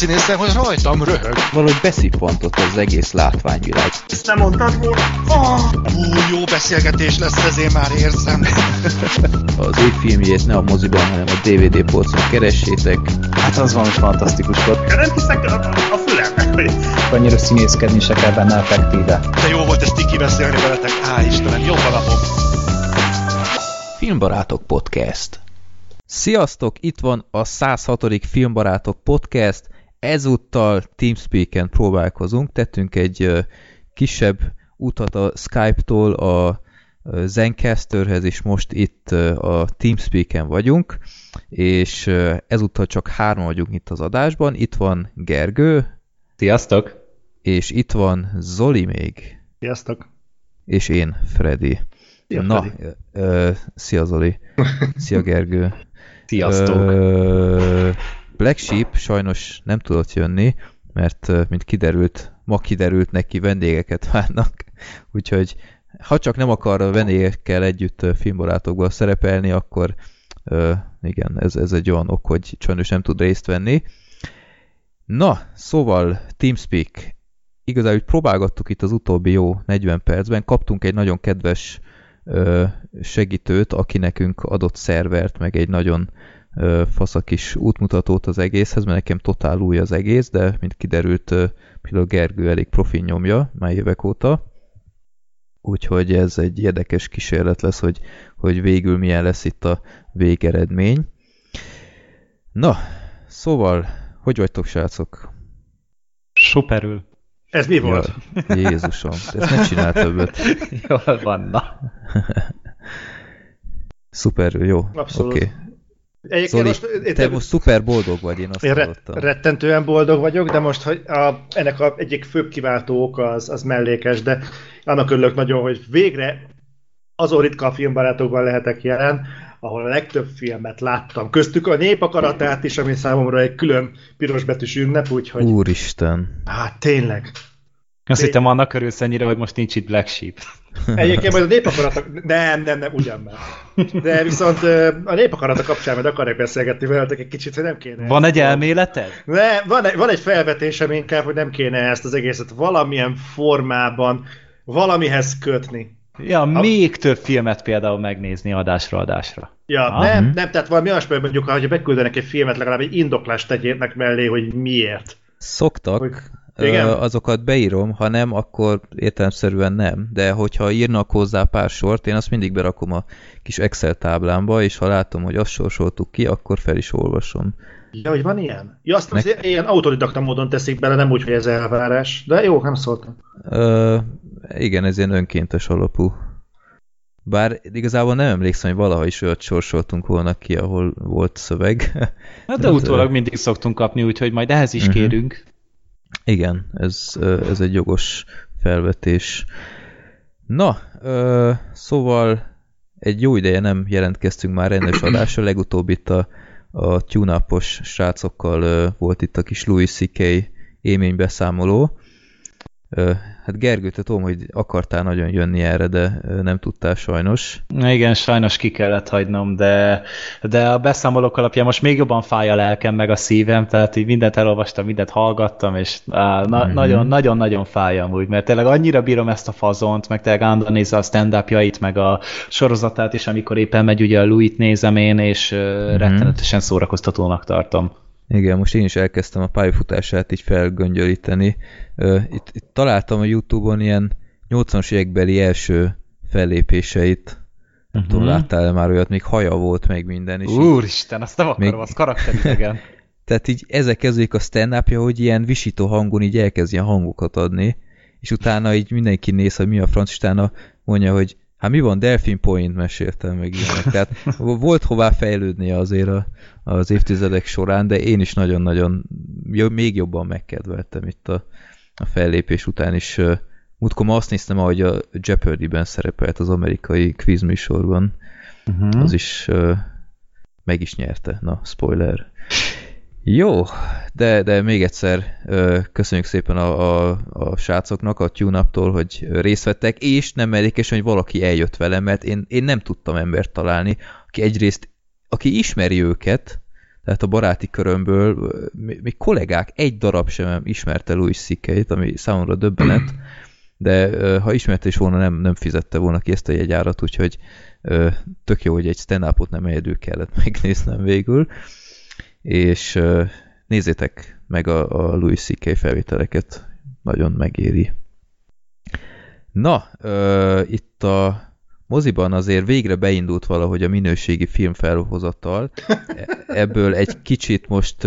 színészem, hogy rajtam röhög. Valahogy beszippantott az egész látványvilág. Ezt nem mondtad volna? Jó beszélgetés lesz, ezért már érzem. Az ő filmjét ne a moziban, hanem a DVD polcon keressétek. Hát az valami fantasztikus volt. Nem hiszek a fülemnek, hogy... Annyira színészkedni se kell benne effektíve. De jó volt ezt tiki beszélni veletek. Istenem, jó napom! Filmbarátok Podcast. Sziasztok, itt van a 106. Filmbarátok Podcast. Ezúttal TeamSpeak-en próbálkozunk. Tettünk egy kisebb utat a Skype-tól a Zencasterhez, és most itt a TeamSpeak-en vagyunk, és ezúttal csak hárman vagyunk itt az adásban. Itt van Gergő. Sziasztok! És itt van Zoli még. Sziasztok! És én, Freddy. Szia, na, Freddy. Szia Zoli. Szia Gergő. Sziasztok! Black Sheep sajnos nem tudott jönni, mert mint kiderült, ma kiderült neki, vendégeket várnak, úgyhogy ha csak nem akar a vendégekkel együtt filmbarátokban szerepelni, akkor igen, ez egy olyan ok, hogy sajnos nem tud részt venni. Na, szóval TeamSpeak. Igazából próbálgattuk itt az utóbbi jó 40 percben, kaptunk egy nagyon kedves segítőt, aki nekünk adott szervert, meg egy nagyon faszakis útmutatót az egészhez, mert nekem totál új az egész, de mint kiderült, például Gergő elég profin nyomja már évek óta. Úgyhogy ez egy érdekes kísérlet lesz, hogy végül milyen lesz itt a végeredmény. Na, szóval, hogy vagytok, srácok? Szuperül. Ez mi volt? Ja, Jézusom, ezt ne csinál többet. Jól van, na. Szuperül, jó. Abszolút. Okay. Egyébként Zoli, te most szuper boldog vagy, én azt hallottam. Rettentően boldog vagyok, de most hogy ennek az egyik főbb kiváltó oka az mellékes, de annak örülök nagyon, hogy végre azon ritka filmbarátokban lehetek jelen, ahol a legtöbb filmet láttam. Köztük a Népakaratát is, ami számomra egy külön pirosbetűs ünnep, úgyhogy... Úristen! Hát tényleg! Azt hittem annak örülsz ennyire, hogy most nincs itt Black Sheep. Egyébként majd a Népakarat... Nem, ugyan már. De viszont a Népakarata kapcsán majd akarják beszélgetni veletek egy kicsit, hogy nem kéne... Van egy elméleted? Van egy felvetésem inkább, hogy nem kéne ezt az egészet valamilyen formában valamihez kötni. Ja, még több filmet például megnézni adásra. Ja, nem, tehát valami olyasmi, mondjuk, hogyha beküldenek egy filmet, legalább egy indoklást tegyének mellé, hogy miért. Szoktak. Hogy... Igen. Azokat beírom, ha nem, akkor értelemszerűen nem. De hogyha írnak hozzá pár sort, én azt mindig berakom a kis Excel táblámba, és ha látom, hogy azt sorsoltuk ki, akkor fel is olvasom. Ja, hogy van ilyen? Ja, azt hiszem, ilyen autodidakta módon teszik bele, nem úgy, hogy ez elvárás. De jó, nem szóltam. Igen, ez ilyen önkéntes alapú. Bár igazából nem emlékszem, hogy valaha is olyat sorsoltunk volna ki, ahol volt szöveg. Hát de utólag mindig szoktunk kapni, úgyhogy majd ehhez is kérünk. Igen, ez egy jogos felvetés. Na, szóval egy jó ideje nem jelentkeztünk már rendes adásra, legutóbb itt a tune-upos srácokkal volt itt a kis Louis C.K. élménybeszámoló. Hát Gergő, te tudom, hogy akartál nagyon jönni erre, de nem tudtál sajnos. Igen, sajnos ki kellett hagynom, de a beszámolók alapján most még jobban fáj a lelkem meg a szívem, tehát így mindent elolvastam, mindent hallgattam, és nagyon-nagyon fáj amúgy, mert tényleg annyira bírom ezt a fazont, meg tényleg állandóan nézze a stand-upjait, meg a sorozatát is, amikor éppen megy, ugye a Louis-t nézem én, és rettenetesen szórakoztatónak tartom. Igen, most én is elkezdtem a pályafutását így felgöngyölíteni. Itt találtam a YouTube-on ilyen 80-as évekbeli első fellépéseit. Nem tudom, láttál-e már olyat? Még haja volt, meg minden. És Úristen, azt nem akarom, az karakteridegen. Tehát így ezek kezdődik a stand-upja, hogy ilyen visító hangon így elkezd ilyen hangokat adni, és utána így mindenki néz, hogy mi a franc, utána mondja, hogy hát mi van, Delphine Point meséltem meg ilyenek. Tehát volt hová fejlődnie azért az évtizedek során, de én is nagyon-nagyon még jobban megkedveltem itt a fellépés után is. Múltkor ma azt néztem, ahogy a Jeopardy-ben szerepelt az amerikai quiz műsorban. Az is meg is nyerte. Na, spoiler. Jó, de még egyszer köszönjük szépen a srácoknak, a tune-uptól, hogy részt vettek, és nem mellékesen, hogy valaki eljött velem, mert én nem tudtam embert találni, aki egyrészt, aki ismeri őket, tehát a baráti körömből még kollégák egy darab sem ismerte Louis C.K-t, ami számomra döbbenet, de ha ismerte is volna, nem fizette volna ki ezt a jegyárat, úgyhogy tök jó, hogy egy stand-upot nem egyedül kellett megnéznem végül, és nézzétek meg a Louis C.K. felvételeket, nagyon megéri. Na, itt a moziban azért végre beindult valahogy a minőségi filmfelhozattal. Ebből egy kicsit most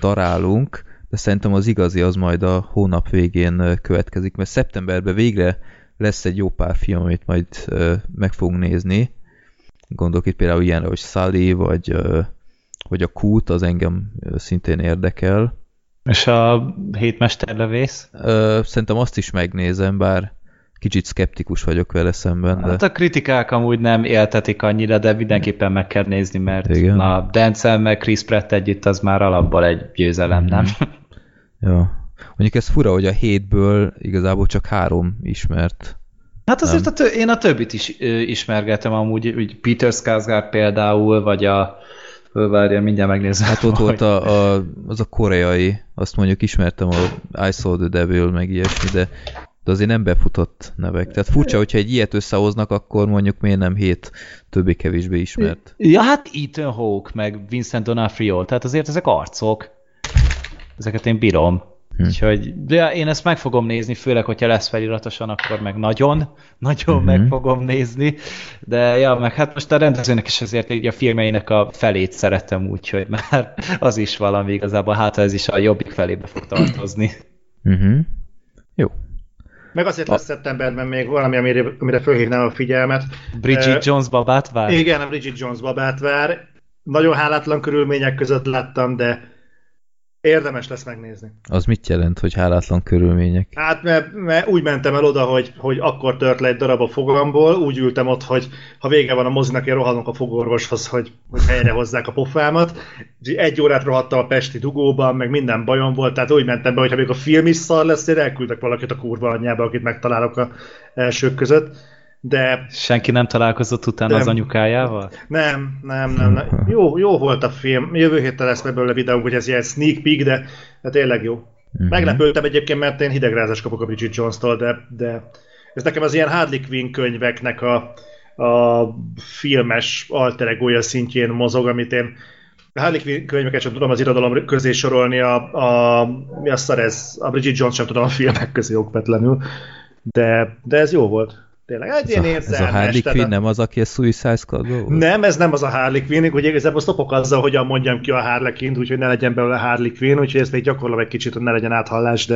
darálunk, de szerintem az igazi az majd a hónap végén következik, mert szeptemberben végre lesz egy jó pár film, amit majd meg fogunk nézni. Gondolok itt például ilyenre, hogy Sully, vagy a Kút, az engem szintén érdekel. És a Hétmesterlövész? Szerintem azt is megnézem, bár kicsit szkeptikus vagyok vele szemben. De... Hát a kritikák amúgy nem éltetik annyira, de mindenképpen meg kell nézni, mert igen. A Denzel meg Chris Pratt együtt az már alapból egy győzelem, nem? Ja. Mondjuk ez fura, hogy a 7-ből igazából csak 3 ismert. Hát azért én a többit is ismergetem amúgy, úgy Peter Skarsgård például, vagy a várja, mindjárt megnézem. Hát ott volt az a koreai, azt mondjuk ismertem, a I Saw the Devil, meg ilyesmi, de azért nem befutott nevek. Tehát furcsa, hogyha egy ilyet összehoznak, akkor mondjuk miért nem 7 többé-kevésbé ismert. Ja, hát Ethan Hawke, meg Vincent D'Onofrio, tehát azért ezek arcok. Ezeket én bírom. Úgyhogy, de én ezt meg fogom nézni, főleg, hogyha lesz feliratosan, akkor meg nagyon meg fogom nézni, de ja, meg hát most a rendezőnek is azért így a filmjeinek a felét szeretem, úgyhogy már az is valami igazából, hát ez is a jobbik felébe fog tartozni. Jó. Meg azért lesz szeptemberben még valami, amire fölhívnám a figyelmet. Bridget Jones babát vár? Igen, a Bridget Jones babát vár. Nagyon hálátlan körülmények között láttam, de érdemes lesz megnézni. Az mit jelent, hogy hálátlan körülmények? Hát, mert úgy mentem el oda, hogy akkor tört le egy darab a fogamból, úgy ültem ott, hogy ha vége van a mozinak, én rohanok a fogorvoshoz, hogy helyre hozzák a pofámat. Egy órát rohadtam a pesti dugóban, meg minden bajom volt, tehát úgy mentem be, hogy ha még a film is szar lesz, én elküldök valakit a kurva anyjába, akit megtalálok az elsők között. De... Senki nem találkozott utána az anyukájával? Nem. Jó volt a film. Jövő héttel lesz meg belőle videónk, hogy ez ilyen sneak peek, de tényleg jó. Meglepődtem egyébként, mert én hidegrázás kapok a Bridget Jones-tól, de ez nekem az ilyen Harley Quinn könyveknek a filmes alter egója szintjén mozog, amit én Harley Quinn könyveket sem tudom az irodalom közé sorolni, a Bridget Jones sem tudom a filmek közé okvetlenül, de ez jó volt. Tényleg, ez a Harley Quinn nem az, aki a Suicide Squadban volt? Nem, ez nem az a Harley Quinn, ugye igazából szopok azzal, hogyan mondjam ki a Harley Quinn-t, úgyhogy ne legyen belőle Harley Quinn, úgyhogy ezt még gyakorlom egy kicsit, hogy ne legyen áthallás,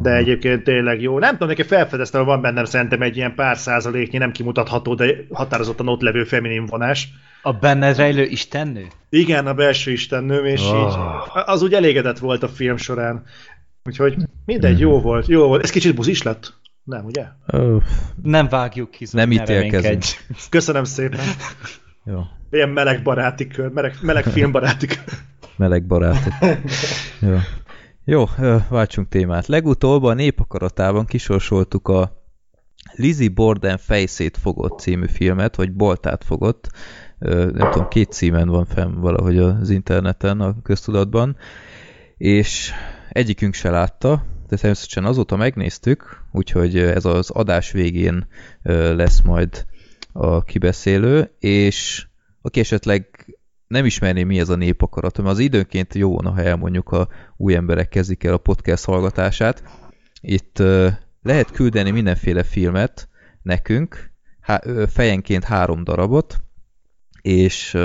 de egyébként tényleg jó. Nem tudom, neki felfedeztem, van bennem szerintem egy ilyen pár százaléknyi, nem kimutatható, de határozottan ott levő feminin vonás. A benne rejlő istennő? Igen, a belső istennő, és így az úgy elégedett volt a film során. Úgyhogy mindegy, jó volt. Ez kicsit buzis lett. Nem, ugye? Nem vágjuk ki. Nem ítélkezünk. Köszönöm szépen. Jó. Ilyen meleg baráti kör, meleg filmbaráti kör. Meleg baráti. Jó, váltsunk témát. Legutóbb a Népakaratában kisorsoltuk a Lizzie Borden Fejszét fogott című filmet, vagy Boltát fogott. Nem tudom, 2 címen van fenn valahogy az interneten, a köztudatban. És egyikünk se látta, de természetesen azóta megnéztük, úgyhogy ez az adás végén lesz majd a kibeszélő, és aki esetleg nem ismerné, mi ez a Népakarat, mert az időnként jó volna, ha elmondjuk, a új emberek kezdik el a podcast hallgatását. Itt lehet küldeni mindenféle filmet nekünk, fejenként 3 darabot, és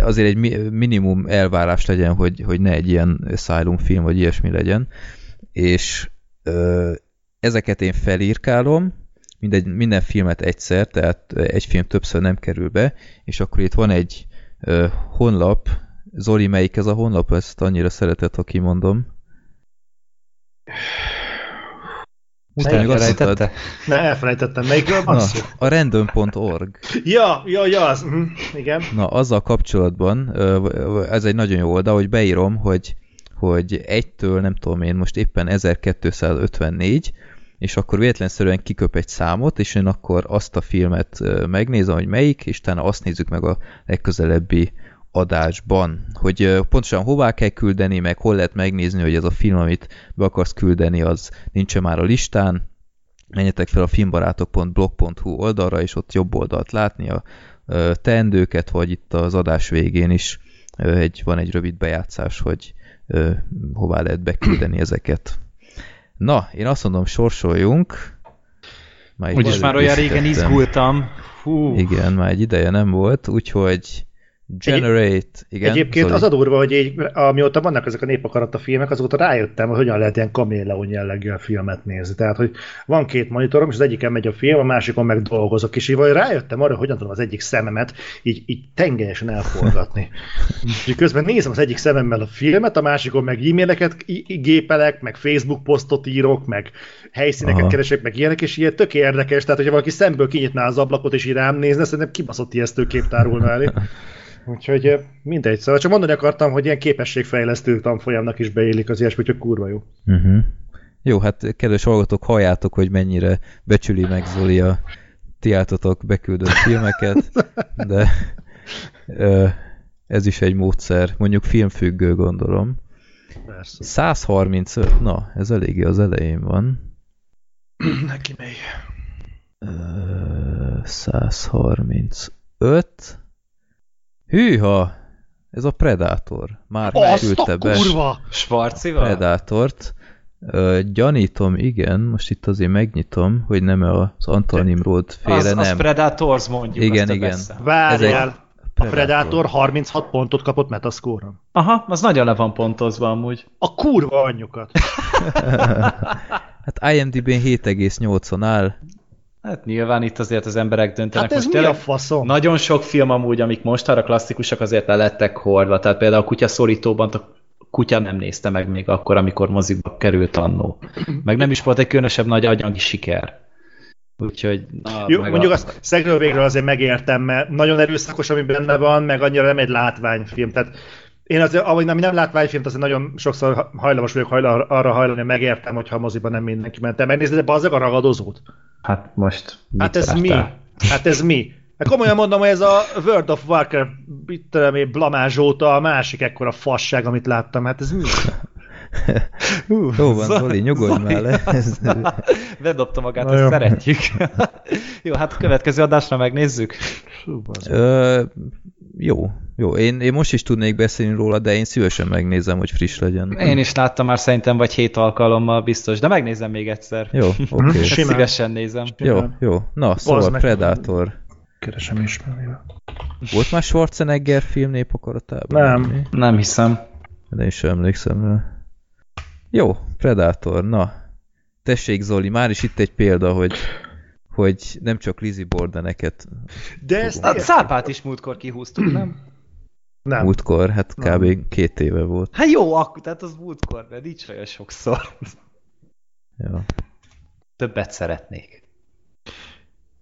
azért egy minimum elvárás legyen, hogy ne egy ilyen asylum film, vagy ilyesmi legyen, és ezeket én felírkálom, minden filmet egyszer, tehát egy film többször nem kerül be, és akkor itt van egy honlap. Zoli, melyik ez a honlap? Ezt annyira szeretett, ha kimondom. Elfelejtettem. Ne, elfelejtettem. Melyikről van szó? A random.org. Ja, az. Igen. Na, azzal kapcsolatban, ez egy nagyon jó oldal, hogy beírom, hogy 1-től, nem tudom én, most éppen 1254, és akkor véletlenszerűen kiköp egy számot, és én akkor azt a filmet megnézem, hogy melyik, és utána azt nézzük meg a legközelebbi adásban, hogy pontosan hová kell küldeni, meg hol lehet megnézni, hogy ez a film, amit be akarsz küldeni, az nincsen már a listán. Menjetek fel a filmbarátok.blog.hu oldalra, és ott jobb oldalt látni a teendőket, vagy itt az adás végén is van egy rövid bejátszás, hogy hová lehet beküldeni ezeket. Na, én azt mondom, sorsoljunk. Úgyis már olyan régen izgultam. Hú. Igen, már egy ideje nem volt, úgyhogy igen. Egyébként az a durva, hogy így, amióta vannak ezek a népakarata filmek, azóta rájöttem, hogy hogyan lehet ilyen kaméleon jelleggel filmet nézni. Tehát, hogy van két monitorom, és az egyiken megy a film, a másikon meg dolgozok, és így vagy rájöttem arra, hogy hogyan tudom az egyik szememet így tengelyesen elforgatni. És közben nézem az egyik szememmel a filmet, a másikon meg e-maileket gépelek, meg Facebook posztot írok, meg helyszíneket keresek, meg ilyenek, és ilyen tök érdekes. Tehát, hogyha valaki szemből kinyitná az ablakot, és így rám nézne, szerintem kibaszott ijesztő kép tárulna elé. Úgyhogy mindegy. Szóval csak mondani akartam, hogy ilyen képességfejlesztő tanfolyamnak is beillik az ilyesmi, hogy kurva jó. Uh-huh. Jó, hát kedves hallgatók, halljátok, hogy mennyire becsüli meg Zoli a ti áltatok beküldött filmeket, de ez is egy módszer. Mondjuk filmfüggő, gondolom. Persze. 135, na, ez eléggé az elején van. Neki még. 135... Hűha! Ez a Predator. Már küldte be Predatort. Gyanítom, igen, most itt azért megnyitom, hogy nem az Antonim Road féle, nem. Az Predators, mondjuk. Igen. Várjál! A Predator 36 pontot kapott Metascore-on. Aha, az nagyon le van pontozva amúgy. A kurva anyjukat! Hát IMDb-n 7,8-on áll. Hát nyilván itt azért az emberek döntenek. Hát ez most mi a faszom? Nagyon sok film amúgy, amik mostanra klasszikusak, azért le lettek hordva. Tehát például a Kutyaszorítóban a kutya nem nézte meg még akkor, amikor mozikba került annó. Meg nem is volt egy különösebb nagy anyagi siker. Úgyhogy... Jó, mondjuk azt szegről végről azért megértem, mert nagyon erőszakos, ami benne van, meg annyira nem egy látványfilm. Tehát én azért, ahogy nem látványfilmt, azért nagyon sokszor hajlamos vagyok arra hajlani, hogy megértem, hogyha a moziban nem mindenki ment el. Megnézd, de bazzeg a Ragadozót. Hát most Hát ez mi? Hát komolyan mondom, hogy ez a World of Warcraft blamázs óta a másik ekkora fasság, amit láttam. Hát ez mi? Jó van, Zoli, nyugodj már le. Bedobta magát, ezt szeretjük. Jó, hát a következő adásra megnézzük. Jó, én most is tudnék beszélni róla, de én szívesen megnézem, hogy friss legyen. Én is láttam már szerintem vagy 7 alkalommal biztos, de megnézem még egyszer. Jó, oké. Szívesen nézem. Jó. Na, szóval Predator. Keresem is. Volt már Schwarzenegger film népakaratában? Nem hiszem. De én sem emlékszem rá. Jó, Predator, na. Tessék, Zoli, már is itt egy példa, hogy nem csak Lizzie Bordeneket... De ezt a Szápát is múltkor kihúztuk, nem? Múltkor, hát kb. 2 éve volt. Hát jó, akkor, tehát az múltkor, de nincs olyan sokszor. Jó. Többet szeretnék.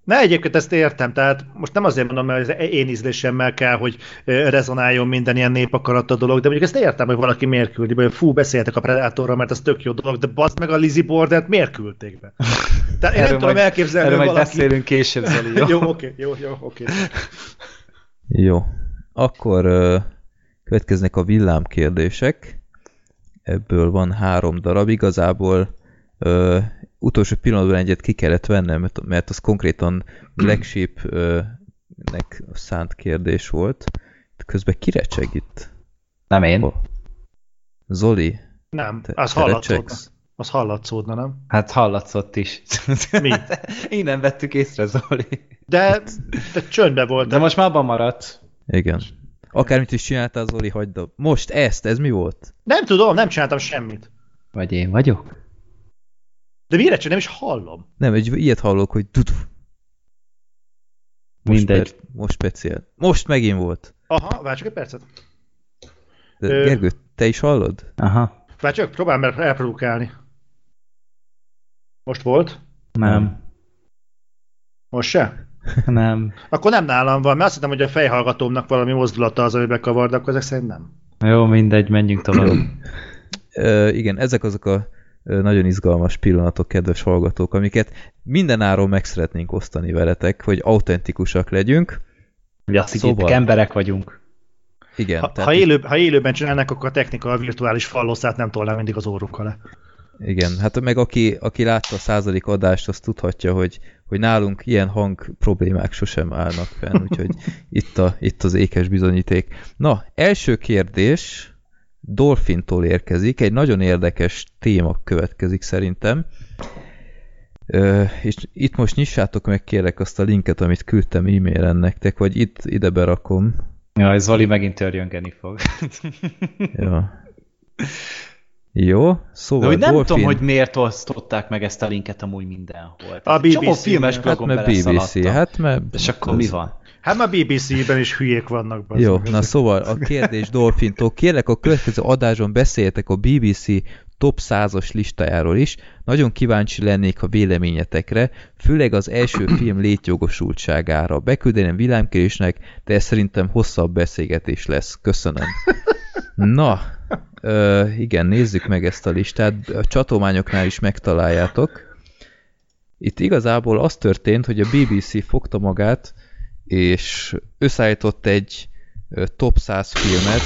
Na, egyébként ezt értem, tehát most nem azért mondom, mert az én ízlésemmel kell, hogy rezonáljon minden ilyen népakarata dolog, de mondjuk ezt értem, hogy valaki miért küldi, hogy fú, beszéltek a Predatorra, mert ez tök jó dolog, de bazd meg a Lizzie Bordent miért küldték be? Tehát én nem tudom elképzelni, hogy valaki... beszélünk később, Zoli, jó? Jó, oké. Jó, akkor következnek a villámkérdések. Ebből van 3 darab, igazából... utolsó pillanatban egyet ki kellett vennem, mert az konkrétan Black Sheep-nek szánt kérdés volt. Közben kirecseg itt. Nem én. Zoli. Nem, az hallatszódna, nem? Hát hallatszott is. Mi? Én nem vettük észre, Zoli. De csöndben volt. De most már abban maradt. Igen. Akármit is csináltál, Zoli, hagyd abba. Most ez mi volt? Nem tudom, nem csináltam semmit. Vagy én vagyok? De miért csak nem is hallom? Nem, egy ilyet hallok, hogy mindegy. Most speciál. Most megint volt. Aha, várj csak egy percet. Gergő, te is hallod? Aha. Várj csak, próbálj meg elprodukálni. Most volt? Nem. Most se? Nem. Akkor nem nálam van, mert azt hittem, hogy a fejhallgatómnak valami mozdulata az, amiben kavard, akkor ezek szerint nem. Jó, mindegy, menjünk tovább. Igen, ezek azok a nagyon izgalmas pillanatok, kedves hallgatók, amiket mindenáron meg szeretnénk osztani veletek, hogy autentikusak legyünk. Ugye azt szóval... emberek vagyunk. Igen. Ha élőben csinálnak, akkor a technika a virtuális fallosszát nem tolná mindig az óruk alá. Igen, hát meg aki látta a 100. adást, az tudhatja, hogy nálunk ilyen hang problémák sosem állnak fenn, úgyhogy itt az ékes bizonyíték. Na, első kérdés Dolphintól érkezik, egy nagyon érdekes téma következik szerintem. És itt most nyissátok meg kérlek azt a linket, amit küldtem e-mailen nektek, vagy ide berakom. Ja, Zoli megint törjöngeni fog. Ja. Jó, szóval de, nem tudom, hogy miért osztották meg ezt a linket amúgy mindenhol. A BBC, csomó filmes blogon beleszaladtam. Hát mert BBC. És akkor mi van? Hát a BBC-ben is hülyék vannak. Jó, na szóval a kérdés Dolphintól. Kérlek a következő adáson beszéljetek a BBC top 100-as listájáról is. Nagyon kíváncsi lennék a véleményetekre, főleg az első film létjogosultságára. Beküldeném világkérésnek, de ez szerintem hosszabb beszélgetés lesz. Köszönöm. Na, igen, nézzük meg ezt a listát. A csatományoknál is megtaláljátok. Itt igazából az történt, hogy a BBC fogta magát, és összeállított egy top 100 filmet.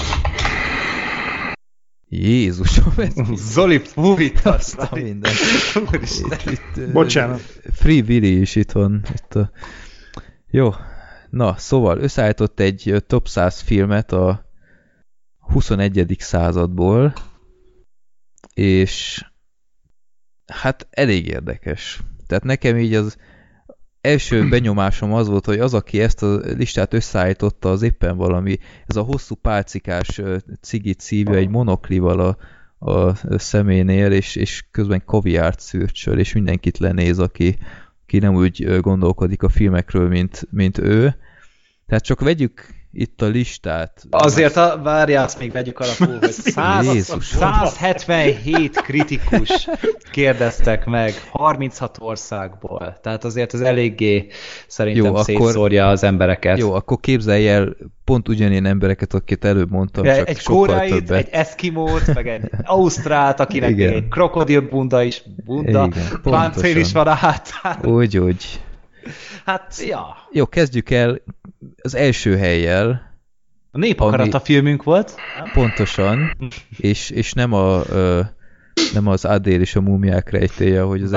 Jézusom, Zoli, fújítasz! Bocsánat. Free Willy is itthon. Jó, na, szóval összeállított egy top 100 filmet a 21. századból, és hát elég érdekes. Tehát nekem így az első benyomásom az volt, hogy az, aki ezt a listát összeállította, az éppen valami, ez a hosszú pálcikás cigit szívja egy monoklival a szeménél, és közben kaviárt szürcsöl, és mindenkit lenéz, aki nem úgy gondolkodik a filmekről, mint ő. Tehát csak vegyük itt a listát. Azért várjál, még vegyük alapul, hogy 177 kritikus kérdeztek meg 36 országból. Tehát azért ez eléggé szerintem szétszórja az embereket. Jó, akkor képzelj el pont ugyanilyen embereket, akit előbb mondtam, csak egy sokkal többet. Egy kórait, egy eszkimót, meg egy ausztrált, akinek igen. Egy krokodilbunda is, bunda, páncél is van a hátán. Úgy. Hát, ja. Jó, kezdjük el az első helyjel. A Népakarata filmünk volt. Pontosan, és nem az Adél és a múmiák rejtélye, hogy az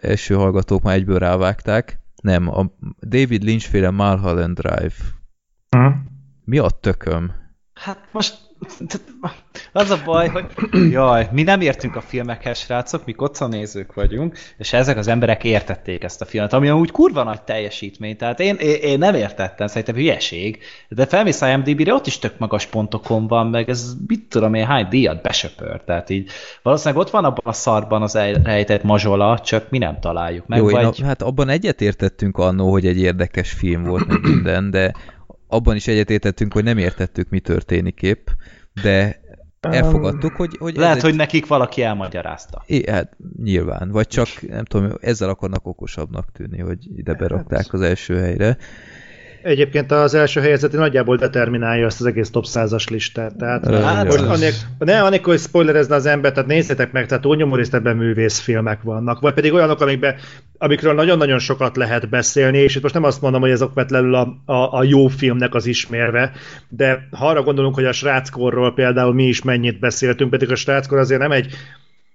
első hallgatók már egyből rávágták. Nem, a David Lynch féle Mulholland Drive. Mi a tököm? Hát most az a baj, hogy jaj, mi nem értünk a filmekhez, srácok, mi koccanézők vagyunk, és ezek az emberek értették ezt a filmet, ami amúgy kurva nagy teljesítmény, tehát én nem értettem, szerintem hülyeség, de felmész IMDb-re, ott is tök magas pontokon van, meg ez mit tudom én, hány díjat besöpör, tehát így valószínűleg ott van abban a szarban az rejtett mazsola, csak mi nem találjuk meg. Jó, vagy... hát abban egyetértettünk annó, hogy egy érdekes film volt meg minden, de abban is egyetértettünk, hogy nem értettük, mi történik épp, de elfogadtuk, hogy... Lehet, hogy nekik valaki elmagyarázta. Hát nyilván, vagy csak, nem tudom, ezzel akarnak okosabbnak tűnni, hogy ide berakták az első helyre. Egyébként az első helyzet nagyjából determinálja ezt az egész top 100-as listát. Tehát, anélkül, hogy spoilerezne az ember, tehát nézzétek meg, tehát ónyomorészt ebben művészfilmek vannak, vagy pedig olyanok, amikről nagyon-nagyon sokat lehet beszélni, és itt most nem azt mondom, hogy ez okvetlenül a jó filmnek az ismérve, de ha arra gondolunk, hogy a sráckorról például mi is mennyit beszéltünk, pedig a sráckor azért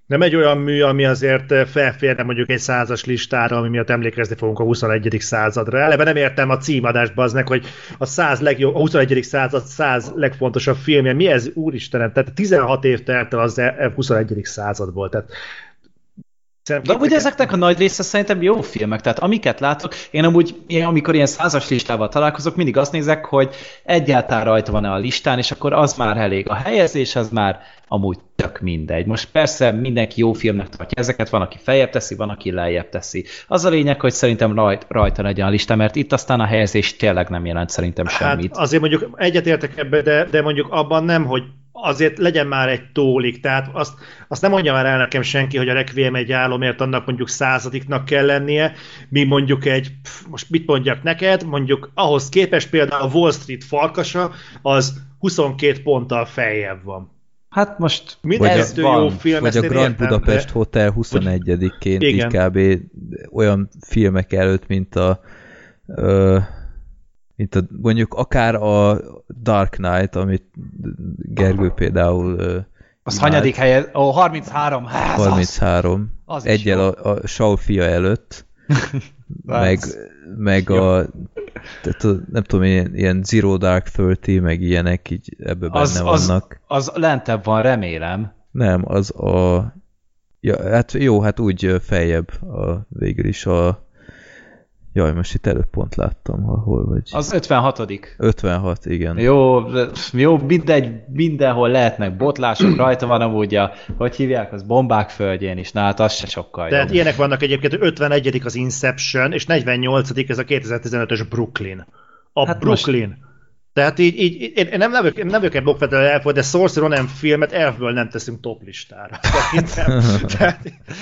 nem egy olyan mű, ami azért felférne mondjuk egy 100-as listára, ami miatt emlékezni fogunk a 21. századra. Eleve nem értem a címadásba aznak, hogy a 100 legjobb, a 21. század 100 legfontosabb filmje. Mi ez? Úristenem, tehát 16 év telt el az 21. századból. Tehát de amúgy ezeknek a nagy része szerintem jó filmek, tehát amiket látok, én amúgy, amikor ilyen 100-as listával találkozok, mindig azt nézek, hogy egyáltalán rajta van-e a listán, és akkor az már elég. A helyezés az már amúgy tök mindegy. Most persze mindenki jó filmnek tartja ezeket, van, aki feljebb teszi, van, aki lejjebb teszi. Az a lényeg, hogy szerintem rajta legyen a lista, mert itt aztán a helyezés tényleg nem jelent szerintem semmit. Hát azért mondjuk egyetértek ebbe, de mondjuk abban nem, hogy azért legyen már egy tólik, tehát azt nem mondja már el nekem senki, hogy a Requiem egy álomért annak mondjuk 100-adiknak kell lennie, mi mondjuk most mit mondjak neked, mondjuk ahhoz képest például a Wall Street farkasa, az 22 ponttal feljebb van. Hát most mindeztől jó film, vagy a Grand Budapest Hotel 21-ként így kb. Olyan filmek előtt, mint a Itt a, mondjuk akár a Dark Knight, amit Gergő például... Az hanyadik helye? Ó, 33. Hát, 33. Az egyel a Saul fia előtt. meg a... Nem tudom, ilyen Zero Dark Thirty, meg ilyenek így ebbe benne vannak. Az lentebb van, remélem. Nem, az a... Ja, hát jó, hát úgy feljebb végül is a... Jaj, most itt előbb pont láttam, ha hol vagy. Az 56. 56, igen. Jó, mindegy, mindenhol lehetnek botlások, rajta van amúgy a, hogy hívják, az bombák földjén is, na hát az se sokkal. Tehát ilyenek vannak egyébként, 51. az Inception, és 48. ez a 2015-ös Brooklyn. Brooklyn. Most... Tehát így én nem vagyok egy blokkvető elfogy, de Saoirse Ronan filmet elfből nem teszünk toplistára.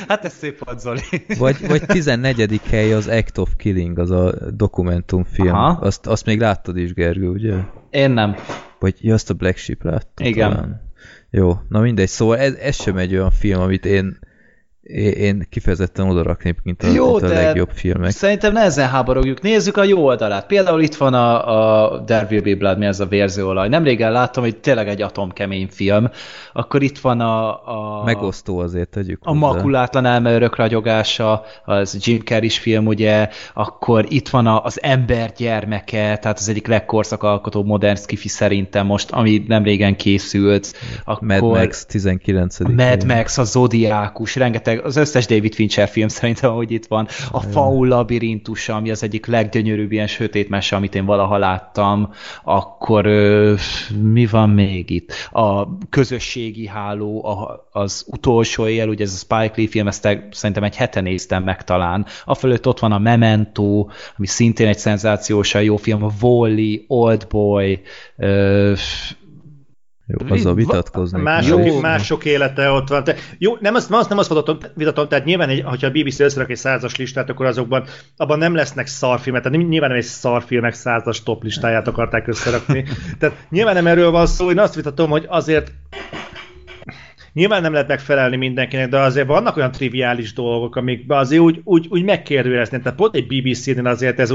Hát ez szép volt, Zoli. Vagy 14. hely az Act of Killing, az a dokumentumfilm. Azt még láttad is, Gergő, ugye? Én nem. Vagy azt a Black Sheep láttad. Igen. Talán. Jó, na mindegy, szóval ez sem egy olyan film, amit én kifejezetten odaraknék, mint a legjobb filmek. Szerintem nehezen háborogjuk. Nézzük a jó oldalát. Például itt van a There Will Be Blood, mi ez a Vérző olaj. Nemrégen láttam, hogy tényleg egy atomkemény film. Akkor itt van a megosztó, azért tegyük hozzá. A Makulátlan elme örök ragyogása, az Jim Carrey-s film, ugye. Akkor itt van az Ember gyermeke, tehát az egyik legkorszakalkotó modern sci-fi szerintem most, ami nemrégen készült. Akkor Mad Max 19. Mad Max, a Zodiákus, rengeteg az összes David Fincher film szerintem, ahogy itt van. A Faun labirintusa, ami az egyik leggyönyörűbb ilyen sötét mese, amit én valaha láttam. Akkor mi van még itt? A közösségi háló, az utolsó él, ugye ez a Spike Lee film, ezt szerintem egy hete néztem meg talán. Afölött ott van a Memento, ami szintén egy szenzációsan jó film, a Wall-E, Oldboy, jó, azzal vitatkozni. Mások élete ott van. Jó, nem azt vitatom, tehát nyilván, hogyha a BBC összerak egy 100-as listát, akkor abban nem lesznek szarfilmek, tehát nyilván nem egy szarfilmek 100-as top listáját akarták összerakni. Tehát nyilván nem erről van szó, én azt vitatom, hogy azért nyilván nem lehet megfelelni mindenkinek, de azért vannak olyan triviális dolgok, amikben azért úgy megkérdőjelezni. Tehát pont egy BBC-nél azért ez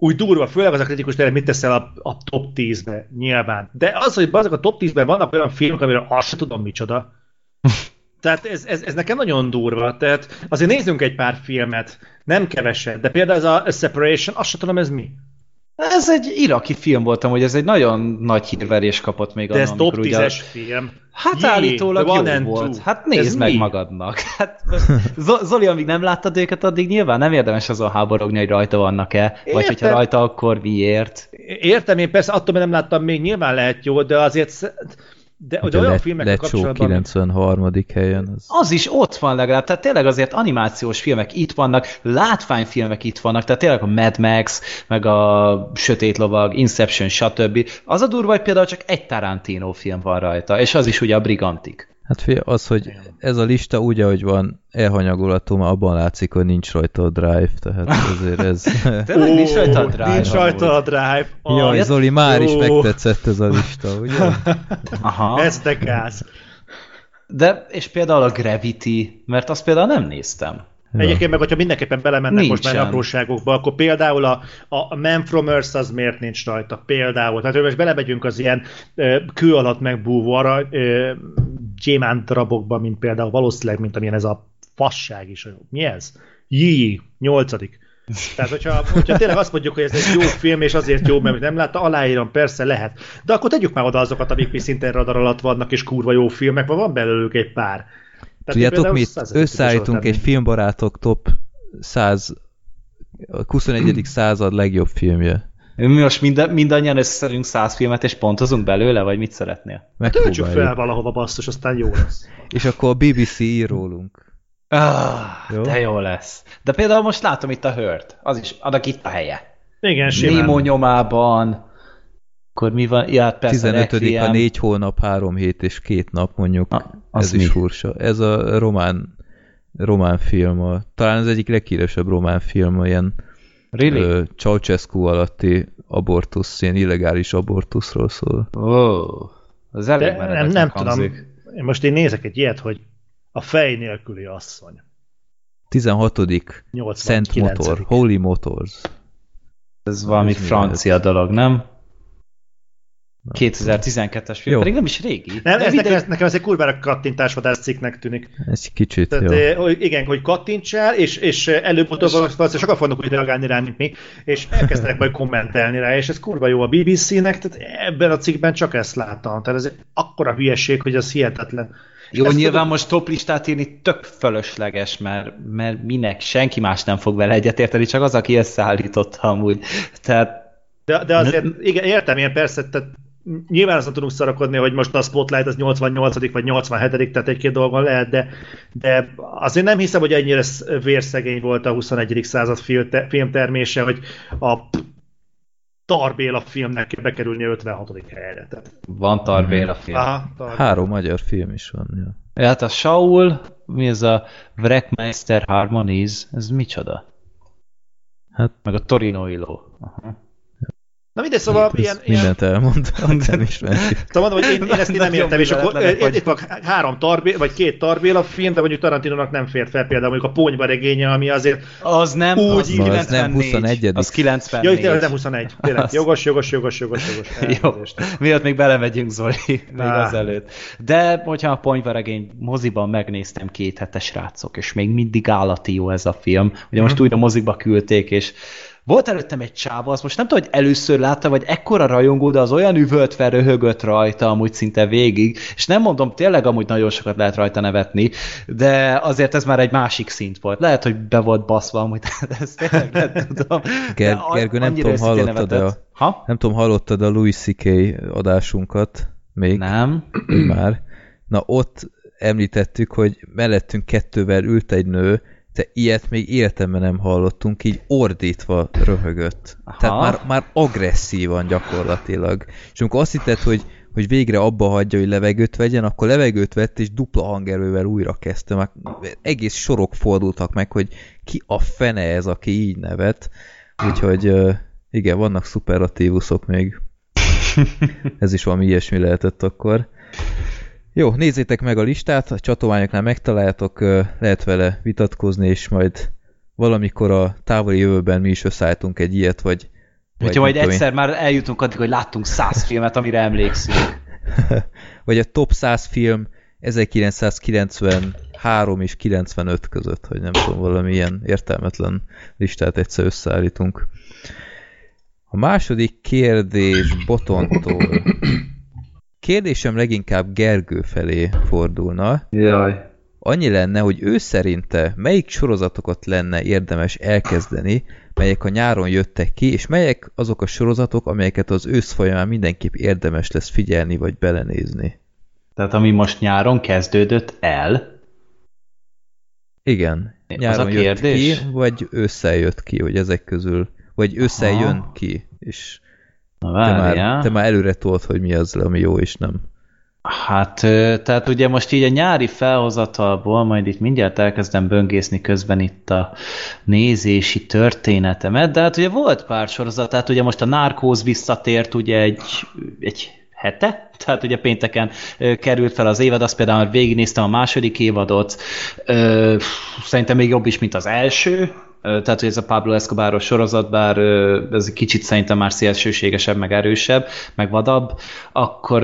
úgy durva, főleg az a kritikus terület, mit teszel a top 10-be, nyilván. De az, hogy azok a top 10-ben vannak olyan filmek, amiről azt sem tudom micsoda. Tehát ez nekem nagyon durva. Tehát azért nézzünk egy pár filmet, nem keveset, de például ez a Separation, azt sem tudom, ez mi. Ez egy iraki film volt, hogy ez egy nagyon nagy hírverés kapott még. De ez top 10-es film. Hát állítólag jó volt. Two. Hát nézd meg magadnak. Hát, Zoli, amíg nem láttad őket, addig nyilván nem érdemes azon háborogni, hogy rajta vannak-e, vagy hogyha rajta, akkor miért. Értem, én persze attól, hogy nem láttam még, nyilván lehet jó, de azért... De hogy olyan filmekkel kapcsolatban... 93. helyen. Az is ott van legalább, tehát tényleg azért animációs filmek itt vannak, látványfilmek itt vannak, tehát tényleg a Mad Max, meg a Sötét lovag, Inception, stb. Az a durva, hogy például csak egy Tarantino film van rajta, és az is ugye a Brigantik. Hát figyelj, az, hogy ez a lista úgy, ahogy van, elhanyagolható, mert abban látszik, hogy nincs rajta a Drive, tehát azért ez... Tényleg nincs rajta a Drive. Nincs rajta a Drive. Jaj, Zoli, már is megtetszett ez a lista, ugye? Aha. Ez de gáz. De, és például a Gravity, mert azt például nem néztem. Ja. Egyébként meg, hogyha mindenképpen belemennek nincsen. Most már apróságokba, akkor például a Man From Earth az miért nincs rajta? Például. Tehát most belemegyünk az ilyen kő alatt megbúvó gyémánt darabokba, mint például valószínűleg, mint amilyen ez a fasság is. Mi ez? Jé, 8. Tehát, hogyha tényleg azt mondjuk, hogy ez egy jó film, és azért jó, mert nem látta, aláírom, persze lehet. De akkor tegyük már oda azokat, amik mi szintén radar alatt vannak, és kurva jó filmek, vagy van belőlük egy pár. Tudjátok, mi összeállítunk egy filmbarátok top 100, a 21. század legjobb filmje. Most mindannyian összeszerünk 100 filmet, és pontozunk belőle, vagy mit szeretnél? Töltsük fel valahova, basszus, aztán jó lesz. És akkor a BBC ír rólunk. Jó? De jó lesz. De például most látom itt a Hurt, az is, annak itt a helye. Igen, simán. Nemo nyomában. Akkor mi van? Ja, persze, 15. a 4 hónap, 3 hét és 2 nap, mondjuk. Ez mi? Is furcsa. Ez a román film, talán az egyik leghíresebb román film, ilyen really? Ceausescu alatti abortusz, ilyen illegális abortuszról szól. Oh, az elég meredeknek hangzik. Nem tudom, most én nézek egy ilyet, hogy a fej nélküli asszony. 16. Szent Motor, Holy Motors. Ez valami francia dolog, nem? 2012-es film, pedig nem is régi. Nem, ez nekem ez egy kurvára kattintásvadász cikknek tűnik. Ez kicsit, tehát, jó. Igen, hogy kattintsál, és előbb-utóbb valószínűleg sokan fognak úgy reagálni rá, mint mi, és elkezdenek majd kommentelni rá, és ez kurva jó a BBC-nek, tehát ebben a cikkben csak ezt láttam. Tehát ez egy akkora hülyeség, hogy az hihetetlen. Jó, ezt nyilván tudom... most toplistát írni tök fölösleges, mert minek, senki más nem fog vele egyetérteni, csak az, aki ezt szállította amúgy. Tehát... De azért, igen, értem én persze, tehát nyilván azt nem tudunk szarakodni, hogy most a Spotlight az 88. vagy 87. tehát egy-két dolgon lehet, de azért nem hiszem, hogy ennyire vérszegény volt a 21. század filmtermése, hogy a Tarbéla filmnek bekerülni a 56. helyre. Tehát... Van Tarbéla film. Aha, Tarbéla. 3 magyar film is van. Ja. Hát a Saul, mi ez a Wreckmeister Harmonies, ez micsoda? Hát... Meg a Torino Illo. Aha. Na mindegy, szóval ilyen... Mindent elmondtam, nem ismerjük. Tudom, hogy én ezt nem értem, és akkor itt van 3 vagy 2 Tarbéla film, de mondjuk Tarantinónak nem fér fel például mondjuk a Ponyba regénye, ami azért... Az nem, az 91. Az 94. Jó, nem 21, tényleg. Jogos. Jó, miatt még belemegyünk, Zoli, még azelőtt. De hogyha a Ponyba regény moziban megnéztem 2 hete, srácok, és még mindig állati jó ez a film. Ugye most újra moziba küldték, és... Volt előttem egy csáva, azt most nem tudom, hogy először látta, vagy ekkora rajongó, de az olyan üvölt fel, röhögött rajta amúgy szinte végig, és nem mondom, tényleg amúgy nagyon sokat lehet rajta nevetni, de azért ez már egy másik szint volt. Lehet, hogy be volt baszva amúgy, de ezt tényleg nem tudom. Gergő, nem tudom, hallottad a Louis C.K. adásunkat még? Nem. Már. Na ott említettük, hogy mellettünk 2-vel ült egy nő, de ilyet még életemben nem hallottunk, így ordítva röhögött. Aha. Tehát már agresszívan gyakorlatilag. És amikor azt hitted, hogy végre abba hagyja, hogy levegőt vegyen, akkor levegőt vett, és dupla hangerővel újra kezdte. Már egész sorok fordultak meg, hogy ki a fene ez, aki így nevet. Úgyhogy igen, vannak szuperlatívuszok még. Ez is valami ilyesmi lehetett akkor. Jó, nézzétek meg a listát, a csatornánknál megtaláljátok, lehet vele vitatkozni, és majd valamikor a távoli jövőben mi is összeálltunk egy ilyet, vagy... Hogyha majd egyszer már eljutunk addig, hogy láttunk 100 filmet, amire emlékszünk. Vagy a top 100 film 1993 és 95 között, hogy nem tudom, valami ilyen értelmetlen listát egyszer összeállítunk. A második kérdés Botontól... Kérdésem leginkább Gergő felé fordulna. Jaj. Annyi lenne, hogy ő szerinte melyik sorozatokat lenne érdemes elkezdeni, melyek a nyáron jöttek ki, és melyek azok a sorozatok, amelyeket az ősz folyamán mindenképp érdemes lesz figyelni, vagy belenézni. Tehát ami most nyáron kezdődött el? Igen. Nyáron jött ki, vagy ősszel jött ki, hogy ezek közül, vagy ősszel jön ki, és... Na, te már előre tudod, hogy mi az, ami jó és nem. Hát, tehát ugye most így a nyári felhozatalból, majd itt mindjárt elkezdem böngészni közben itt a nézési történetemet, de hát ugye volt pár sorozat, tehát ugye most a Narcos visszatért ugye egy hete, tehát ugye pénteken került fel az évad, azt például már végignéztem a második évadot, szerintem még jobb is, mint az első, tehát, hogy ez a Pablo Escobaros sorozat, bár ez egy kicsit szerintem már szélsőségesebb, meg erősebb, meg vadabb. Akkor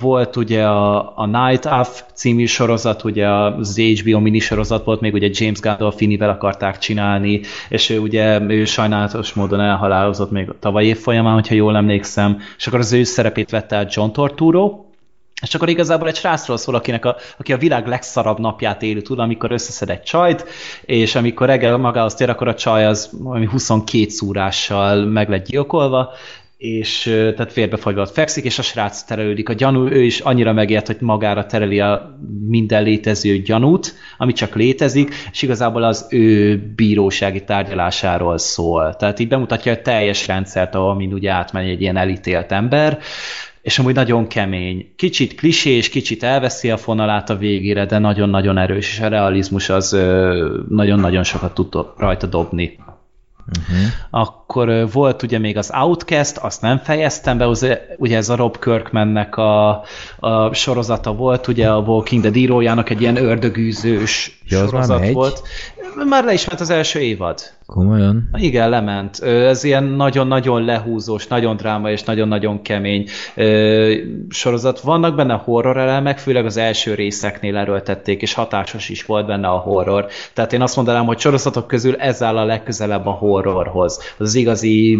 volt ugye a Night Of című sorozat, ugye az HBO minisorozat volt, még ugye James Gandolfinivel akarták csinálni, és ő sajnálatos módon elhalálozott még tavaly év folyamán, hogyha jól emlékszem, és akkor az ő szerepét vette át John Torturo, és akkor igazából egy srácról szól, aki a világ legszarabb napját éli tud, amikor összeszed egy csajt, és amikor reggel magához tér, akkor a csaj az 22 szúrással meg lett gyilkolva, és tehát vérbefagyva fekszik, és a srác terelődik a gyanú, ő is annyira megért, hogy magára tereli a minden létező gyanút, ami csak létezik, és igazából az ő bírósági tárgyalásáról szól. Tehát így bemutatja a teljes rendszert, ahol mind ugye átmegy egy ilyen elítélt ember, és amúgy nagyon kemény. Kicsit klisés, kicsit elveszi a fonalát a végére, de nagyon-nagyon erős, és a realizmus az nagyon-nagyon sokat tud rajta dobni. Uh-huh. Akkor volt ugye még az Outcast, azt nem fejeztem be, ugye ez a Rob Kirkmannek a sorozata volt, ugye a Walking Dead írójának egy ilyen ördögűzős sorozat volt. Már le is ment az első évad. Komolyan? Igen, lement. Ez ilyen nagyon-nagyon lehúzós, nagyon dráma és nagyon-nagyon kemény sorozat. Vannak benne horror elemek, főleg az első részeknél erőltették, és hatásos is volt benne a horror. Tehát én azt mondanám, hogy sorozatok közül ez áll a legközelebb a horrorhoz. Az igazi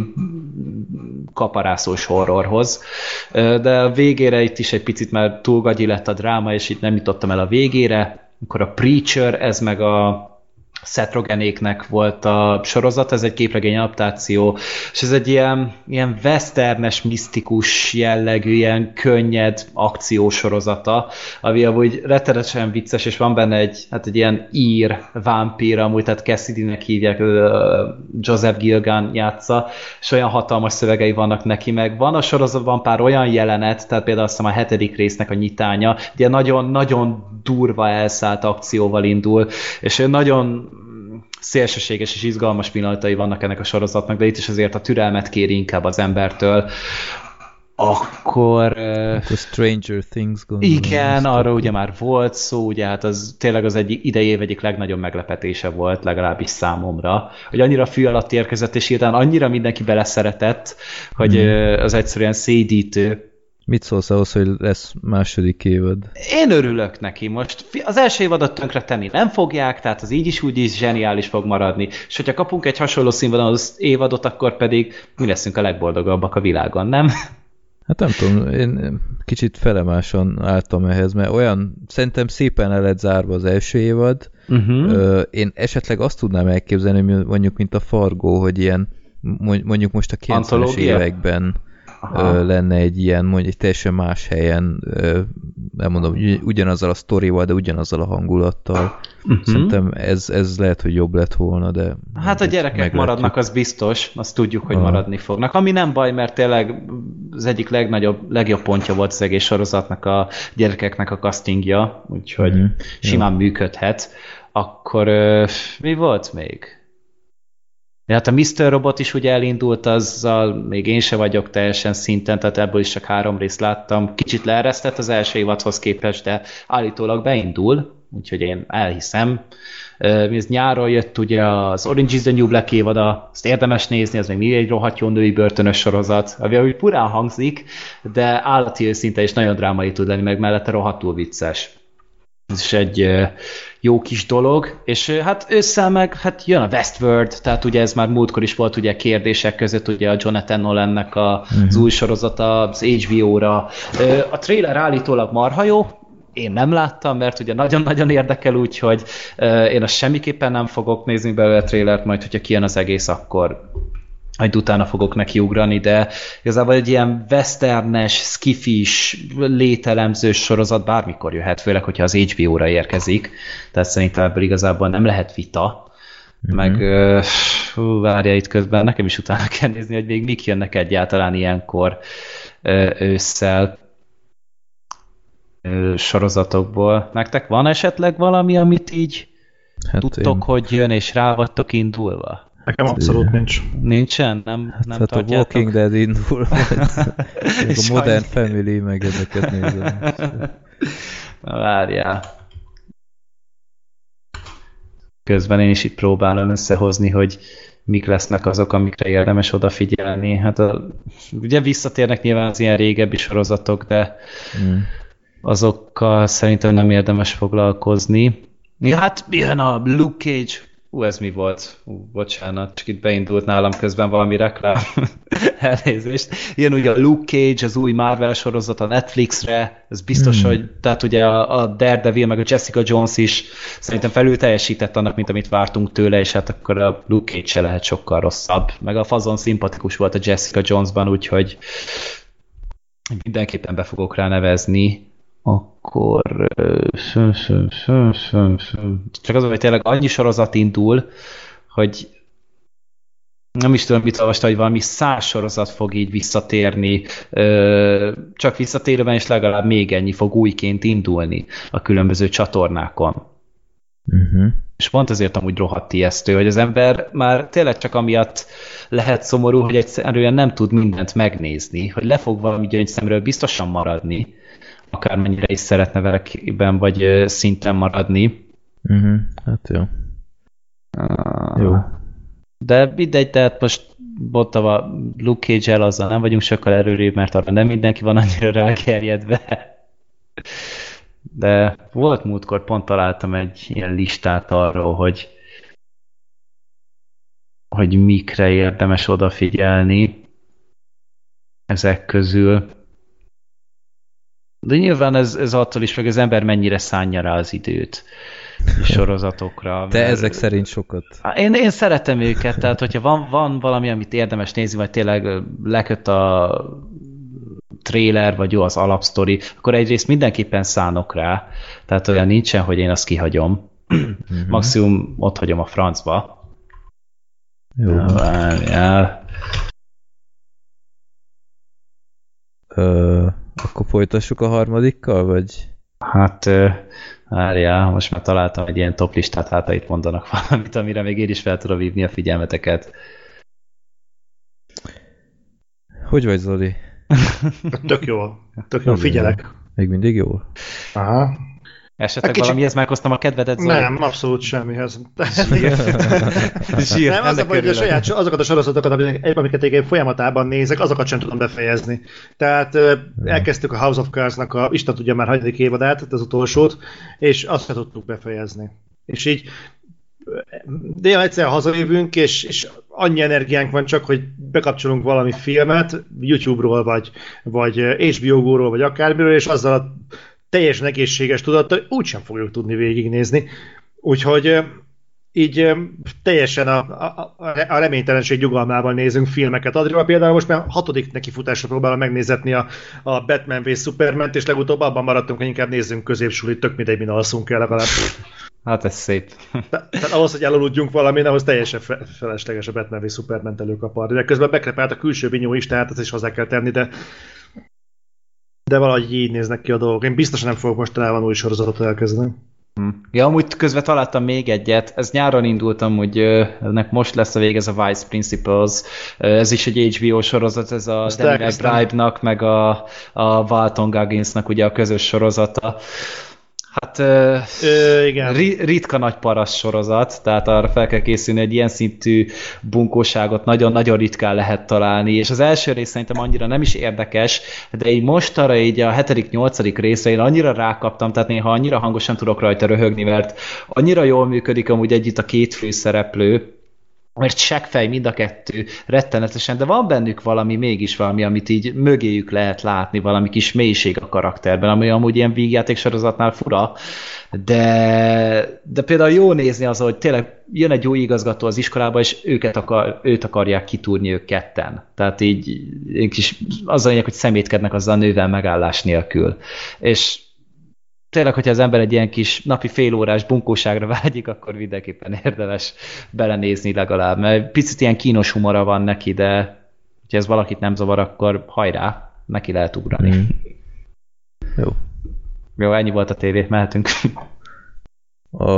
kaparászós horrorhoz. De a végére itt is egy picit már túl gagyi lett a dráma, és itt nem jutottam el a végére. Akkor a Preacher, ez meg a Seth Rogenéknek volt a sorozat, ez egy képregény adaptáció, és ez egy ilyen westernes, misztikus jellegű, ilyen könnyed akciósorozata, ami amúgy rettenetesen vicces, és van benne egy ilyen ír vámpír, amúgy, tehát Cassidynek hívják, Joseph Gilgan játsza, és olyan hatalmas szövegei vannak neki, meg van a sorozatban pár olyan jelenet, tehát például azt hiszem a 7. résznek a nyitánya, ugye nagyon-nagyon durva elszállt akcióval indul, és nagyon szélsőséges és izgalmas pillanatai vannak ennek a sorozatnak, de itt is azért a türelmet kéri inkább az embertől. Akkor Stranger Things, gondolom. Igen, arra ugye már volt szó, ugye hát az tényleg az idei év egyik legnagyobb meglepetése volt, legalábbis számomra, hogy annyira fű alatt érkezett, és hirtelen annyira mindenki beleszeretett, hogy az egyszerűen szédítő. Mit szólsz ahhoz, hogy lesz második évad? Én örülök neki most. Az első évadat tönkre tenni nem fogják, tehát az így is úgy is zseniális fog maradni. És hogyha kapunk egy hasonló színvonalú az évadot, akkor pedig mi leszünk a legboldogabbak a világon, nem? Hát nem tudom, én kicsit felemáson álltam ehhez, mert olyan, szerintem szépen el lett zárva az első évad. Én esetleg azt tudnám elképzelni, mondjuk mint a Fargo, hogy ilyen, mondjuk most a 90-es években lenne egy ilyen, mondjuk egy teljesen más helyen, nem mondom, ugyanazzal a sztorival, de ugyanazzal a hangulattal. Szerintem ez lehet, hogy jobb lett volna, de... Hát a gyerekek maradnak, az biztos, azt tudjuk, hogy maradni fognak. Ami nem baj, mert tényleg az egyik legjobb pontja volt az egész sorozatnak, a gyerekeknek a castingja, úgyhogy simán működhet. Akkor mi volt még? De hát a Mr. Robot is ugye elindult, azzal még én se vagyok teljesen szinten, tehát ebből is csak 3 részt láttam. Kicsit leeresztett az első évadhoz képest, de állítólag beindul, úgyhogy én elhiszem. Ez nyáron jött ugye az Orange is the New Black évada, azt érdemes nézni, ez még mindig egy rohadt jó női börtönös sorozat, ami úgy purán hangzik, de állati őszinte is nagyon drámai tud lenni, meg mellette rohadtul vicces. Ez is egy jó kis dolog, és hát ősszel meg hát jön a Westworld, tehát ugye ez már múltkor is volt ugye kérdések között, ugye a Jonathan Nolannek az új sorozata az HBO-ra. A trailer állítólag marha jó, én nem láttam, mert ugye nagyon-nagyon érdekel, úgyhogy én azt semmiképpen nem fogok nézni belőle a trailert, majd hogyha kijön az egész, akkor majd utána fogok nekiugrani, de igazából egy ilyen westernes, skifis, lételemzős sorozat bármikor jöhet, főleg, hogyha az HBO-ra érkezik. Tehát szerintem ebből igazából nem lehet vita. Meg várja itt közben, nekem is utána kell nézni, hogy még mik jönnek egyáltalán ilyenkor ősszel sorozatokból. Nektek van esetleg valami, amit így tudtok, hogy jön, és rá vagytok indulva? Nekem abszolút nincs. Nincsen? Nem hát tartjátok? A Walking Dead indul, a Modern Family, meg ezeket nézem. Na várjál. Közben én is itt próbálom összehozni, hogy mik lesznek azok, amikre érdemes odafigyelni. Hát ugye visszatérnek nyilván az ilyen régebbi sorozatok, de azokkal szerintem nem érdemes foglalkozni. Ja, hát jön a Luke Cage. Ez mi volt? Bocsánat, csak itt beindult nálam közben valami reklám. Elnézést. Ilyen ugye a Luke Cage, az új Marvel sorozat a Netflixre, ez biztos, hogy tehát ugye a Daredevil, meg a Jessica Jones is szerintem felül teljesített annak, mint amit vártunk tőle, és hát akkor a Luke Cage se lehet sokkal rosszabb. Meg a fazon szimpatikus volt a Jessica Jonesban, úgyhogy mindenképpen be fogok rá nevezni. Akkor csak az, hogy tényleg annyi sorozat indul, hogy nem is tudom, mit olvastam, hogy valami 100 sorozat fog így visszatérni, csak visszatérőben is legalább még ennyi fog újként indulni a különböző csatornákon. Uh-huh. És pont ezért amúgy rohadt ijesztő, hogy az ember már tényleg csak amiatt lehet szomorú, hogy egyszerűen nem tud mindent megnézni, hogy le fog valami gyöngyszemről biztosan maradni, akármennyire is szeretne velekben vagy szinten maradni. Uh-huh. Hát jó. Jó. De mindegy, tehát most bottava Luke Cage-el azzal nem vagyunk sokkal erőrébb, mert arra nem mindenki van annyira rágerjedve. De volt múltkor, pont találtam egy ilyen listát arról, hogy mikre érdemes odafigyelni ezek közül. De nyilván ez attól is, meg az ember mennyire szánja rá az időt sorozatokra. De ezek szerint sokat. Én szeretem őket, tehát hogyha van valami, amit érdemes nézni, vagy tényleg leköt a trailer, vagy jó az alapsztori, akkor egyrészt mindenképpen szánok rá. Tehát olyan nincsen, hogy én azt kihagyom. Uh-huh. Maximum ott hagyom a francba. Jó. Várjál. Akkor folytassuk a harmadikkal, vagy? Hát, várjál, most már találtam egy ilyen top listát, hát itt mondanak valamit, amire még én is fel tudom hívni a figyelmeteket. Hogy vagy, Zoli? Tök jól figyelek. Még mindig jól? Aha. Esetleg kicsit... valamihez megkoztam a kedvedet, Zoli? Nem, abszolút semmihez. Nem, az a baj, hogy azokat a sorozatokat, amiket én folyamatában nézek, azokat sem tudom befejezni. Tehát elkezdtük a House of Cards-nak a Isten tudja már hanyadik évadát, az utolsót, és azt nem tudtuk befejezni. És így de egyszerűen hazajövünk, és annyi energiánk van csak, hogy bekapcsolunk valami filmet, YouTube-ról, vagy HBO-ról, vagy akármiről, és azzal a teljesen egészséges tudattal úgysem fogjuk tudni végignézni. Úgyhogy így teljesen a reménytelenség nyugalmával nézünk filmeket. Adrián például most már 6. nekifutásra próbálom megnézetni a Batman v Superman-t, és legutóbb abban maradtunk, hogy inkább nézzünk középsúlyt, tök mindegy, min alszunk el legalább. Hát ez szép. Tehát ahhoz, hogy elaludjunk valamin, ahhoz teljesen felesleges a Batman v Superman-t előkaparni. De közben bekrepált a külső vinyó is, tehát ezt is hozzá kell tenni, de valahogy így néznek ki a dolgok. Én biztosan nem fogok mostanában új sorozatot elkezdeni. Ja, amúgy közben találtam még egyet. Ez nyáron indultam, hogy ennek most lesz a vége, ez a Vice Principals. Ez is egy HBO sorozat, ez a Danny McBride-nak, meg a Walton Gagginsnak ugye a közös sorozata. Hát igen. Ritka nagy parasz sorozat, tehát arra fel kell készülni, hogy ilyen szintű bunkóságot nagyon-nagyon ritkán lehet találni, és az első rész szerintem annyira nem is érdekes, de így most arra így a 7.-8. részre én annyira rákaptam, tehát néha annyira hangosan tudok rajta röhögni, mert annyira jól működik amúgy együtt a két főszereplő, mert seggfej mind a kettő rettenetesen, de van bennük valami, mégis valami, amit így mögéjük lehet látni, valami kis mélység a karakterben, ami amúgy ilyen vígjátéksorozatnál fura, de például jó nézni az, hogy tényleg jön egy új igazgató az iskolába, és őt akarják kitúrni ők ketten. Tehát így kis, az a lényeg, hogy szemétkednek azzal a nővel megállás nélkül. És tényleg, hogyha az ember egy ilyen kis napi félórás bunkóságra vágyik, akkor mindenképpen érdemes belenézni legalább, mert picit ilyen kínos humora van neki, de hogyha ez valakit nem zavar, akkor hajrá, neki lehet ugrani. Mm. Jó, ennyi volt a tévé, mehetünk. A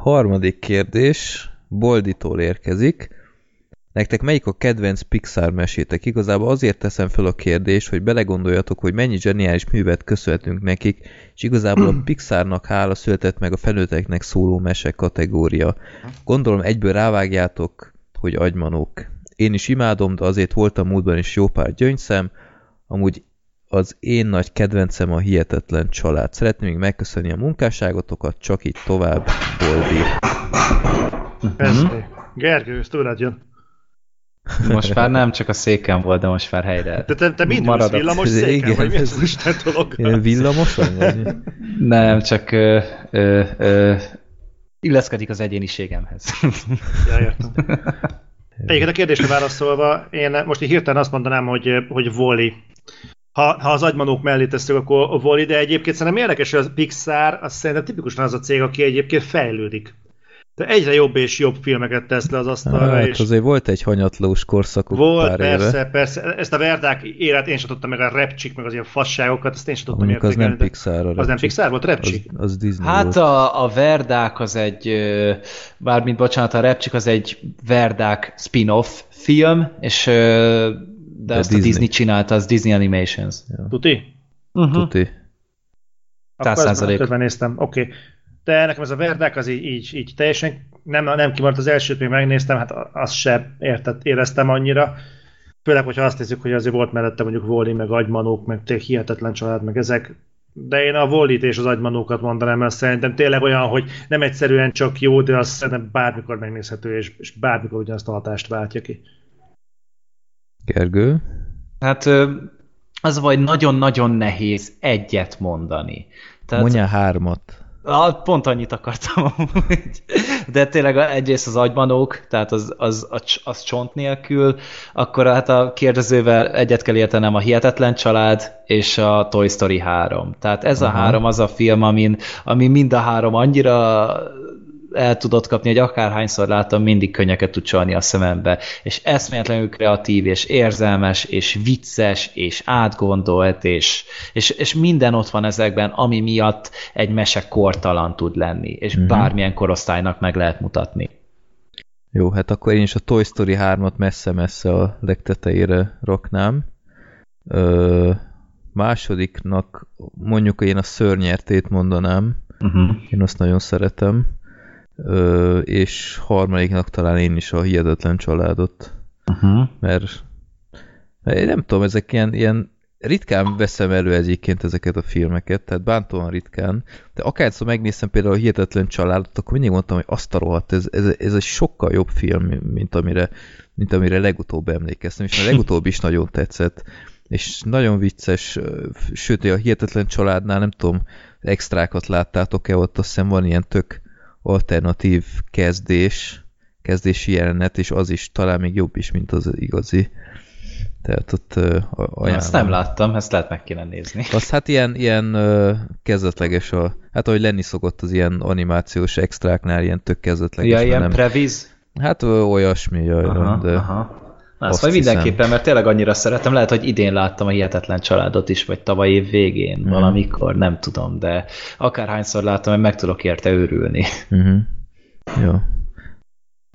harmadik kérdés Bolditól érkezik. Nektek melyik a kedvenc Pixar mesétek? Igazából azért teszem fel a kérdést, hogy belegondoljatok, hogy mennyi zseniális művet köszönhetünk nekik, és igazából a Pixarnak hála született meg a felnőtteknek szóló mese kategória. Gondolom egyből rávágjátok, hogy agymanók. Én is imádom, de azért voltam múltban is jó pár gyöngyszem. Amúgy az én nagy kedvencem a Hihetetlen család. Szeretném még megköszönni a munkásságotokat, csak így tovább, Boldi. Gergő, ez tőled jön. Most már nem csak a széken volt, de most már helyre. De te mind ülsz villamos széken, igen, vagy mi az Isten dolog? Villamoson vagy? Nem, csak illeszkedik az egyéniségemhez. Ja, értem. Egyébként a kérdésre válaszolva, én most így hirtelen azt mondanám, hogy Wall-E. Ha az agymanók mellé tesszük, akkor Wall-E, de egyébként szerintem érdekes, hogy a Pixar, az szerintem tipikusan az a cég, aki egyébként fejlődik. De egyre jobb és jobb filmeket tesz le az asztalra. Hát és azért volt egy hanyatlós korszakuk pár éve. Persze, persze. Ezt a Verdák élet én sem tudtam, meg a Repcsik, meg az ilyen fasságokat, ezt én sem tudtam értékelni. Az nem Pixar. Az nem Pixar volt? Repcsik? Az Disney hát volt. A Verdák az egy, bármint bocsánat, a Repcsik az egy Verdák spin-off film, és de ezt Disney. A Disney csinálta, az Disney Animations. Ja. Tuti? Uh-huh. Tuti. Akkor 100%. Ezt már néztem, oké. Okay. De nekem ez a Verdák az így teljesen nem kimaradt az elsőt, még megnéztem, hát azt sem éreztem annyira. Főleg, hogyha azt nézzük, hogy azért volt mellette mondjuk Wall-E, meg Agymanók, meg tényleg Hihetetlen család, meg ezek. De én a Wall-E-t és az Agymanókat mondanám, mert szerintem tényleg olyan, hogy nem egyszerűen csak jó, de azt szerintem bármikor megnézhető, és bármikor ugyanazt a hatást váltja ki. Gergő? Hát az vagy nagyon-nagyon nehéz egyet mondani. Tehát mondja hármat. Pont annyit akartam amúgy. De tényleg egyrészt az Agymanók, tehát az csont nélkül, akkor hát a kérdezővel egyet kell értenem, a Hihetetlen család és a Toy Story 3. Tehát ez a három az a film, ami mind a három annyira el tudott kapni, hogy akárhányszor láttam, mindig könnyeket tud csalni a szemembe. És eszméletlenül kreatív, és érzelmes, és vicces, és átgondolt, és minden ott van ezekben, ami miatt egy mese kortalan tud lenni, és bármilyen korosztálynak meg lehet mutatni. Jó, hát akkor én is a Toy Story 3-at messze-messze a legtetejére raknám. Másodiknak mondjuk én a Szörnyertét mondanám. Én azt nagyon szeretem. És harmadiknak talán én is a Hihetetlen családot. Mert én nem tudom, ezek ilyen ritkán veszem elő egyébként ezeket a filmeket, tehát bántóan ritkán, de akárszor megnéztem például a Hihetetlen családot, akkor mindig mondtam, hogy azt a rohadt, ez egy sokkal jobb film, mint amire legutóbb emlékeztem, és a legutóbb is nagyon tetszett, és nagyon vicces, sőt, a Hihetetlen családnál nem tudom, extrákat láttátok-e, ott azt hiszem van ilyen tök alternatív kezdési jelenet, és az is talán még jobb is, mint az igazi. Tehát ott ajánlom. Ezt nem láttam, ezt lehet meg kéne nézni. Azt hát ilyen kezdetleges hát ahogy lenni szokott az ilyen animációs extráknál, ilyen tök kezdetleges. Ja, ilyen previz? Hát olyasmi, de... Na, azt majd mindenképpen, mert tényleg annyira szeretem. Lehet, hogy idén láttam a Hihetetlen családot is, vagy tavaly év végén valamikor, nem tudom, de akárhányszor láttam, meg tudok érte őrülni. Jó.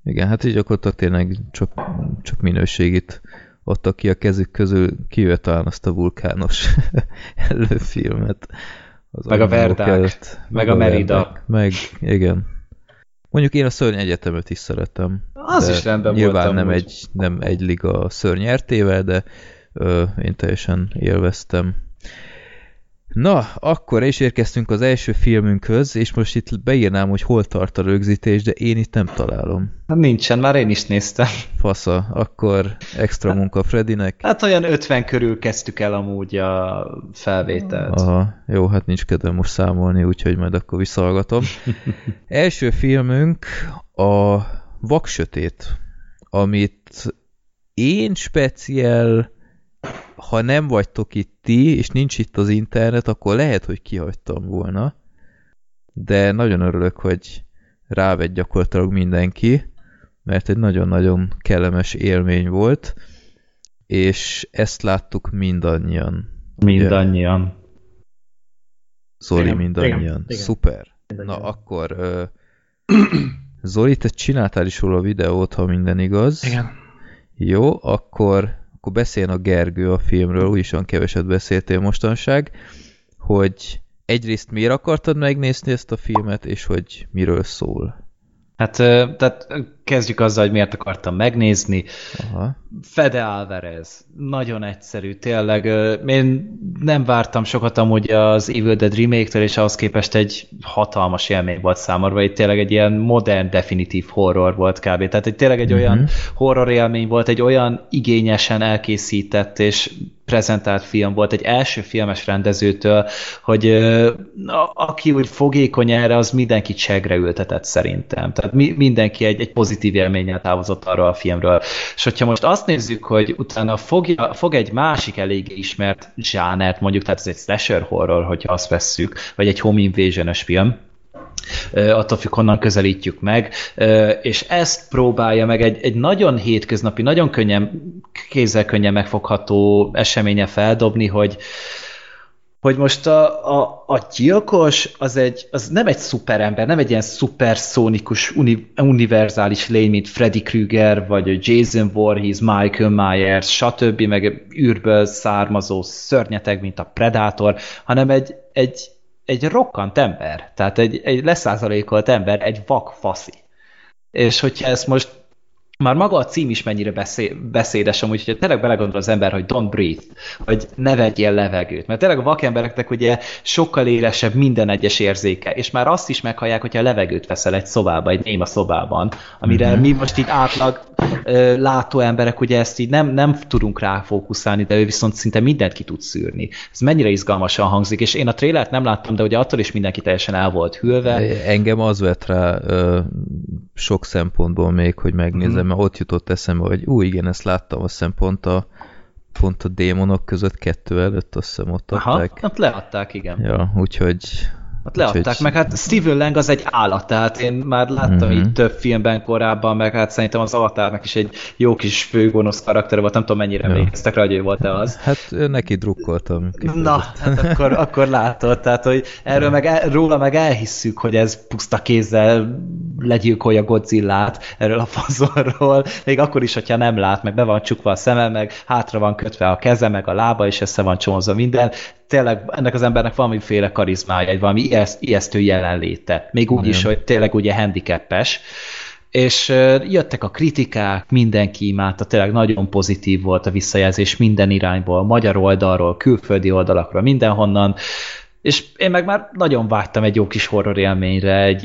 Igen, hát így gyakorlatilag tényleg csak minőségét adtak ki a kezük közül, kijöjjön talán azt a vulkános előfilmet. Meg a Verdák, előtt, meg a Merida. Meg, igen. Mondjuk én a Szörny Egyetemet is szeretem. Az is rendben voltam. Nyilván nem egy liga a Szörny RT-vel, de én teljesen élveztem. Na, akkor is érkeztünk az első filmünkhöz, és most itt beírnám, hogy hol tart a rögzítés, de én itt nem találom. Hát nincsen, már én is néztem. Fasza, akkor extra munka Fredinek. Hát olyan 50 körül kezdtük el amúgy a felvételt. Aha, jó, hát nincs kedvem most számolni, úgyhogy majd akkor visszahallgatom. Első filmünk a Vaksötét, amit én speciál, ha nem vagytok itt ti, és nincs itt az internet, akkor lehet, hogy kihagytam volna, de nagyon örülök, hogy rávett gyakorlatilag mindenki, mert egy nagyon-nagyon kellemes élmény volt, és ezt láttuk mindannyian. Mindannyian. Zoli, mindannyian. Szuper. Na akkor Zoli, te csináltál is róla a videót, ha minden igaz. Igen. Jó, akkor beszéljen a Gergő a filmről, úgyis olyan keveset beszéltél mostanság, hogy egyrészt miért akartad megnézni ezt a filmet, és hogy miről szól? Hát, tehát kezdjük azzal, hogy miért akartam megnézni. Aha. Fede Álvarez. Nagyon egyszerű, tényleg. Én nem vártam sokat amúgy az Evil Dead remake-től, és ahhoz képest egy hatalmas élmény volt számomra. Itt tényleg egy ilyen modern, definitív horror volt kb. Tehát tényleg egy olyan horror élmény volt, egy olyan igényesen elkészített és prezentált film volt, egy első filmes rendezőtől, hogy aki úgy fogékony erre, az mindenki csegre ültetett szerintem. Tehát mindenki egy pozitív élménnyel távozott arra a filmről. És hogyha most azt nézzük, hogy utána fog egy másik eléggé ismert zsánert, mondjuk, tehát ez egy slasher horror, hogyha azt vesszük, vagy egy home invasion-ös film, attól függ, honnan közelítjük meg, és ezt próbálja meg egy nagyon hétköznapi, nagyon könnyen, kézzelkönnyen megfogható eseménye feldobni, hogy most a gyilkos az nem egy szuperember, nem egy ilyen szuperszónikus, univerzális lény, mint Freddy Krueger, vagy Jason Voorhees, Michael Myers, stb., meg űrből származó szörnyeteg, mint a Predator, hanem egy rokkant ember, tehát egy leszázalékolt ember, egy vakfaszi. És hogyha ezt most már maga a cím is mennyire beszédes, amúgy, hogyha tényleg belegondol az ember, hogy don't breathe, hogy ne vegyél levegőt. Mert tényleg a vakembereknek ugye sokkal élesebb minden egyes érzéke, és már azt is meghallják, hogyha levegőt veszel egy szobába, egy néma szobában, amire mi most így átlag látó emberek ugye ezt így nem tudunk rá fókuszálni, de ő viszont szinte mindent ki tud szűrni. Ez mennyire izgalmasan hangzik, és én a trailert nem láttam, de ugye attól is mindenki teljesen el volt hűlve. Engem az vett rá sok szempontból még, hogy megnézem, mert ott jutott eszembe, hogy igen, ezt láttam, azt hiszem pont a démonok között 2 előtt, azt hiszem ott adták. Aha, ott leadták, igen. Ja, úgyhogy leadták, meg hát Stephen Lang az egy állat, tehát én már láttam így több filmben korábban, meg hát szerintem az Avatárnak is egy jó kis főgonosz karakter volt, nem tudom mennyire emlékeztek rá, hogy ő volt-e az. Hát neki drukkoltam. Na, hát akkor látod, tehát hogy erről róla meg elhisszük, hogy ez puszta kézzel legyilkolja Godzillát erről a fazonról, még akkor is, hogyha nem lát, meg be van csukva a szeme, meg hátra van kötve a keze, meg a lába, és össze van csomozva minden. Tényleg ennek az embernek valamiféle karizmája, egy valami ijesztő jelenléte. Még úgy is, hogy tényleg ugye handicapes. És jöttek a kritikák, mindenki imádta, tényleg nagyon pozitív volt a visszajelzés minden irányból, magyar oldalról, külföldi oldalakról, mindenhonnan. És én meg már nagyon vágytam egy jó kis horror élményre,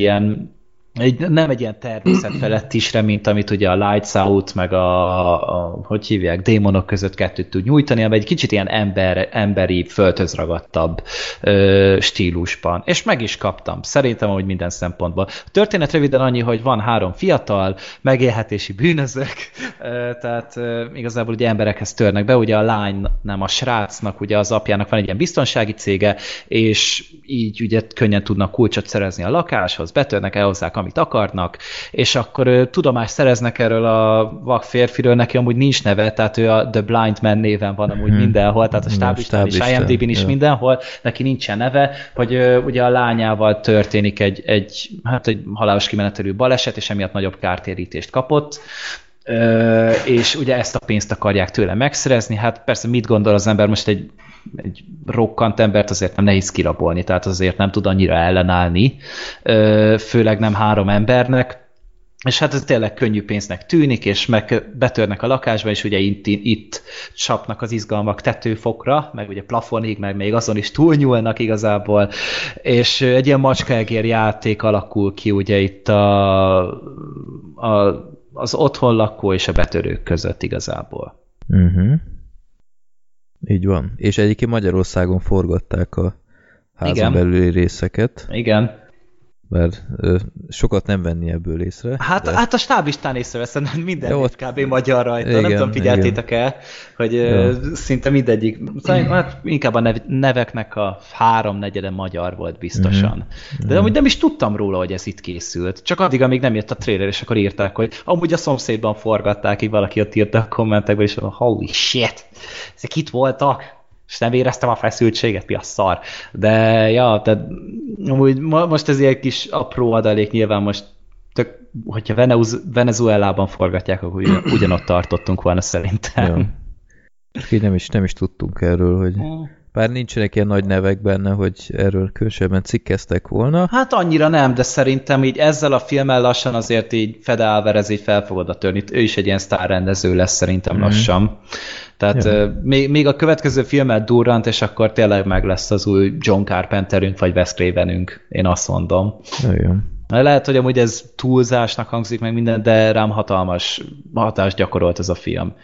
nem egy ilyen természetfelett isre, mint amit ugye a Lights Out, meg démonok között 2 tud nyújtani, hanem egy kicsit ilyen emberi, földhözragadtabb stílusban. És meg is kaptam. Szerintem amúgy minden szempontból. A történet röviden annyi, hogy van 3 fiatal, megélhetési bűnözők, tehát igazából ugye emberekhez törnek be, ugye a lány, nem a srácnak, ugye az apjának van egy ilyen biztonsági cége, és így ugye könnyen tudnak kulcsot szerezni a lakáshoz, betörnek, elhozzák, amit akarnak, és akkor tudomást szereznek erről a vak férfiről, neki amúgy nincs neve, tehát ő a The Blind Man néven van amúgy mindenhol, tehát a stáblistán és IMDb-n is mindenhol, neki nincsen neve, hogy ugye a lányával történik egy halálos kimenetelű baleset, és emiatt nagyobb kártérítést kapott, és ugye ezt a pénzt akarják tőle megszerezni, hát persze mit gondol az ember, most egy rokkant embert azért nem nehéz kirabolni, tehát azért nem tud annyira ellenállni, főleg nem 3 embernek, és hát ez tényleg könnyű pénznek tűnik, és betörnek a lakásba, és ugye itt csapnak az izgalmak tetőfokra, meg ugye plafonig, meg még azon is túlnyúlnak igazából, és egy ilyen macskaegér játék alakul ki ugye itt az otthon lakó és a betörők között igazából. Így van. És egyébként Magyarországon forgatták a házon belüli részeket. Igen. Mert sokat nem venni ebből észre. Hát a stáblistán észreveszem, minden kb. Magyar rajta. Igen, nem tudom, figyeltétek el, hogy szinte mindegyik, hát inkább a neveknek a 3/4 magyar volt biztosan. De amúgy nem is tudtam róla, hogy ez itt készült. Csak addig, amíg nem jött a trailer, és akkor írták, hogy amúgy a szomszédban forgatták, így valaki ott írta a kommentekben, és mondom, holy shit, ezek itt voltak. És nem éreztem a feszültséget, mi a szar. De tehát amúgy most ez ilyen kis apró adalék, nyilván most, hogyha Venezuelában forgatják, akkor ugyanott tartottunk volna szerintem. Ja. Nem is tudtunk erről, hogy bár nincsenek ilyen nagy nevek benne, hogy erről különösebben cikkeztek volna. Hát annyira nem, de szerintem így ezzel a filmmel lassan azért így Fede Álvarez így fel fog oda törni. Ő is egy ilyen sztárrendező lesz szerintem lassan. Tehát még a következő filmet durrant, és akkor tényleg meg lesz az új John Carpenterünk, vagy Wes Cravenünk, én azt mondom. Igen. Lehet, hogy amúgy ez túlzásnak hangzik meg minden, de rám hatalmas hatást gyakorolt ez a film.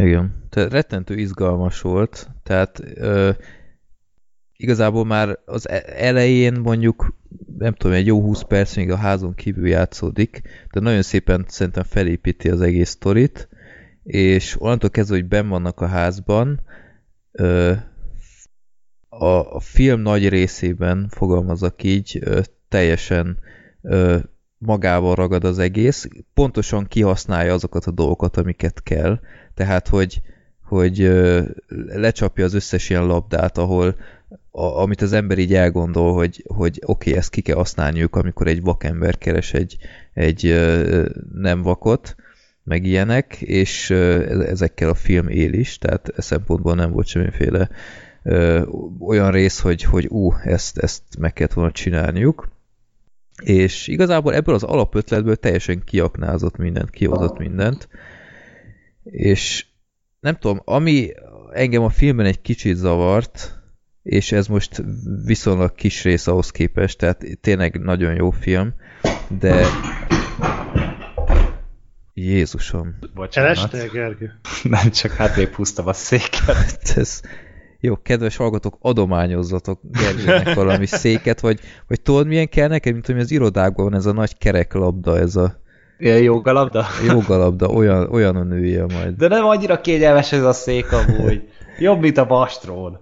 Igen. Tehát rettentő izgalmas volt, tehát igazából már az elején mondjuk, nem tudom, egy jó 20 perc még a házon kívül játszódik, de nagyon szépen szerintem felépíti az egész sztorit, és onnantól kezdve, hogy benn vannak a házban, a film nagy részében, fogalmazok így, teljesen magával ragad az egész, pontosan kihasználja azokat a dolgokat, amiket kell. Tehát, hogy lecsapja az összes ilyen labdát, ahol amit az ember így elgondol, hogy oké, ezt ki kell használniuk, amikor egy vakember keres egy nem vakot, meg ilyenek, és ezekkel a film él is, tehát e szempontból nem volt semmiféle olyan rész, hogy ezt meg kellett volna csinálniuk. És igazából ebből az alapötletből teljesen kiaknázott mindent, kihozott mindent. És nem tudom, ami engem a filmben egy kicsit zavart, és ez most viszonylag kis rész ahhoz képest, tehát tényleg nagyon jó film, de... Jézusom! Bocsánat! Nem, csak hátrébb húztam a széket. Ez... Jó, kedves hallgatók, adományozzatok Gergőnek valami széket, vagy tudod, milyen kell neked, mint hogy az irodákban van ez a nagy kereklabda, ez a... Ilyen jogalabda? Jogalabda, olyan a nője majd. De nem annyira kényelmes ez a szék amúgy. Jobb, mint a bastrón.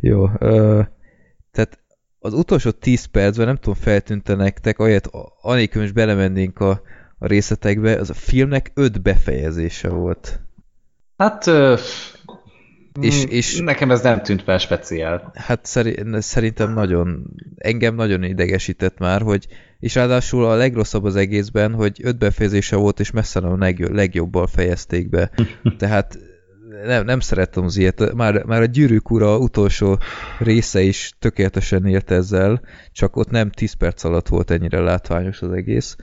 Jó, tehát az utolsó 10 percben, nem tudom, feltűnte nektek, ahelyett anélkül is belemennénk a részletekbe, az a filmnek 5 befejezése volt. Hát... És nekem ez nem tűnt már speciál. Hát szerintem engem nagyon idegesített már, hogy, és ráadásul a legrosszabb az egészben, hogy 5 befejezése volt, és messze a legjobbal fejezték be. Tehát nem szerettem az ilyet. Már a Gyűrűk ura utolsó része is tökéletesen élt ezzel, csak ott nem 10 perc alatt volt ennyire látványos az egész.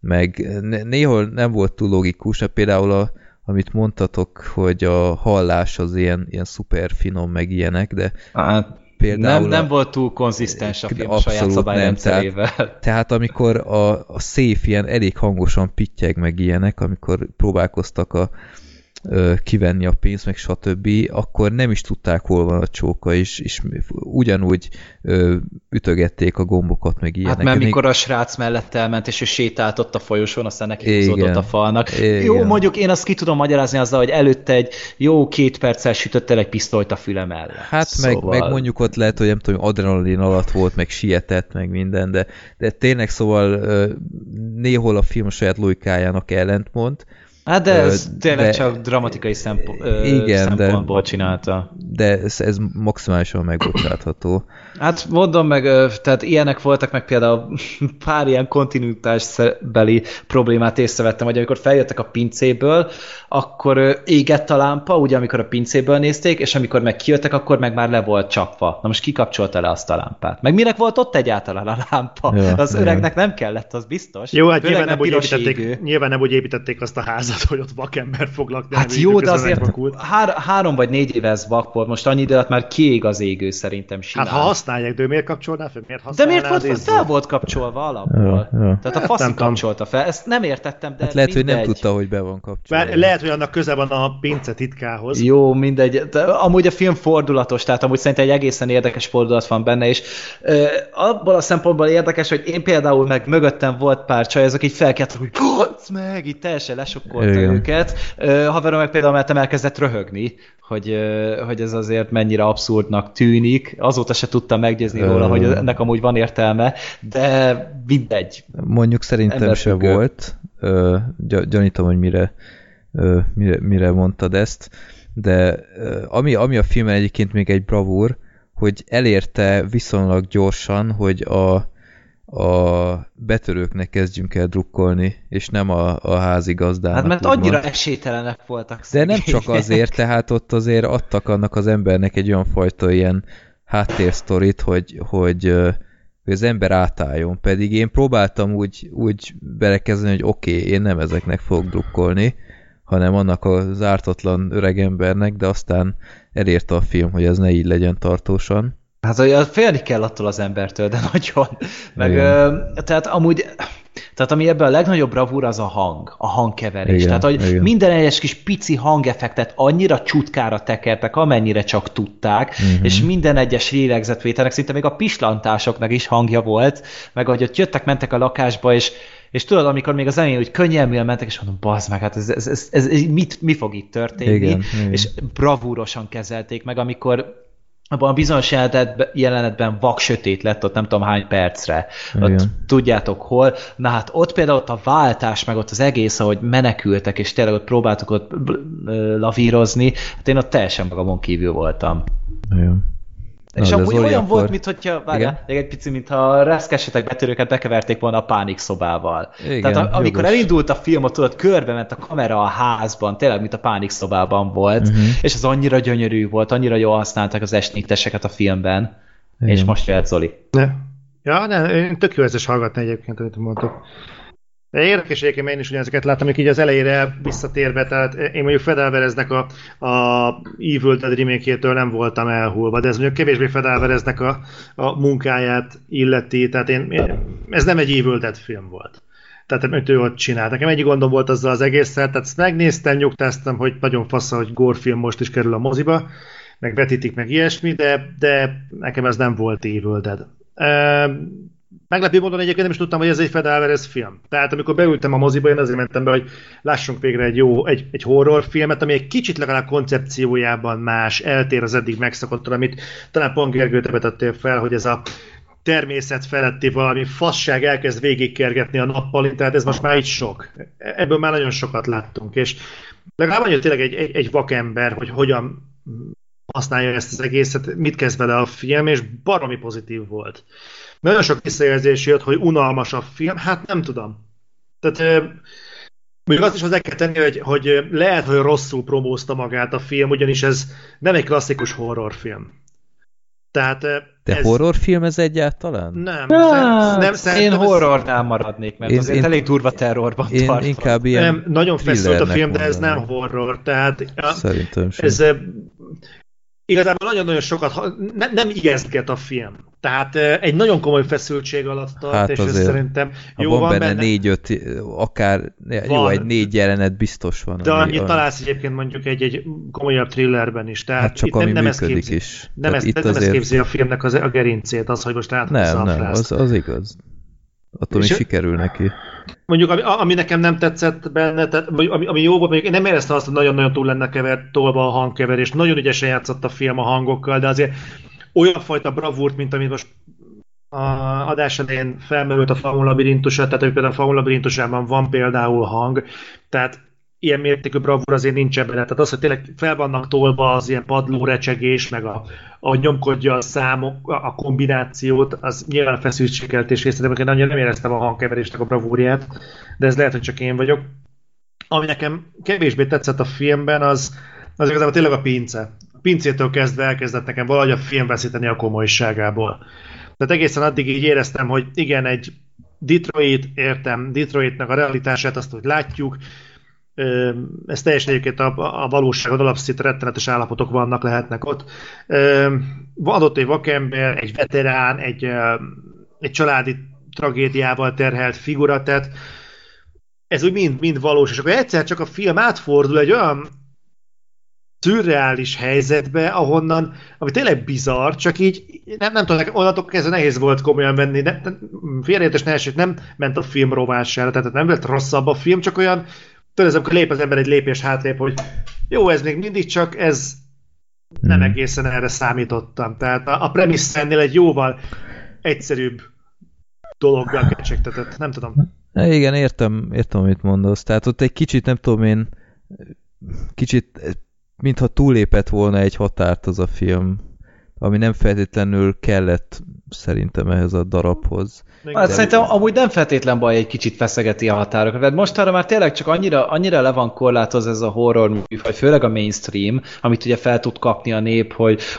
Meg néhol nem volt túl logikus, mert például amit mondtatok, hogy a hallás az ilyen szuper finom, meg ilyenek, de hát, például... Nem volt túl konzisztens a film saját szabályrendszerével. Tehát amikor a széf ilyen elég hangosan pittyeg, meg ilyenek, amikor próbálkoztak kivenni a pénzt, meg stb., akkor nem is tudták, hol van a csóka, és ugyanúgy ütögették a gombokat, meg ilyenek. Hát mert mikor a srác mellett elment, és ő sétált ott a folyosón, aztán neki húzódott a falnak. Igen. Jó, mondjuk én azt ki tudom magyarázni azzal, hogy előtte egy jó 2 perccel sütött el egy pisztolyt a fülem ellen. Hát szóval... meg mondjuk ott lehet, hogy nem tudom, adrenalin alatt volt, meg sietett, meg minden, de tényleg szóval néhol a film saját logikájának ellentmond. Hát de ez tényleg csak dramatikai szempontból csinálta. De ez maximálisan megbocsátható. Hát mondom meg, tehát ilyenek voltak, meg például pár ilyen kontinuitásbeli problémát észrevettem, hogy amikor feljöttek a pincéből, akkor égett a lámpa, ugye amikor a pincéből nézték, és amikor meg kijöttek, akkor meg már le volt csapva. Na most kikapcsolta le azt a lámpát? Meg minek volt ott egyáltalán a lámpa? Ja, az öregnek nem kellett, az biztos. Jó, hát nyilván nem úgy építették azt a házat, hogy ott vakember foglak. Hát jó, de azért 3 vagy 4 éve ez vak volt, most annyi idő alatt már kiég az égő szerintem simán. Hát ha használják, de miért kapcsolná fel? Fel volt kapcsolva alapból. Ja. Tehát a faszi kapcsolta fel. Ezt nem értettem, de hát lehet, mindegy. Hogy nem tudta, hogy be van kapcsolva. Bár lehet, hogy annak köze van a pince titkához. Jó, mindegy. De amúgy a film fordulatos, tehát amúgy szerintem egy egészen érdekes fordulat van benne, és abból a szempontból érdekes, hogy én például meg mögöttem volt pár csaj, azok így felkeltek, hogy meg, így teljesen lesokkolta őket. Haverom meg például mellettem elkezdett röhögni, hogy ez azért mennyire abszurdnak tűnik. Azóta se tudtam meggyőzni róla, hogy ennek amúgy van értelme, de mindegy. Mondjuk szerintem se volt. Gyanítom, hogy mire mondtad ezt, de ami a filmben egyébként még egy bravúr, hogy elérte viszonylag gyorsan, hogy a betörőknek kezdjünk el drukkolni, és nem a házigazdának. Hát mert annyira esélytelenek voltak. De nem csak azért, tehát ott azért adtak annak az embernek egy olyan fajta ilyen háttérsztorit, hogy az ember átálljon. Pedig én próbáltam úgy belekezdeni, hogy oké, én nem ezeknek fogok drukkolni, hanem annak az ártatlan öreg embernek, de aztán elérte a film, hogy ez ne így legyen tartósan. Hát félni kell attól az embertől, de nagyon. Tehát ami ebben a legnagyobb bravúr, az a hangkeverés. Igen, tehát, hogy minden egyes kis pici hangeffektet annyira csutkára tekertek, amennyire csak tudták, és minden egyes lélegzetvételnek, szinte még a pislantásoknak is hangja volt, meg ahogy ott jöttek-mentek a lakásba, és tudod, amikor még az elején úgy könnyelműen mentek, és mondom, bazd meg, hát ez mi fog itt történni? Igen, és bravúrosan kezelték meg, amikor abban a bizonyos jelenetben vak sötét lett, ott nem tudom hány percre. Ott, tudjátok hol. Na hát ott például ott a váltás, meg ott az egész, ahogy menekültek, és tényleg ott próbáltuk ott lavírozni, hát én ott teljesen magamon kívül voltam. Igen. És na, amúgy olyan akkor... volt, mintha egy pici, mintha reszkesetek betörőket bekeverték volna a pánik szobával. Igen, tehát amikor jogos. Elindult a film, ott körbe ment a kamera a házban, tényleg, mint a pánik szobában volt, és az annyira gyönyörű volt, annyira jól használták az esnikteseket a filmben, igen. És most jöhet Zoli. Ja, nem, én tök jó ezt hallgatni egyébként, amit mondtok. De érdekes egyébként, én is ugyanezeket láttam, amik így az elejére visszatérve, tehát én mondjuk Fede Álvareznek a Evil Dead remake-jétől nem voltam elhullva, de ez mondjuk kevésbé Fede Álvareznek a munkáját illeti, tehát ez nem egy Evil Dead film volt. Tehát amit ő ott csinált. Nekem egy gondom volt azzal az egésszel, tehát ezt megnéztem, nyugtáztam, hogy nagyon fasz, hogy gore film most is kerül a moziba, meg vetítik meg ilyesmi, de nekem ez nem volt Evil Dead. Meglepő módon egyébként nem is tudtam, hogy ez egy Fede Álvarez film. Tehát amikor beültem a moziba, én azért mentem be, hogy lássunk végre egy horrorfilmet, ami egy kicsit legalább koncepciójában más, eltér az eddig megszokottól, amit talán pont Gergő te vetettél fel, hogy ez a természet feletti valami fasság elkezd végigkergetni a nappalin, tehát ez most már így sok. Ebből már nagyon sokat láttunk, és legalább annyira tényleg egy vakember, hogy hogyan használja ezt az egészet, mit kezd vele a film, és baromi pozitív volt. Nagyon sok visszajelzés jött, hogy unalmas a film, hát nem tudom. Tehát mondjuk azt is hozzá kell tenni, hogy lehet, hogy rosszul promózta magát a film, ugyanis ez nem egy klasszikus horrorfilm. Tehát... De horrorfilm ez egyáltalán? Nem, én horrornál maradnék, mert azért elég durva terrorban tartom. Én inkább ilyen nem, nagyon feszült a film, de ez nem horror. Tehát, szerintem sem. Ez, igazából nagyon-nagyon sokat, nem ijesztget a film. Tehát egy nagyon komoly feszültség alatt tart, hát és ez szerintem jó van benne. 4-5, akár van, jó, egy 4 jelenet biztos van. De annyit találsz egyébként mondjuk egy komolyabb thrillerben is. Tehát hát csak itt ami nem működik ez képzi, is. Nem, ez, itt nem azért... ez képzi a filmnek a gerincét, az, hogy most áthúzza a frászt. Nem, az igaz. Attól is sikerül neki. Mondjuk, ami nekem nem tetszett benne, tehát, ami jó volt, mondjuk én nem éreztem azt, hogy nagyon-nagyon túl lenne tolva a hangkeverés. Nagyon ügyesen játszott a film a hangokkal, de azért olyan fajta bravúrt, mint amit most a adás elején felmerült a Faun labirintusa, tehát például a Faun labirintusában van például hang, tehát ilyen mértékű bravúr azért nincs ebben. Tehát az, hogy tényleg fel vannak tolva az ilyen padlórecsegés, meg ahogy nyomkodja a számok, a kombinációt, az nyilván feszültségkeltés részletem, mert én annyira nem éreztem a hangkeverésnek a bravúrját, de ez lehet, hogy csak én vagyok. Ami nekem kevésbé tetszett a filmben, az igazából tényleg a pince. A pincétől kezdve elkezdett nekem valahogy a film veszíteni a komolyságából. Tehát egészen addig így éreztem, hogy igen, egy Detroit, értem, Detroitnak a realitását, azt úgy látjuk, ez teljesen egyébként a valóságon alapszint rettenetes állapotok vannak, lehetnek ott. Van ott egy vakember, egy veterán, egy családi tragédiával terhelt figura, tehát ez úgy mind valós, és akkor egyszer csak a film átfordul egy olyan szürreális helyzetbe, ahonnan, ami tényleg bizarr, csak így, nem tudom, onnantól kezdve nehéz volt komolyan venni, félreértés ne esik, nem ment a film rovására, tehát nem lett rosszabb a film, csak olyan, tőlezem, amikor lép az ember egy lépés hátrébb, hogy jó, ez még mindig csak, ez nem egészen erre számítottam. Tehát a premisszánél egy jóval egyszerűbb dologgal kecsegtetett, nem tudom. Igen, értem, amit mondasz. Tehát ott egy kicsit, nem tudom én, mintha túllépett volna egy határt az a film, ami nem feltétlenül kellett szerintem ehhez a darabhoz. Hát szerintem amúgy nem feltétlen baj, egy kicsit feszegeti a határokat, mert mostanra már tényleg csak annyira le van korlátozva ez a horror műfaj, főleg a mainstream, amit ugye fel tud kapni a nép,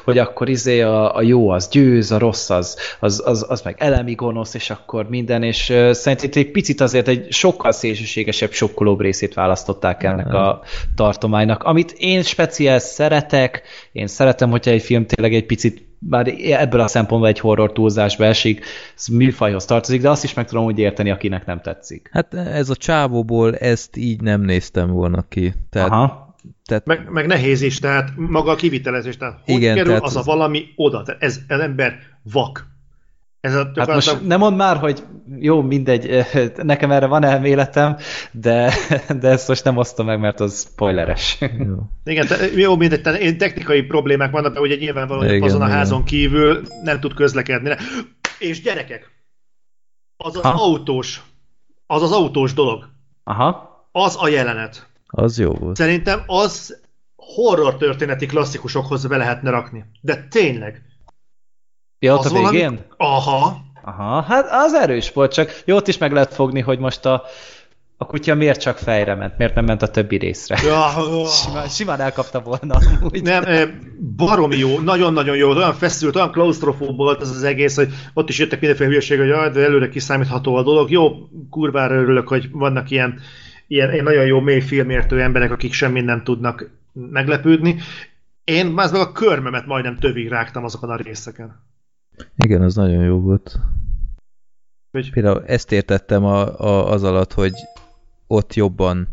hogy akkor izé a jó az győz, a rossz az meg elemi gonosz, és akkor minden, és szerintem egy picit azért egy sokkal szélsőségesebb, sokkolóbb részét választották ennek a tartománynak, amit én speciál szeretek, én szeretem, hogyha egy film tényleg egy picit, bár ebből a szempontból egy horror túlzásba esik, ez műfajhoz tartozik, de azt is meg tudom úgy érteni, akinek nem tetszik. Hát ez a csávóból ezt így nem néztem volna ki. Tehát... Meg nehéz is, tehát maga a kivitelezés, tehát hogy igen, kerül tehát az a valami oda, tehát ez ember vak. Ez a hát most nem mondd már, hogy jó, mindegy, nekem erre van elméletem, de ezt most nem osztom meg, mert az spoileres. Jó. Igen, jó, mindegy, technikai problémák vannak, de ugye nyilvánvalóan azon a házon kívül nem tud közlekedni. És gyerekek, az autós dolog. Aha. Az a jelenet. Az jó volt. Szerintem az horror történeti klasszikusokhoz be lehetne rakni. De tényleg. Ja, ott a végén? Valami... Aha, hát az erős volt, csak jót is meg lehet fogni, hogy most a kutya miért csak fejre ment, miért nem ment a többi részre. Simán elkapta volna. Amúgy. Nem, baromi jó, nagyon-nagyon jó, olyan feszült, olyan klaustrofób volt ez az egész, hogy ott is jöttek mindenféle hülyeség, hogy de előre kiszámítható a dolog. Jó, kurvára örülök, hogy vannak ilyen nagyon jó mély filmértő emberek, akik semmi nem tudnak meglepődni. Én már a körmemet majdnem tövig rágtam azokon a részeken. Igen, az nagyon jó volt. Például ezt értettem az alatt, hogy ott jobban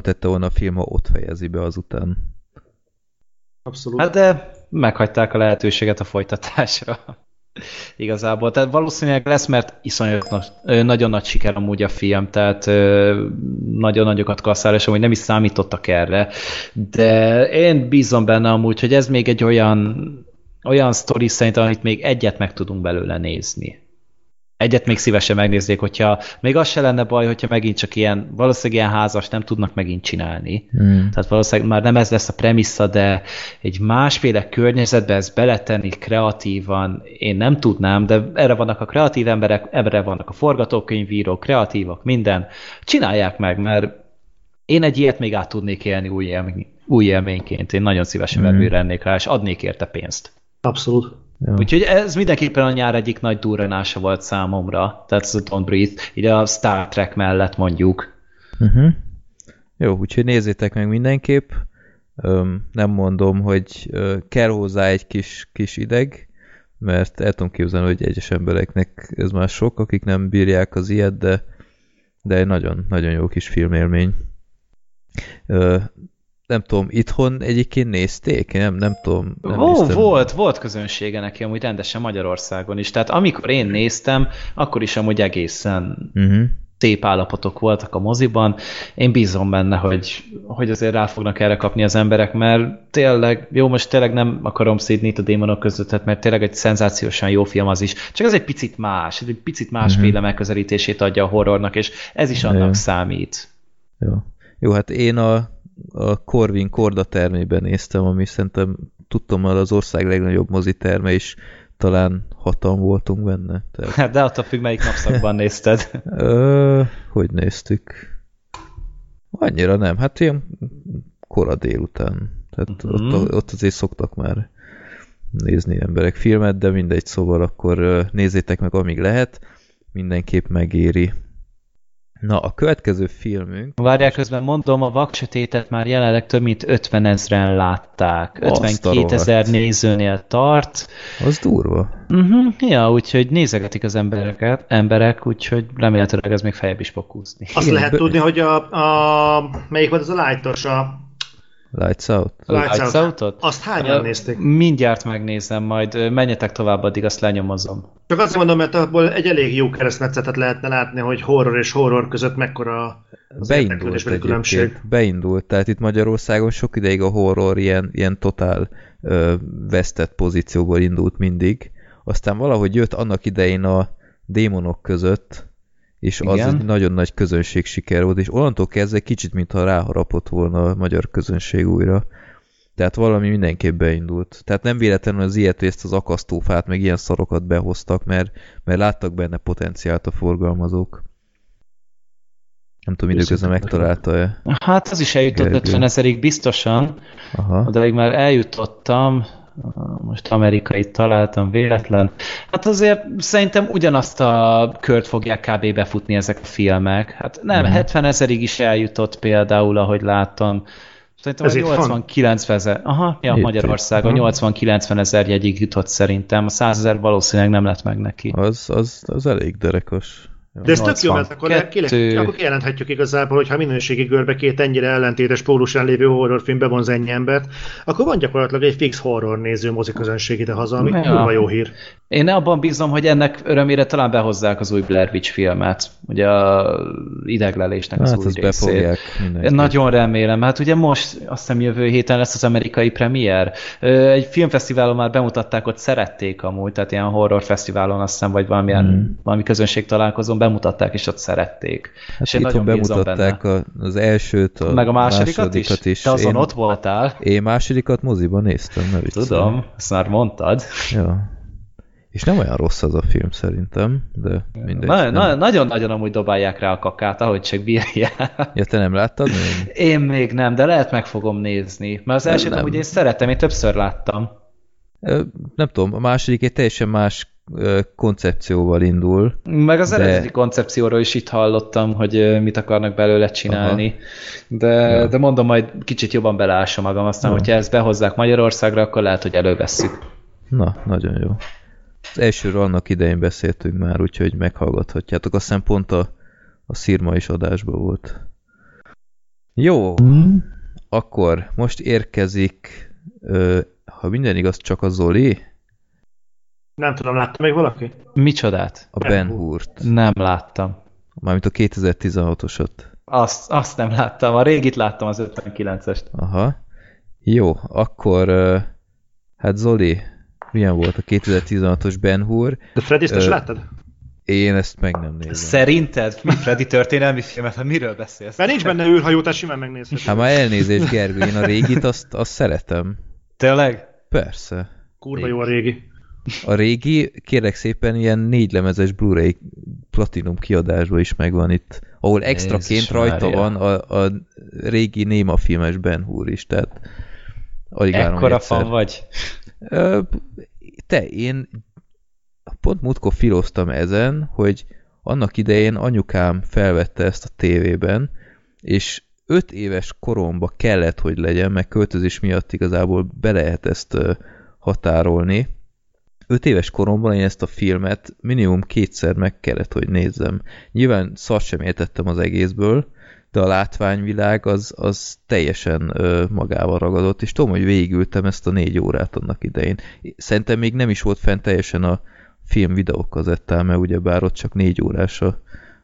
tette volna a film, ha ott fejezi be azután. Abszolút. Hát de meghagyták a lehetőséget a folytatásra. Igazából. Tehát valószínűleg lesz, mert nagyon nagy siker amúgy a film, tehát nagyon nagyokat kasszál, és amúgy nem is számítottak erre. De én bízom benne amúgy, hogy ez még egy olyan sztori szerintem, amit még egyet meg tudunk belőle nézni. Egyet még szívesen megnézzék, hogyha még az se lenne baj, hogyha megint csak ilyen, valószínűleg ilyen házas nem tudnak megint csinálni. Mm. Tehát valószínűleg már nem ez lesz a premissza, de egy másféle környezetbe ezt beletenni kreatívan, én nem tudnám, de erre vannak a kreatív emberek, erre vannak a forgatókönyvírók, kreatívak, minden. Csinálják meg, mert én egy ilyet még át tudnék élni új élményként. Én nagyon szívesen megrendelnék rá, és adnék érte pénzt. Abszolút. Jó. Úgyhogy ez mindenképpen a nyár egyik nagy durranása volt számomra. Tehát ez a Don't Breathe, így a Star Trek mellett mondjuk. Uh-huh. Jó, úgyhogy nézzétek meg mindenképp. Nem mondom, hogy kell hozzá egy kis ideg, mert el tudom képzelni, hogy egyes embereknek ez már sok, akik nem bírják az ilyet, de nagyon, nagyon jó kis filmélmény. Nem tudom, itthon egyébként nézték? Nem tudom. Nem volt közönsége neki amúgy rendesen Magyarországon is. Tehát amikor én néztem, akkor is amúgy egészen szép állapotok voltak a moziban. Én bízom benne, hogy azért rá fognak erre kapni az emberek, mert tényleg, jó, most tényleg nem akarom szídni itt a démonok között, mert tényleg egy szenzációsan jó film az is. Csak ez egy picit másféle megközelítését adja a horrornak, és ez is annak számít. Jó, hát én a Corvin Korda termében néztem, ami szerintem tudtam, hogy az ország legnagyobb moziterme, és talán 6-an voltunk benne. Tehát... De attól függ, melyik napszakban nézted. Hogy néztük? Annyira nem. Hát ilyen kora délután. Tehát ott azért szoktak már nézni emberek filmet, de mindegy, szóval akkor nézzétek meg, amíg lehet. Mindenképp megéri. Na, a következő filmünk... Várják, közben mondom, a Vaksötétet már jelenleg több mint 50 000 látták. 52 000 nézőnél tart. Az durva. Ja, úgyhogy nézegetik az emberek, úgyhogy remélhetőleg ez még feljebb is fog kúszni. Azt lehet tudni, hogy melyik volt az a lightos, Lights Out. Lights Out-ot? Azt hányan nézték? Mindjárt megnézem, majd menjetek tovább, addig azt lenyomozom. Csak azt mondom, mert abból egy elég jó keresztmetszetet lehetne látni, hogy horror és horror között mekkora az érdeklődésbeli különbség. Beindult, tehát itt Magyarországon sok ideig a horror ilyen totál vesztett pozícióból indult mindig. Aztán valahogy jött annak idején a démonok között, és az egy nagyon nagy közönség siker volt, és onnantól kezdve kicsit, mintha ráharapott volna a magyar közönség újra. Tehát valami mindenképp beindult. Tehát nem véletlenül az ilyet, hogy ezt az akasztófát, meg ilyen szarokat behoztak, mert láttak benne potenciált a forgalmazók. Nem tudom, időközben megtalálta-e. Hát az is eljutott 50 000-ig biztosan. Aha. De még már eljutottam, most amerikai találtam véletlen. Hát azért szerintem ugyanazt a kört fogják kb. Befutni ezek a filmek. Hát nem, 70 000-ig is eljutott például, ahogy láttam. Szerintem 80-90 000. Aha, ja, Magyarországon 80-90 000 jegyig jutott szerintem. A 100 000 valószínűleg nem lett meg neki. Az elég derekos. De ez tök jó, mert akkor kijelenthetjük igazából, hogy ha minőségi görbe két ennyire ellentétes pólusán lévő horrorfilm bevonz ennyi embert, akkor van gyakorlatilag egy fix horror néző moziközönség idehaza, ami kurva jó hír. Én abban bízom, hogy ennek örömére talán behozzák az új Blair Witch filmet, ugye a ideglelésnek az új részét. Nagyon remélem, hát ugye most azt hiszem jövő héten lesz az amerikai premier. Egy filmfesztiválon már bemutatták, ott szerették amúgy, tehát ilyen horrorfesztiválon azt hiszem, vagy valami közönség találkozón bemutatták, és ott szerették. Hát és én nagyon bízom benne. Az elsőt, meg a másodikat is. Te azon ott voltál. Én másodikat moziban néztem. Tudom, ezt már mondtad. Ja. És nem olyan rossz az a film szerintem, de mindegy. Nagyon-nagyon amúgy dobálják rá a kakát, ahogy csak bírják. Ja, te nem láttad? Nem? Én még nem, de lehet meg fogom nézni. Mert az elsőt amúgy én szeretem, én többször láttam. Nem tudom, a második egy teljesen más koncepcióval indul. Meg az eredeti koncepcióról is itt hallottam, hogy mit akarnak belőle csinálni. De mondom, majd kicsit jobban belásom magam. Aztán, hogyha ezt behozzák Magyarországra, akkor lehet, hogy elővesszük. Na, nagyon jó. Az elsőről annak idején beszéltünk már, úgyhogy meghallgathatjátok. Aztán pont a Szirma is adásban volt. Jó. Akkor most érkezik, ha minden igaz, csak a Zoli. Nem tudom, látta még valaki? Micsodát? A Ben Hurt. Nem láttam. Mármint a 2016-osat. Azt nem láttam. A régit láttam, az 59-est. Aha. Jó, akkor hát Zoli, milyen volt a 2016-os Ben Hur? De Freddy-t is láttad? Én ezt meg nem nézem. Szerinted mi Freddy történelmi filmet? Miről beszélsz? Mert nincs benne űrhajót, simán megnézhet. Hát már elnézést, Gergő, én a régit azt szeretem. Tényleg? Persze. Kurva jó a régi. A régi, kérlek szépen, ilyen 4 lemezes Blu-ray platinum kiadásban is megvan itt, ahol extraként rajta van a régi némafilmes Ben Hur is, tehát alig várom egyszer. Ekkora fan vagy? Én pont múltkor filoztam ezen, hogy annak idején anyukám felvette ezt a tévében, és 5 éves koromba kellett, hogy legyen, mert költözés miatt igazából be lehet ezt határolni. 5 éves koromban én ezt a filmet minimum 2-szer meg kellett, hogy nézzem. Nyilván szart sem értettem az egészből, de a látványvilág az teljesen magával ragadott, és tudom, hogy végigültem ezt a 4 órát annak idején. Szerintem még nem is volt fent teljesen a film videókazettán, mert ugyebár ott csak 4 órás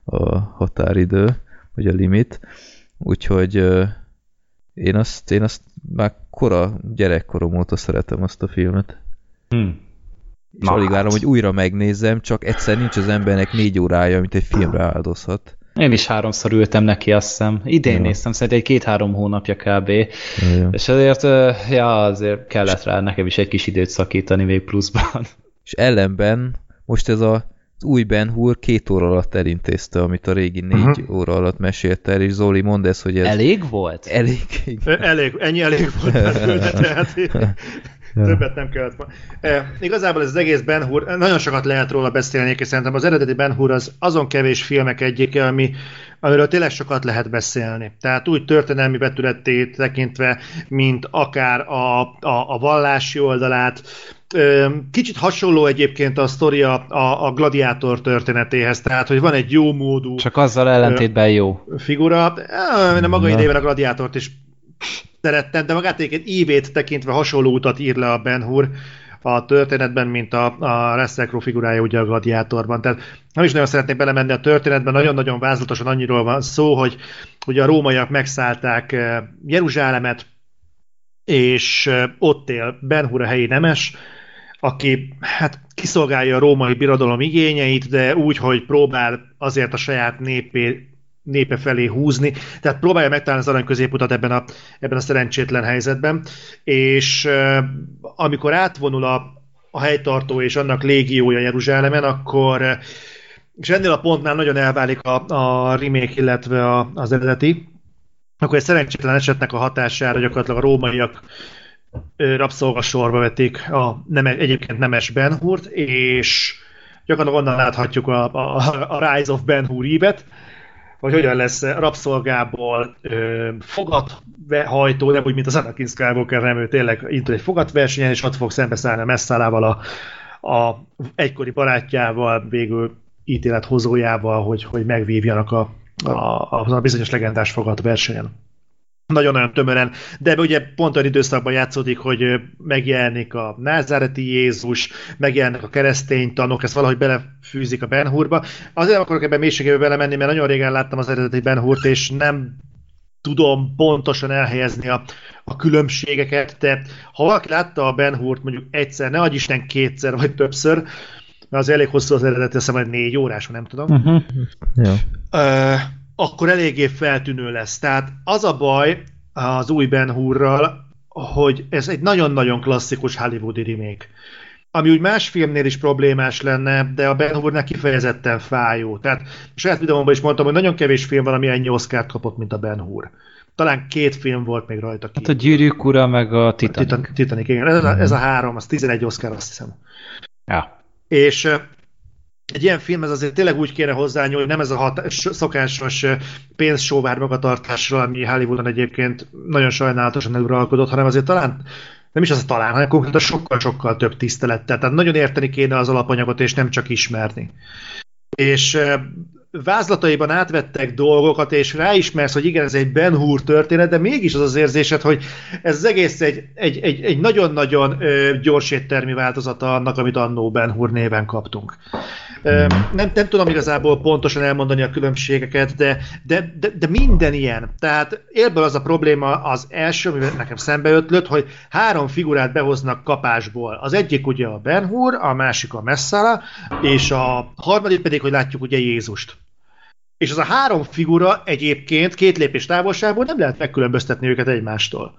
a határidő, vagy a limit. Úgyhogy én azt már gyerekkorom óta szeretem azt a filmet. És alig várom, hogy újra megnézzem, csak egyszer nincs az embernek 4 órája, amit egy filmre áldozhat. Én is 3-szor ültem neki, azt hiszem. Idén néztem, szerintem egy 2-3 hónapja kb. Jó. És azért kellett rá nekem is egy kis időt szakítani még pluszban. És ellenben most ez az új Ben Hur 2 óra alatt elintézte, amit a régi 4 óra alatt mesélt el, és Zoli, mondd ezt, hogy ez... Elég volt? Elég, ennyi elég volt. Többet nem kellett volna. Igazából ez az egész Ben Hur, nagyon sokat lehet róla beszélni, és szerintem az eredeti Ben Hur az azon kevés filmek egyike, amiről tényleg sokat lehet beszélni. Tehát úgy történelmi vetületét tekintve, mint akár a vallási oldalát. Kicsit hasonló egyébként a sztoria a gladiátor történetéhez, tehát, hogy van egy jó módú... Csak azzal ellentétben jó. ...figura. Én a maga idejében a gladiátort is... szerettem, de magát egy ívét tekintve hasonló utat ír le a Ben Hur a történetben, mint a Russell Crowe figurája ugye a Gladiátorban. Tehát nem is nagyon szeretnék belemenni a történetben, nagyon-nagyon vázlatosan annyiról van szó, hogy ugye a rómaiak megszállták Jeruzsálemet, és ott él Ben Hur a helyi nemes, aki hát kiszolgálja a római birodalom igényeit, de úgy, hogy próbál azért a saját népe felé húzni, tehát próbálja megtalálni az arany középutat ebben a szerencsétlen helyzetben, és amikor átvonul a helytartó és annak légiója Jeruzsálemen, akkor és ennél a pontnál nagyon elválik a remake, illetve az eredeti, akkor egy szerencsétlen esetnek a hatására gyakorlatilag a rómaiak rabszolgasorba vetik egyébként nemes Ben Hurt, és gyakorlatilag onnan láthatjuk a Rise of Ben Hur ívet, hogy hogyan lesz rabszolgából fogathajtó, nem úgy, mint az Anakin Skywalker, nem, ő tényleg indul egy fogatversenyen, és ott fog szembeszállni a Messzalával, egykori barátjával, végül ítélethozójával, hogy megvívjanak a bizonyos legendás fogat versenyen. Nagyon-nagyon tömören, de ugye pont olyan időszakban játszódik, hogy megjelenik a názáreti Jézus, megjelennek a keresztény tanok, ezt valahogy belefűzik a Ben Hurba. Azért nem akarok ebben mélységébe belemenni, mert nagyon régen láttam az eredeti Ben Hurt, és nem tudom pontosan elhelyezni a különbségeket. Tehát ha valaki látta a Ben Hurt mondjuk egyszer, ne adj Isten kétszer vagy többször, mert az elég hosszú az eredeti, azt hiszem, 4 órás, nem tudom. Uh-huh. Ja. Akkor eléggé feltűnő lesz. Tehát az a baj az új Ben Hurral, hogy ez egy nagyon-nagyon klasszikus hollywoodi remake, ami úgy más filmnél is problémás lenne, de a Ben Hurnak kifejezetten fájó. Tehát saját videómban is mondtam, hogy nagyon kevés film van, ami ennyi Oscart kapott, mint a Ben Hur. Talán 2 film volt még rajta ki. Hát a Gyűrűk ura meg a Titanic. A Titanic, igen. Ez a 3, az 11 Oscar, azt hiszem. Ja. És egy ilyen film, ez azért tényleg úgy kéne hozzányúlni, hogy nem ez a szokásos pénzsóvár magatartásra, ami Hollywoodon egyébként nagyon sajnálatosan eluralkodott, hanem azért talán, nem is az talán, hanem konkrétan sokkal-sokkal több tisztelettel. Tehát nagyon érteni kéne az alapanyagot, és nem csak ismerni. És vázlataiban átvettek dolgokat, és ráismersz, hogy igen, ez egy Ben Hur történet, de mégis az az érzésed, hogy ez az egész egy nagyon-nagyon gyors éttermi változata annak, amit annó Ben Hur néven kaptunk. Nem tudom igazából pontosan elmondani a különbségeket, de minden ilyen. Tehát élből az a probléma az első, amivel nekem szembeötlött, hogy 3 figurát behoznak kapásból. Az egyik ugye a Ben Hur, a másik a Messala, és a harmadik pedig, hogy látjuk ugye Jézust. És az a 3 figura egyébként 2 lépés távolságból nem lehet megkülönböztetni őket egymástól.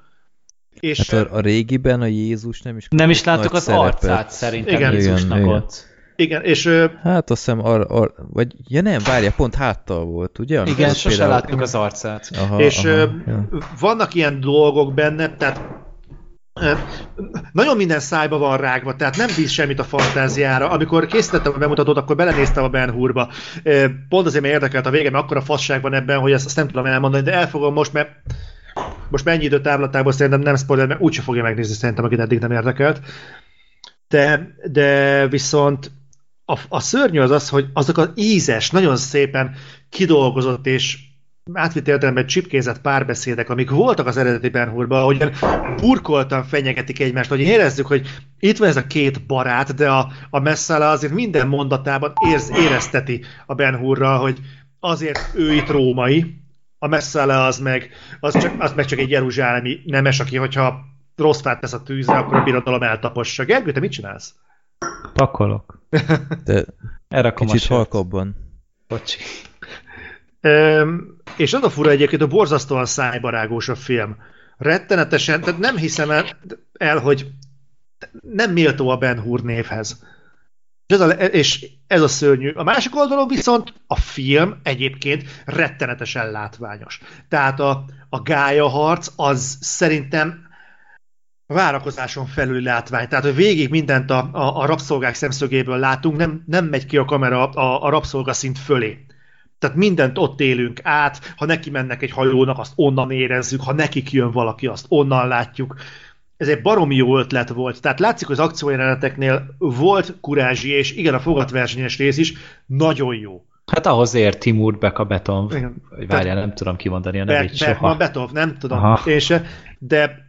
És hát a régiben a Jézus nem is... Nem is láttuk az szerepet. Arcát szerintem, igen, Jézusnak, igen, ott. Igen, és... Hát azt hiszem, vagy... Ja nem, várja, pont háttal volt, ugye? Amikor igen, sose például... láttuk az arcát. Aha, és ja. Vannak ilyen dolgok benne, tehát nagyon minden szájba van rágva, tehát nem bíz semmit a fantáziára. Amikor készítettem a bemutatót, akkor belenéztem a Ben Hurba. Pont azért, mert érdekelt a vége, mert akkora fasság van ebben, hogy ezt nem tudom elmondani, de elfogom most, mert most mennyi idő távlatából szerintem nem spoiler, mert úgyse fogja megnézni szerintem, akit eddig nem érdekelt. De viszont a szörnyű az, hogy azok az ízes, nagyon szépen kidolgozott és átvitt értelemben csipkézett párbeszédek, amik voltak az eredeti Ben Hurban, ahogyan burkoltan fenyegetik egymást, hogy érezzük, hogy itt van ez a 2 barát, de a Messala azért minden mondatában érezteti a Ben Hurral, hogy azért ő itt római, a Messala az meg csak egy jeruzsálemi nemes, aki, hogyha rossz fát tesz a tűzre, akkor a birodalom eltapossa. Gergő, te mit csinálsz? Pakolok. De kicsit halkabban. Bocsi. És az a fura egyébként, a borzasztóan szájbarágós a film. Rettenetesen, tehát nem hiszem el, hogy nem méltó a Ben Hur névhez. És ez a szörnyű. A másik oldalon viszont a film egyébként rettenetesen látványos. Tehát a gályaharc az szerintem várakozáson felüli látvány. Tehát, hogy végig mindent a rabszolgák szemszögéből látunk, nem megy ki a kamera a rabszolgaszint fölé. Tehát mindent ott élünk át, ha neki mennek egy hajónak, azt onnan érezzük, ha nekik jön valaki, azt onnan látjuk. Ez egy baromi jó ötlet volt. Tehát látszik, hogy az akciójeleneteknél volt kurázsi, és igen, a fogatversenyes rész is nagyon jó. Hát ahhoz ért Timur Bekabetov. Várjál, nem tudom kimondani a nevét soha. Betov, nem tudom. De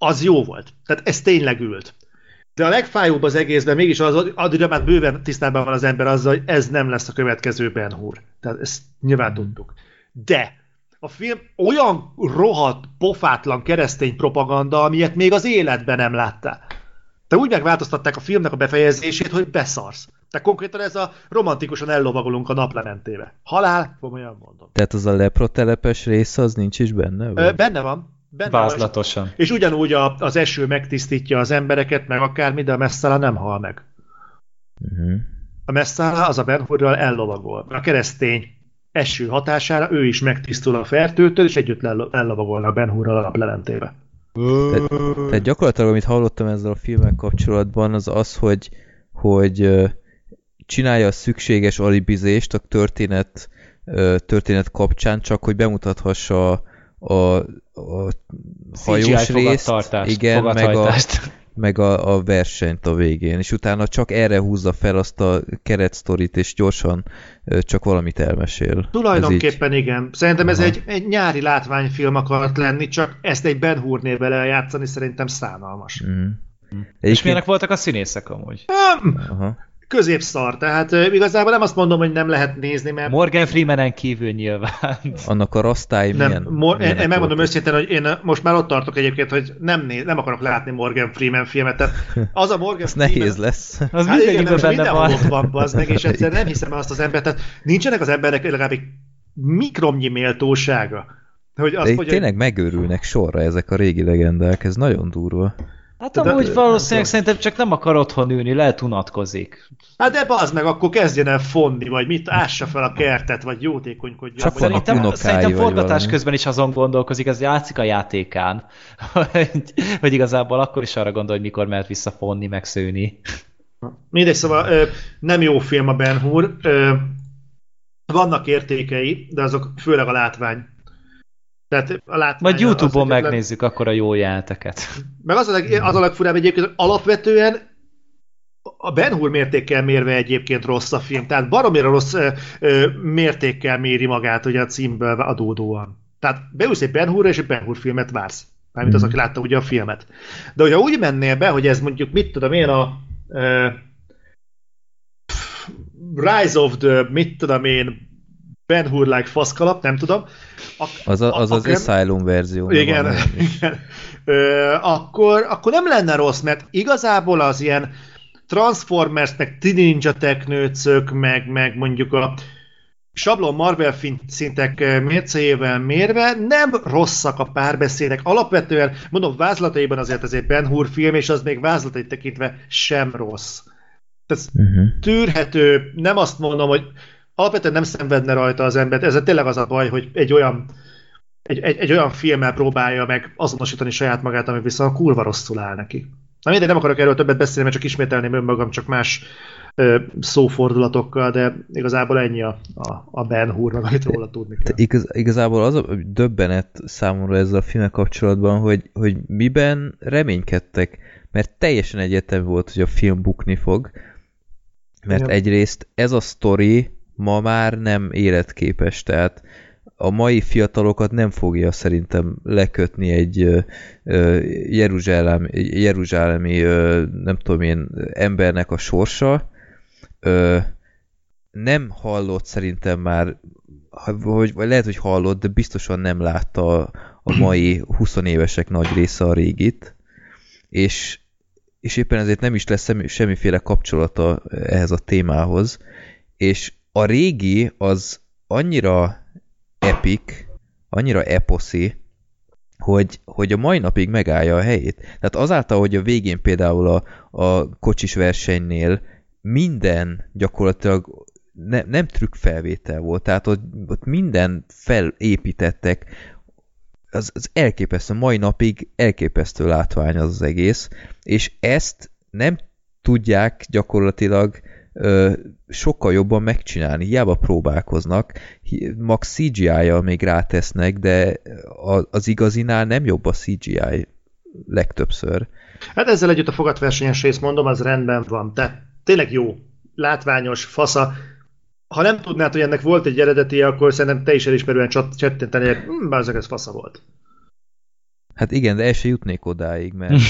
az jó volt. Tehát ez tényleg ült. De a legfájóbb az egészben mégis az, addig már bőven tisztában van az ember azzal, hogy ez nem lesz a következő Ben Hur. Tehát ezt nyilván tudtuk. De a film olyan rohadt, pofátlan keresztény propaganda, amilyet még az életben nem láttál. Te úgy megváltoztatták a filmnek a befejezését, hogy beszarsz. Tehát konkrétan ez a romantikusan ellovagolunk a naplementébe. Halál, komolyan mondom. Tehát az a leprotelepes rész az nincs is benne? Vagy? Benne van. Vázlatosan. Van. És ugyanúgy az eső megtisztítja az embereket, meg akármi, de a Messala nem hal meg. Uh-huh. A Messala az a Ben Hurral ellovagol. A keresztény eső hatására ő is megtisztul a fertőtől, és együtt ellovagolnak Ben Hurral a naplementébe. Tehát gyakorlatilag, amit hallottam ezzel a filmmel kapcsolatban, az, hogy csinálja a szükséges alibizést a történet kapcsán, csak hogy bemutathassa a hajós részt, igen, meg a, meg a versenyt a végén, és utána csak erre húzza fel azt a keretsztorit, és gyorsan csak valamit elmesél. Tulajdonképpen így... igen. Szerintem ez egy nyári látványfilm akart lenni, csak ezt egy Ben Hur névvel eljátszani szerintem szánalmas. Mm. És milyenek voltak a színészek amúgy? Középszar, tehát igazából nem azt mondom, hogy nem lehet nézni, mert... Morgan Freemanen kívül nyilván. Annak a rasztály milyen... Én megmondom őszintén, hogy én most már ott tartok egyébként, hogy nem akarok látni Morgan Freeman filmet. Tehát az a Morgan Freeman... nehéz lesz. Az hát mindenkiben benne van. Ott van, bazdmeg, és egyszer nem hiszem azt az embert. Tehát nincsenek az emberek legalább egy mikromnyi méltósága. Hogy azt, hogy tényleg megőrülnek sorra ezek a régi legendák, ez nagyon durva. Hát amúgy valószínűleg szerintem csak nem akar otthon ülni, lehet unatkozik. Hát de bazd meg, akkor kezdjen el fonni, vagy mit, ássa fel a kertet, vagy jótékonykodjon. Csak vannak unokái. Szerintem forgatás közben is azon gondolkozik, ez játszik a játékán, hogy igazából akkor is arra gondol, hogy mikor mehet vissza fonni, megszőni. Mindegy, szóval nem jó film a Ben Hur. Vannak értékei, de azok főleg a látvány. Tehát a látvány. Majd YouTube-on megnézzük akkor a jó jelenteket. Meg az a legfurább egyébként, hogy alapvetően a Ben Hur mértékkel mérve egyébként rossz a film. Tehát baromira rossz mértékkel méri magát ugye a címből adódóan. Tehát beülsz egy Ben Hurra, és egy Ben Hur filmet vársz. Mármint az, aki látta ugye a filmet. De hogyha úgy mennél be, hogy ez mondjuk, mit tudom én, a Rise of the, mit tudom én, Ben Hur-like faszkalap, nem tudom. Az Asylum verzió. Igen, igen. Akkor nem lenne rossz, mert igazából az ilyen Transformers, meg Teen Ninja teknőcök, meg mondjuk a sablon Marvel szintek mércéjével mérve nem rosszak a párbeszédek. Alapvetően, mondom, vázlataiban azért ez egy Ben Hur film, és az még vázlatait tekintve sem rossz. Tehát tűrhető, nem azt mondom, hogy alapvetően nem szenvedne rajta az embert. Ez tényleg az a baj, hogy egy olyan filmmel próbálja meg azonosítani saját magát, ami viszont kurva rosszul áll neki. Na mindegy, nem akarok erről többet beszélni, mert csak ismételném önmagam, csak más szófordulatokkal, de igazából ennyi a Ben Hurnak, amit róla tudni kell. Igazából az a döbbenet számomra ezzel a filmmel kapcsolatban, hogy miben reménykedtek, mert teljesen egyértelmű volt, hogy a film bukni fog, mert egyrészt ez a sztori ma már nem életképes, tehát a mai fiatalokat nem fogja szerintem lekötni egy jeruzsálemi nem tudom én, embernek a sorsa. Nem hallott szerintem már, vagy lehet, hogy hallott, de biztosan nem látta a mai 20 évesek nagy része a régit, és éppen ezért nem is lesz semmiféle kapcsolata ehhez a témához, és a régi az annyira epik, annyira eposzi, hogy a mai napig megállja a helyét. Tehát azáltal, hogy a végén például a kocsis versenynél minden gyakorlatilag nem trükkfelvétel volt, tehát ott minden felépítettek, az elképesztő, mai napig elképesztő látvány az egész, és ezt nem tudják gyakorlatilag sokkal jobban megcsinálni, hiába próbálkoznak, max CGI-jal még rátesznek, de az igazinál nem jobb a CGI legtöbbször. Hát ezzel együtt a fogatversenyes rész, mondom, az rendben van, de tényleg jó, látványos, fasza. Ha nem tudnád, hogy ennek volt egy eredeti, akkor szerintem te is elismerően csettinteni, hogy bár ez fasza volt. Hát igen, de el se jutnék odáig, mert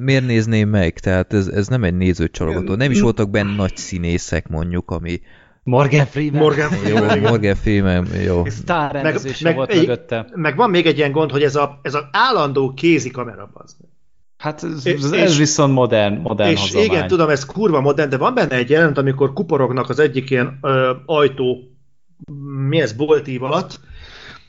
miért nézném meg? Tehát ez nem egy nézőcsalogató. Nem is voltak benne nagy színészek, mondjuk, ami... Morgan Freeman, jó. Sztárrendezése volt mögötte. Meg van még egy ilyen gond, hogy ez az állandó kézikamera, az. Hát ez viszont modern és hazomány. Igen, tudom, ez kurva modern, de van benne egy jelenet, amikor kuporognak az egyik ilyen ajtó, mi ez, boltív alatt,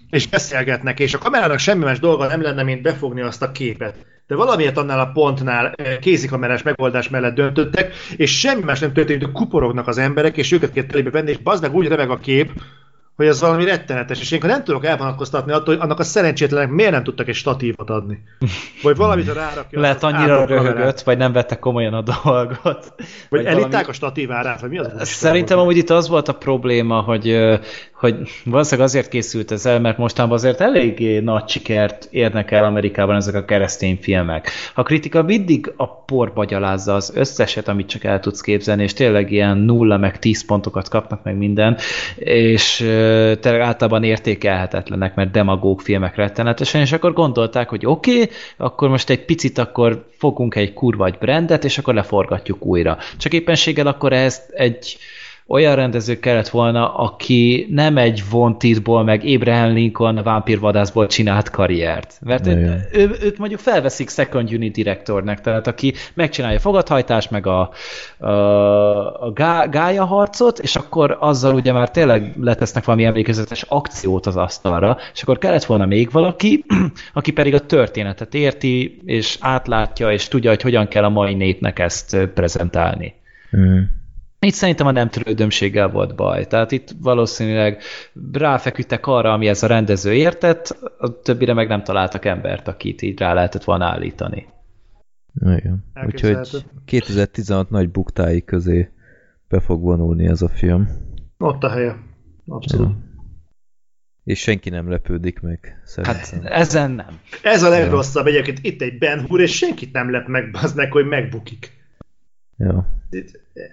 és beszélgetnek, és a kamerának semmi más dolga nem lenne, mint befogni azt a képet. De valamiért annál a pontnál kézikamerás megoldás mellett döntöttek, és semmi más nem történt, hogy kuporognak az emberek, és őket kell telébe venni, és bazd meg úgy remeg a kép, hogy ez valami rettenetes, és én nem tudok elvonatkoztatni attól, hogy annak a szerencsétlenek miért nem tudtak egy statívat adni. Vagy valamit a rárakja. Lehet annyira röhögött, vagy nem vette komolyan a dolgot. Vagy elitták valami... a statívárát, vagy mi az? Szerintem amúgy itt az volt a probléma, hogy valószínűleg azért készült ez el, mert mostanában azért eléggé nagy sikert érnek el Amerikában ezek a keresztény filmek. A kritika mindig a porba gyalázza az összeset, amit csak el tudsz képzelni, és tényleg ilyen 0 meg 10 pontokat kapnak meg minden, és tényleg általában értékelhetetlenek, mert demagóg filmek rettenetesen, és akkor gondolták, hogy oké, akkor most egy picit akkor fogunk egy kurva egy brandet, és akkor leforgatjuk újra. Csak éppenséggel akkor ezt egy olyan rendező kellett volna, aki nem egy Wanted-ból, meg Abraham Lincoln vámpírvadászból csinált karriert. Mert őt mondjuk felveszik second unit directornek, tehát aki megcsinálja a fogadhajtást, meg a gályaharcot, és akkor azzal ugye már tényleg letesznek valami emlékezetes akciót az asztalra, és akkor kellett volna még valaki, aki pedig a történetet érti, és átlátja, és tudja, hogy hogyan kell a mai népnek ezt prezentálni. Mm. Itt szerintem a nem törődömséggel volt baj. Tehát itt valószínűleg ráfeküdtek arra, ami ez a rendező értett, a többire meg nem találtak embert, akit így rá lehetett volna állítani. Igen. Úgyhogy 2016 nagy buktái közé be fog vonulni ez a film. Ott a helye. Abszolút. Ja. És senki nem lepődik meg. Szerintem. Hát ezen nem. Ez a legrosszabb egyébként. Itt egy Ben Hur, és senkit nem lep meg, az meg, hogy megbukik. Jó.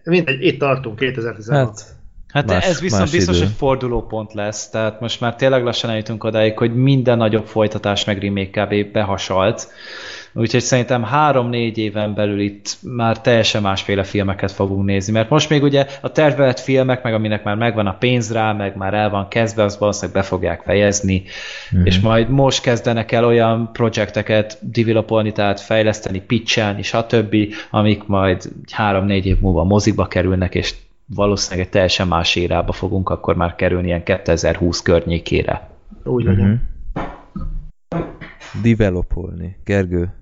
Mindegy, itt tartunk 2016. Hát ez viszont biztos, hogy fordulópont lesz, tehát most már tényleg lassan eljutunk odáig, hogy minden nagyobb folytatás meg remake kb. Behasalt, úgyhogy szerintem 3-4 éven belül itt már teljesen másféle filmeket fogunk nézni, mert most még ugye a tervezett filmek, meg aminek már megvan a pénz rá, meg már el van kezdve, azt valószínűleg be fogják fejezni, és majd most kezdenek el olyan projekteket developolni, tehát fejleszteni, pitchelni, stb., amik majd 3-4 év múlva mozikba kerülnek, és valószínűleg egy teljesen más érába fogunk akkor már kerülni ilyen 2020 környékére. Úgy legyen. Developolni. Gergő,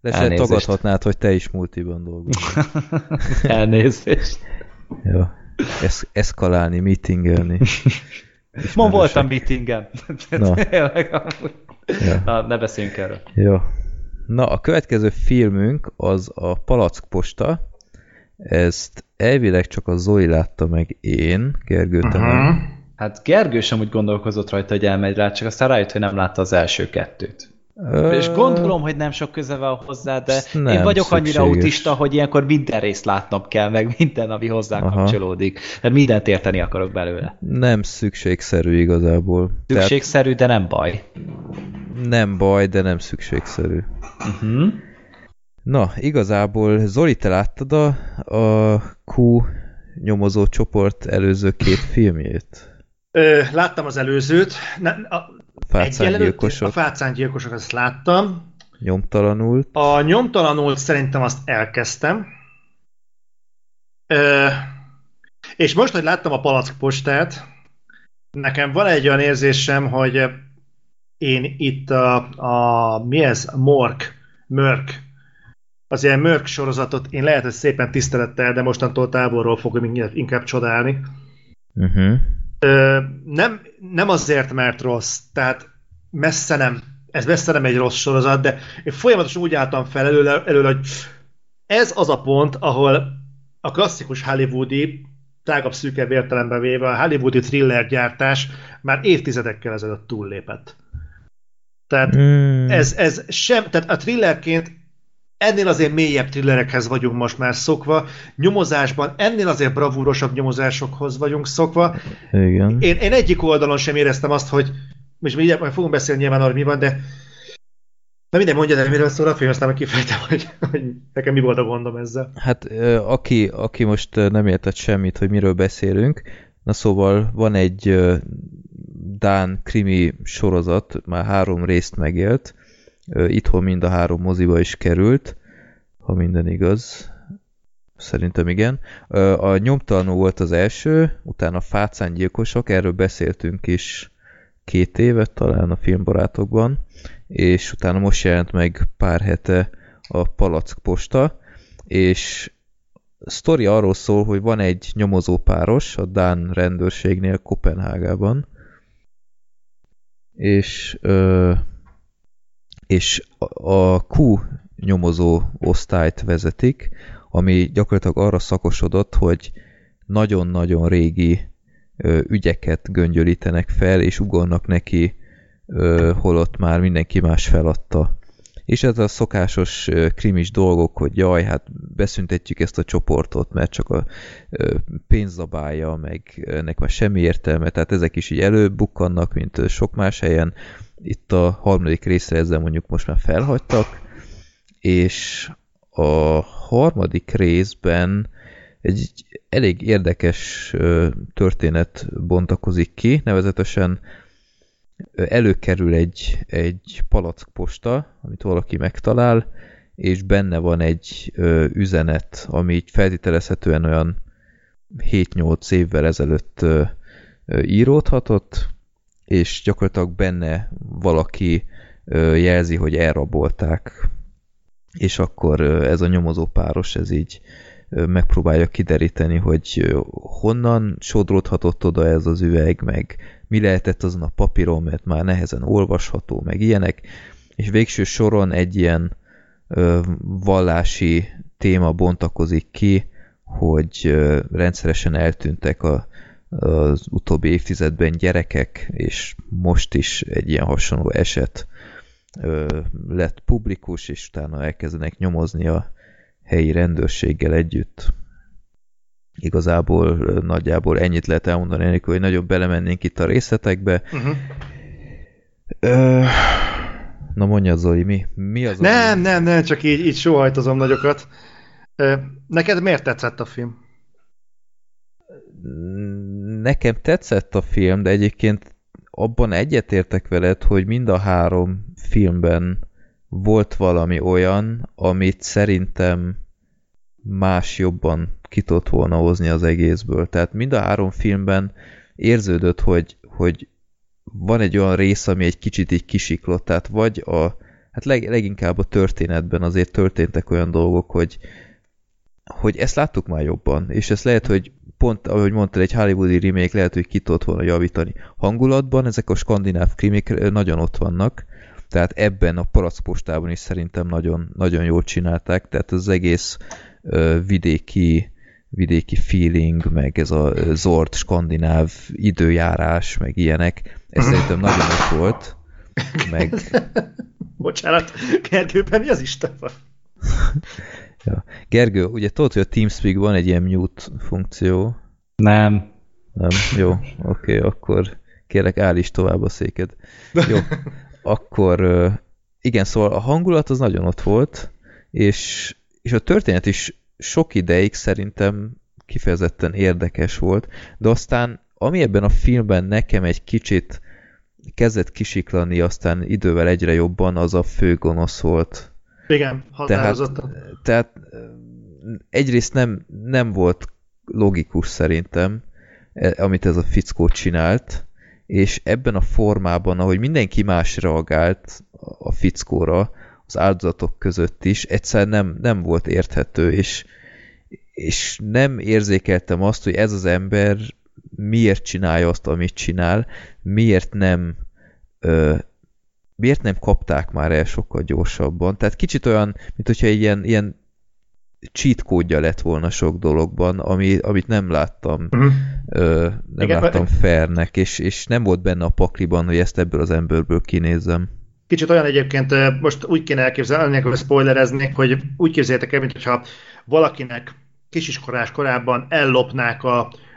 de tagadhatnád, hogy te is multiban dolgozol. Elnézést. Jó. Eszkalálni, meetingelni. Ma voltam meetingen. Na. Ja. Na, ne beszéljünk erről. Jó. Na, a következő filmünk az a Palackposta. Ezt elvileg csak a Zoli látta meg én, Gergő, te nem. Hát Gergő sem úgy gondolkozott rajta, hogy elmegy rá, csak aztán rájött, hogy nem látta az első kettőt. És gondolom, hogy nem sok köze van hozzá, de én vagyok szükséges. Annyira autista, hogy ilyenkor minden részt látnom kell, meg minden, ami hozzá kapcsolódik. Tehát mindent érteni akarok belőle. Nem szükségszerű igazából. Szükségszerű, de nem baj. Nem baj, de nem szükségszerű. Na, igazából Zoli, te láttad a Q nyomozó csoport előző két filmjét? Láttam az előzőt. A fácángyilkosok, azt láttam. Nyomtalanul. A nyomtalanul szerintem azt elkezdtem. És most, hogy láttam a Palackpostát, nekem van egy olyan érzésem, hogy én itt Mörk, az ilyen Mörk sorozatot én lehet, hogy szépen tisztelettel, de mostantól távolról fogom inkább csodálni. Nem azért, mert rossz, tehát messze nem. Ez messze nem egy rossz sorozat, de én folyamatosan úgy álltam fel előle, hogy ez az a pont, ahol a klasszikus hollywoodi, tágabb szűkebb értelemben véve a hollywoodi thriller gyártás már évtizedekkel ezelőtt túllépett. Tehát ez sem, tehát a thrillerként ennél azért mélyebb thrillerekhez vagyunk most már szokva, nyomozásban ennél azért bravúrosabb nyomozásokhoz vagyunk szokva. Igen. Én egyik oldalon sem éreztem azt, hogy most mi majd fogunk beszélni nyilván arra, mi van, de na mindegy, mondjad el, miről szól a film, aztán kifejtem, hogy nekem mi volt a gondom ezzel. Hát aki most nem értett semmit, hogy miről beszélünk, na szóval van egy dán krimi sorozat, már 3 részt megélt, itthon mind a 3 moziba is került, ha minden igaz. Szerintem igen. A Nyomtalanul volt az első, utána a Fácángyilkosok, erről beszéltünk is 2 évet talán a Filmbarátokban, és utána most jelent meg pár hete a Palackposta, és a sztori arról szól, hogy van egy nyomozópáros a dán rendőrségnél Kopenhágában, és a Q nyomozó osztályt vezetik, ami gyakorlatilag arra szakosodott, hogy nagyon-nagyon régi ügyeket göngyölítenek fel, és ugolnak neki, holott már mindenki más feladta. És ez a szokásos krimis dolgok, hogy jaj, hát beszüntetjük ezt a csoportot, mert csak a pénz zabálja, meg ennek már semmi értelme, tehát ezek is így előbukkannak, mint sok más helyen. Itt a harmadik részre ezzel mondjuk most már felhagytak, és a harmadik részben egy elég érdekes történet bontakozik ki, nevezetesen előkerül egy palackposta, amit valaki megtalál, és benne van egy üzenet, ami így feltételezhetően olyan 7-8 évvel ezelőtt íródhatott, és gyakorlatilag benne valaki jelzi, hogy elrabolták. És akkor ez a nyomozó páros, ez így megpróbálja kideríteni, hogy honnan sodródhatott oda ez az üveg, meg mi lehetett azon a papíron, mert már nehezen olvasható, meg ilyenek, és végső soron egy ilyen vallási téma bontakozik ki, hogy rendszeresen eltűntek az utóbbi évtizedben gyerekek, és most is egy ilyen hasonló eset lett publikus, és utána elkezdenek nyomozni a helyi rendőrséggel együtt. Igazából nagyjából ennyit lehet elmondani, enélkül, hogy nagyobb belemennénk itt a részletekbe. Uh-huh. Na mondja, Zoli, mi az? Nem, csak így sóhajtozom nagyokat. Neked miért tetszett a film? Nekem tetszett a film, de egyébként abban egyetértek veled, hogy mind a három filmben volt valami olyan, amit szerintem más jobban ki tudott volna hozni az egészből. Tehát mind a három filmben érződött, hogy van egy olyan rész, ami egy kicsit így kisiklott. Tehát vagy leginkább a történetben azért történtek olyan dolgok, hogy ezt láttuk már jobban. És ezt lehet, hogy pont, ahogy mondtad, egy hollywoodi remake lehet, hogy ki tudott volna javítani. Hangulatban ezek a skandináv krimik nagyon ott vannak. Tehát ebben a palackpostában is szerintem nagyon, nagyon jól csinálták. Tehát az egész vidéki feeling, meg ez a zord, skandináv időjárás, meg ilyenek. Ez szerintem nagyon ott volt. Meg... Bocsánat, Gergőben mi az Isten van? Ja. Gergő, ugye tudod, hogy a TeamSpeak-ban egy ilyen mute funkció? Nem. Nem? Jó, oké, akkor kérlek, állj is tovább a széked. Jó. Akkor igen, szóval a hangulat az nagyon ott volt, és a történet is sok ideig szerintem kifejezetten érdekes volt, de aztán ami ebben a filmben nekem egy kicsit kezdett kisiklani, aztán idővel egyre jobban, az a főgonosz volt. Igen, határozottan. Tehát egyrészt nem volt logikus szerintem, amit ez a fickó csinált, és ebben a formában, ahogy mindenki más reagált a fickóra, az áldozatok között is, egyszer nem volt érthető, és nem érzékeltem azt, hogy ez az ember miért csinálja azt, amit csinál, miért nem kapták már el sokkal gyorsabban. Tehát kicsit olyan, mint hogyha ilyen cheat kódja lett volna sok dologban, amit nem láttam, láttam fairnek, és nem volt benne a pakliban, hogy ezt ebből az emberből kinézzem. Kicsit olyan egyébként, most úgy kéne elképzelni, nélkül spoilereznék, hogy úgy képzeljétek el, mintha valakinek kisiskolás korában ellopnák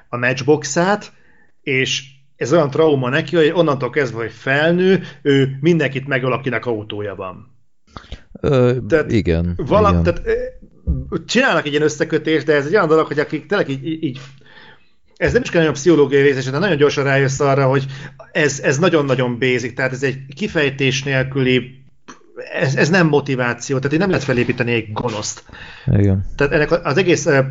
a matchboxát, és ez olyan trauma neki, hogy onnantól kezdve, hogy felnő, ő mindenkit megöl, akinek autója van. Igen. Tehát csinálnak egy ilyen összekötést, de ez egy olyan dolog, hogy akik tényleg így ez nem is kell nagyon pszichológiai részes, de nagyon gyorsan rájössz arra, hogy ez nagyon-nagyon basic, tehát ez egy kifejtés nélküli, ez nem motiváció, tehát így nem lehet felépíteni egy gonoszt. Igen. Tehát ennek az egész, nem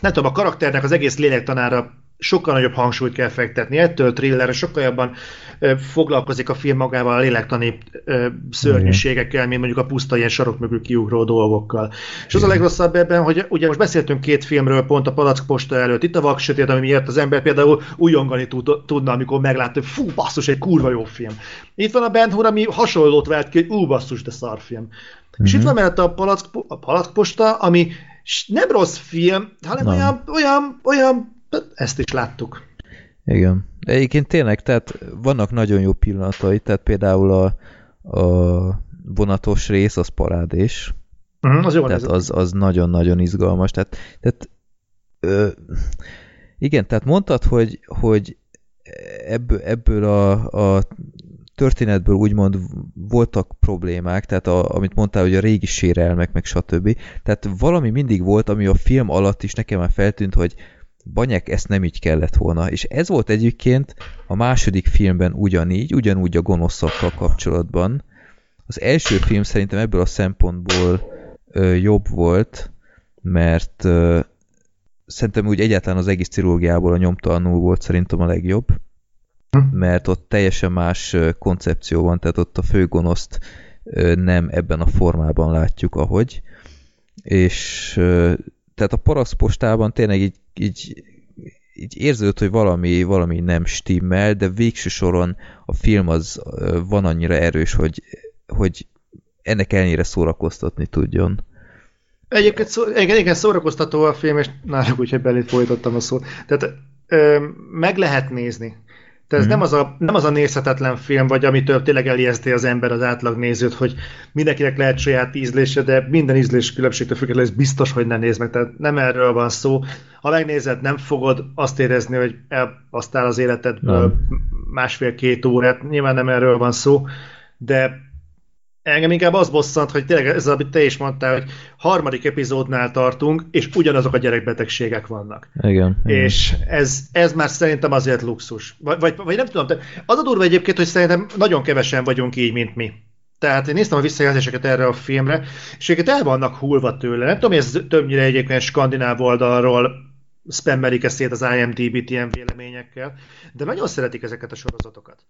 tudom, a karakternek az egész lélektanára sokkal nagyobb hangsúlyt kell fektetni. Ettől a thrillerre sokkal jobban foglalkozik a film magával a lélektani szörnyűségekkel, mint mondjuk a puszta ilyen sarok mögül kiugró dolgokkal. És az a legrosszabb ebben, hogy ugye most beszéltünk két filmről pont a Palackposta előtt, itt a Vak sötét, ami miatt az ember például újongani tudna, amikor meglátta, hogy fú, basszus, egy kurva jó film. Itt van a Ben Hur, ami hasonlót vált ki, hogy ú, basszus, de szarfilm. És itt van mellett a Palackposta, ami nem rossz film, hanem olyan ezt is láttuk. Igen. Egyébként tényleg, tehát vannak nagyon jó pillanatai, tehát például a vonatos rész, az parádés. Az jó, tehát az nagyon-nagyon izgalmas. Igen, tehát mondtad, hogy ebből a történetből úgymond voltak problémák, tehát amit mondtál, hogy a régi sérelmek, meg stb. Tehát valami mindig volt, ami a film alatt is nekem már feltűnt, hogy banyek, ezt nem így kellett volna. És ez volt egyébként a második filmben ugyanúgy a gonoszakkal kapcsolatban. Az első film szerintem ebből a szempontból jobb volt, mert szerintem úgy egyáltalán az egész trilógiából a Nyomtalanul volt szerintem a legjobb, mert ott teljesen más koncepció van, tehát ott a főgonoszt nem ebben a formában látjuk, ahogy. És tehát a Palackpostában tényleg így érződött, hogy valami nem stimmel, de végső soron a film az van annyira erős, hogy ennek ellenére szórakoztatni tudjon. Egyébként igen, szórakoztató a film, és náluk úgy, hogy belét folytottam a szót. Tehát meg lehet nézni. Tehát ez nem az a nézhetetlen film, vagy amitől tényleg elijeszti az ember az átlag nézőt, hogy mindenkinek lehet saját ízlése, de minden ízlés különbségtől függetlenül ez biztos, hogy ne nézd meg. Tehát nem erről van szó. Ha megnézed, nem fogod azt érezni, hogy elbasztál az életedből másfél-két órát. Nyilván nem erről van szó, de engem inkább az bosszant, hogy tényleg ez, amit te is mondtál, hogy harmadik epizódnál tartunk, és ugyanazok a gyerekbetegségek vannak. Igen. És ez már szerintem azért luxus. Vagy nem tudom, az a durva egyébként, hogy szerintem nagyon kevesen vagyunk így, mint mi. Tehát én néztem a visszajelzéseket erre a filmre, és őket el vannak hullva tőle. Nem tudom, ez többnyire egyébként skandináv oldalról spammelik-e szét az IMDb-t ilyen véleményekkel, de nagyon szeretik ezeket a sorozatokat.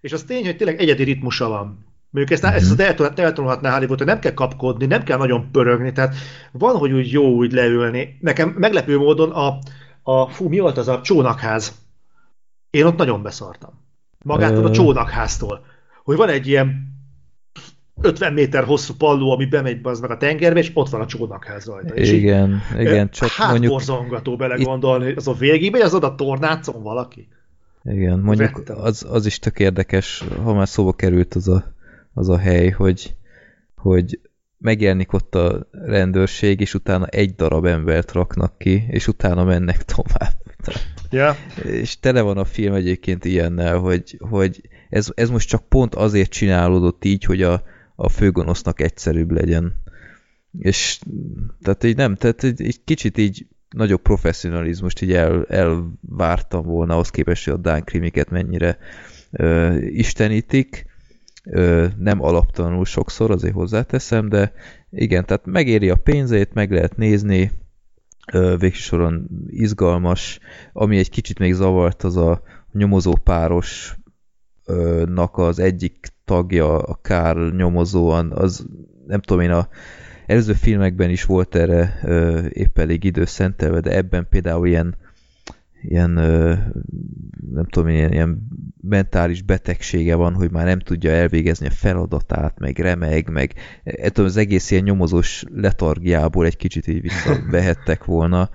És az tény, hogy tényleg egyedi ritmusa van. Mondjuk ezt eltanulhatná Hollywood, hogy nem kell kapkodni, nem kell nagyon pörögni, tehát van, hogy úgy jó úgy leülni. Nekem meglepő módon mi volt az a csónakház? Én ott nagyon beszartam. Magától a csónakháztól. Hogy van egy ilyen 50 méter hosszú palló, ami bemegy az meg a tengerbe, és ott van a csónakház rajta. Igen, csak mondjuk... Hátborzongató belegondolni, az a végigbe, az oda tornácon valaki. Igen, mondjuk az is tök érdekes, ha már szóba került az a hely, hogy megjelenik ott a rendőrség, és utána egy darab embert raknak ki, és utána mennek tovább. Yeah. És tele van a film egyébként ilyennel, hogy ez most csak pont azért csinálódott így, hogy a főgonosznak egyszerűbb legyen. És tehát így nem, tehát egy kicsit így nagyobb professzionalizmust így elvártam volna, ahhoz képest, hogy a dán krimiket mennyire istenítik. Nem alaptalanul sokszor, azért hozzáteszem, de igen, tehát megéri a pénzét, meg lehet nézni, végső soron izgalmas, ami egy kicsit még zavart, az a nyomozó párosnak az egyik tagja, a Karl nyomozóan, az nem tudom én, a előző filmekben is volt erre épp elég idő szentelve, de ebben például ilyen nem tudom, ilyen mentális betegsége van, hogy már nem tudja elvégezni a feladatát, meg remeg, meg ettől az egész ilyen nyomozós letargiából egy kicsit így visszavehettek volna.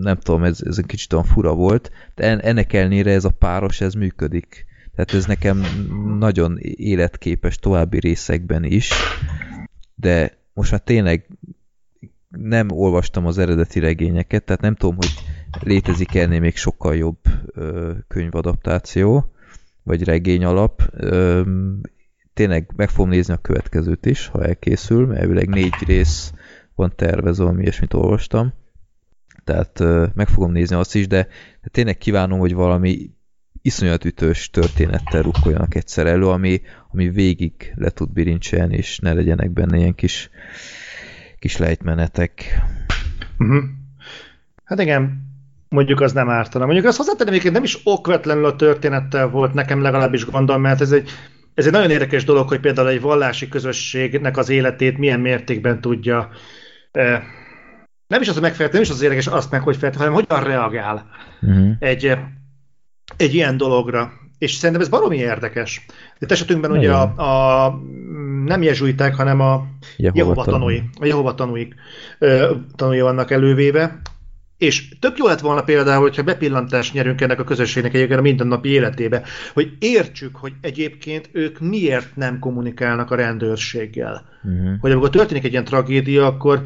Nem tudom, ez egy kicsit olyan fura volt, de ennek ellenére ez a páros, ez működik. Tehát ez nekem nagyon életképes további részekben is, de most már tényleg nem olvastam az eredeti regényeket, tehát nem tudom, hogy létezik ennél még sokkal jobb könyvadaptáció, vagy regény alap. Tényleg meg fogom nézni a következőt is, ha elkészül, mert elvileg 4 rész van tervezve, ami ilyesmit olvastam. Tehát meg fogom nézni azt is, de tényleg kívánom, hogy valami iszonyat ütős történettel rukkoljanak egyszer elő, ami végig le tud birincselni, és ne legyenek benne ilyen kis lejtmenetek. Hát igen, Mondjuk az nem ártana. Mondjuk azt hozzátenem, egyébként nem is okvetlenül a történettel volt nekem legalábbis gondom, mert ez egy nagyon érdekes dolog, hogy például egy vallási közösségnek az életét milyen mértékben tudja. Nem is az, hogy megfelelő, nem is az érdekes azt meg, hogy feltétlenül, hanem hogyan reagál egy ilyen dologra. És szerintem ez baromi érdekes. Itt esetünkben ugye a nem jezsuiták, hanem a Jehova tanúi vannak elővéve. És tök jó lett volna például, hogyha bepillantást nyerünk ennek a közösségnek egyébként a mindennapi életébe, hogy értsük, hogy egyébként ők miért nem kommunikálnak a rendőrséggel. Hogy amikor történik egy ilyen tragédia, akkor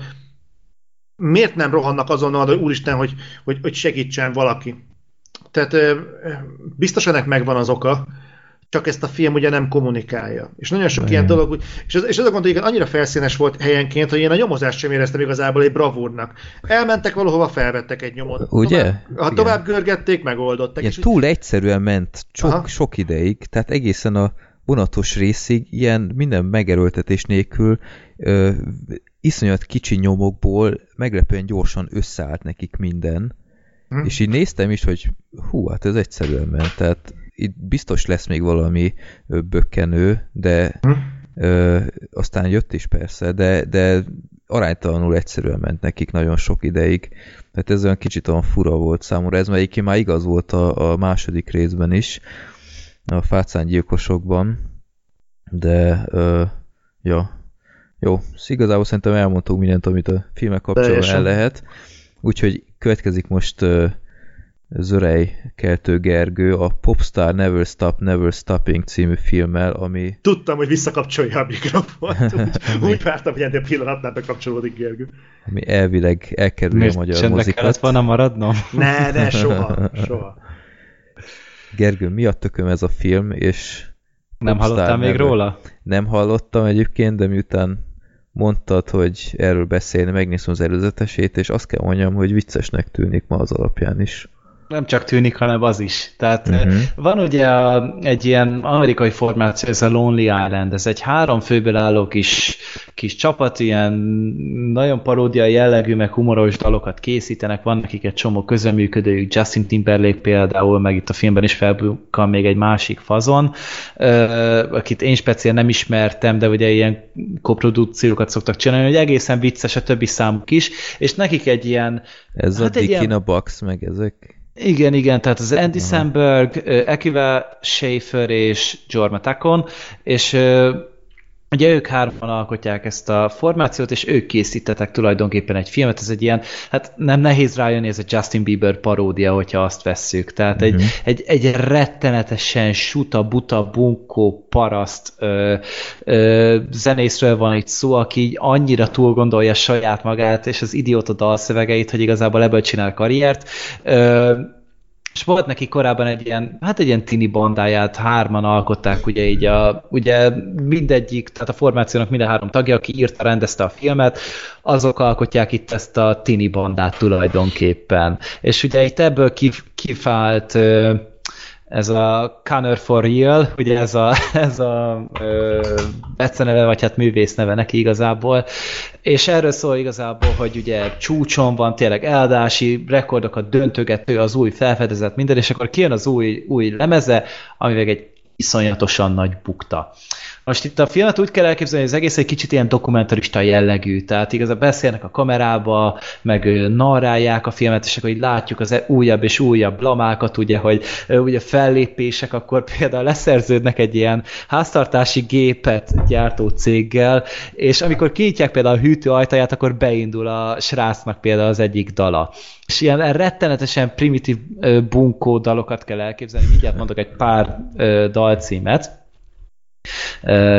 miért nem rohannak azonnal, hogy úristen, hogy segítsen valaki. Tehát biztos ennek megvan az oka, csak ezt a film ugye nem kommunikálja. És nagyon sok ilyen dolog, és az a gond, hogy annyira felszínes volt helyenként, hogy én a nyomozást sem éreztem igazából egy bravúrnak. Elmentek valahova, felvettek egy nyomot. Ugye? Tovább görgették, megoldották. Igen, és túl egyszerűen ment sok ideig, tehát egészen a vonatos részig ilyen minden megerőltetés nélkül iszonyat kicsi nyomokból meglepően gyorsan összeállt nekik minden. És így néztem is, hogy hát ez egyszerűen ment, tehát itt biztos lesz még valami bökkenő, de aztán jött is persze, de aránytalanul egyszerűen ment nekik nagyon sok ideig. Tehát ez olyan kicsit olyan fura volt számomra. Ez egyébként már igaz volt a második részben is, a fácángyilkosokban, de jó, igazából szerintem elmondtuk mindent, amit a filmek kapcsolatban el lehet. Úgyhogy következik most Zörej-keltő Gergő a Popstar Never Stop, Never Stopping című filmmel, ami... Tudtam, hogy visszakapcsolja a mikrofont. Úgy vártam, hogy ennél pillanatnál bekapcsolódik Gergő. Ami elvileg elkerülje a magyar mozikat. Csendben kellett volna maradnom? Ne, soha. Gergő, mi a tököm ez a film, és... Nem hallottál még róla? Nem hallottam egyébként, de miután... mondtad, hogy erről beszélni, megnéztem az előzetesét, és azt kell mondjam, hogy viccesnek tűnik ma az alapján is. Nem csak tűnik, hanem az is. Tehát van ugye egy ilyen amerikai formáció, ez a Lonely Island, ez egy 3 főből álló kis csapat, ilyen nagyon paródia jellegű, meg humoros dalokat készítenek, van nekik egy csomó közreműködőjük, Justin Timberlake például, meg itt a filmben is felbukkan még egy másik fazon, akit én speciál nem ismertem, de ugye ilyen koprodukciókat szoktak csinálni, hogy egészen vicces a többi számuk is, és nekik egy ilyen... Ez a Dick in a Box, meg ezek... Igen, tehát az Andy Samberg, Akiva Schaffer és Jorma Tacon, és ugye ők 3-an alkotják ezt a formációt, és ők készítettek tulajdonképpen egy filmet, ez egy ilyen, hát nem nehéz rájönni, ez a Justin Bieber paródia, hogyha azt vesszük. Tehát egy rettenetesen suta, buta, bunkó, paraszt zenészről van itt szó, aki így annyira túl gondolja saját magát, és az idióta dalszövegeit, hogy igazából ebből csinál karriert. És volt neki korábban egy ilyen tini bandáját, 3-an alkották, ugye így ugye mindegyik, tehát a formációnak minden 3 tagja, aki írta, rendezte a filmet, azok alkotják itt ezt a tini bandát tulajdonképpen. És ugye itt ebből kifált ez a Connor for Real, ugye ez a beceneve, vagy hát művészneve neki igazából, és erről szól igazából, hogy ugye csúcson van, tényleg eladási rekordokat döntögető, az új felfedezett minden, és akkor kijön az új lemeze, ami meg egy iszonyatosan nagy bukta. Most itt a filmet úgy kell elképzelni, hogy az egész egy kicsit ilyen dokumentarista jellegű, tehát igazából beszélnek a kamerába, meg narrálják a filmet, és akkor így látjuk az újabb és újabb blamákat, ugye, hogy ugye fellépések, akkor például leszerződnek egy ilyen háztartási gépet gyártó céggel, és amikor kinyitják például a hűtő ajtaját, akkor beindul a srácnak például az egyik dala. És ilyen rettenetesen primitív bunkó dalokat kell elképzelni, mindjárt mondok egy pár dalcímet.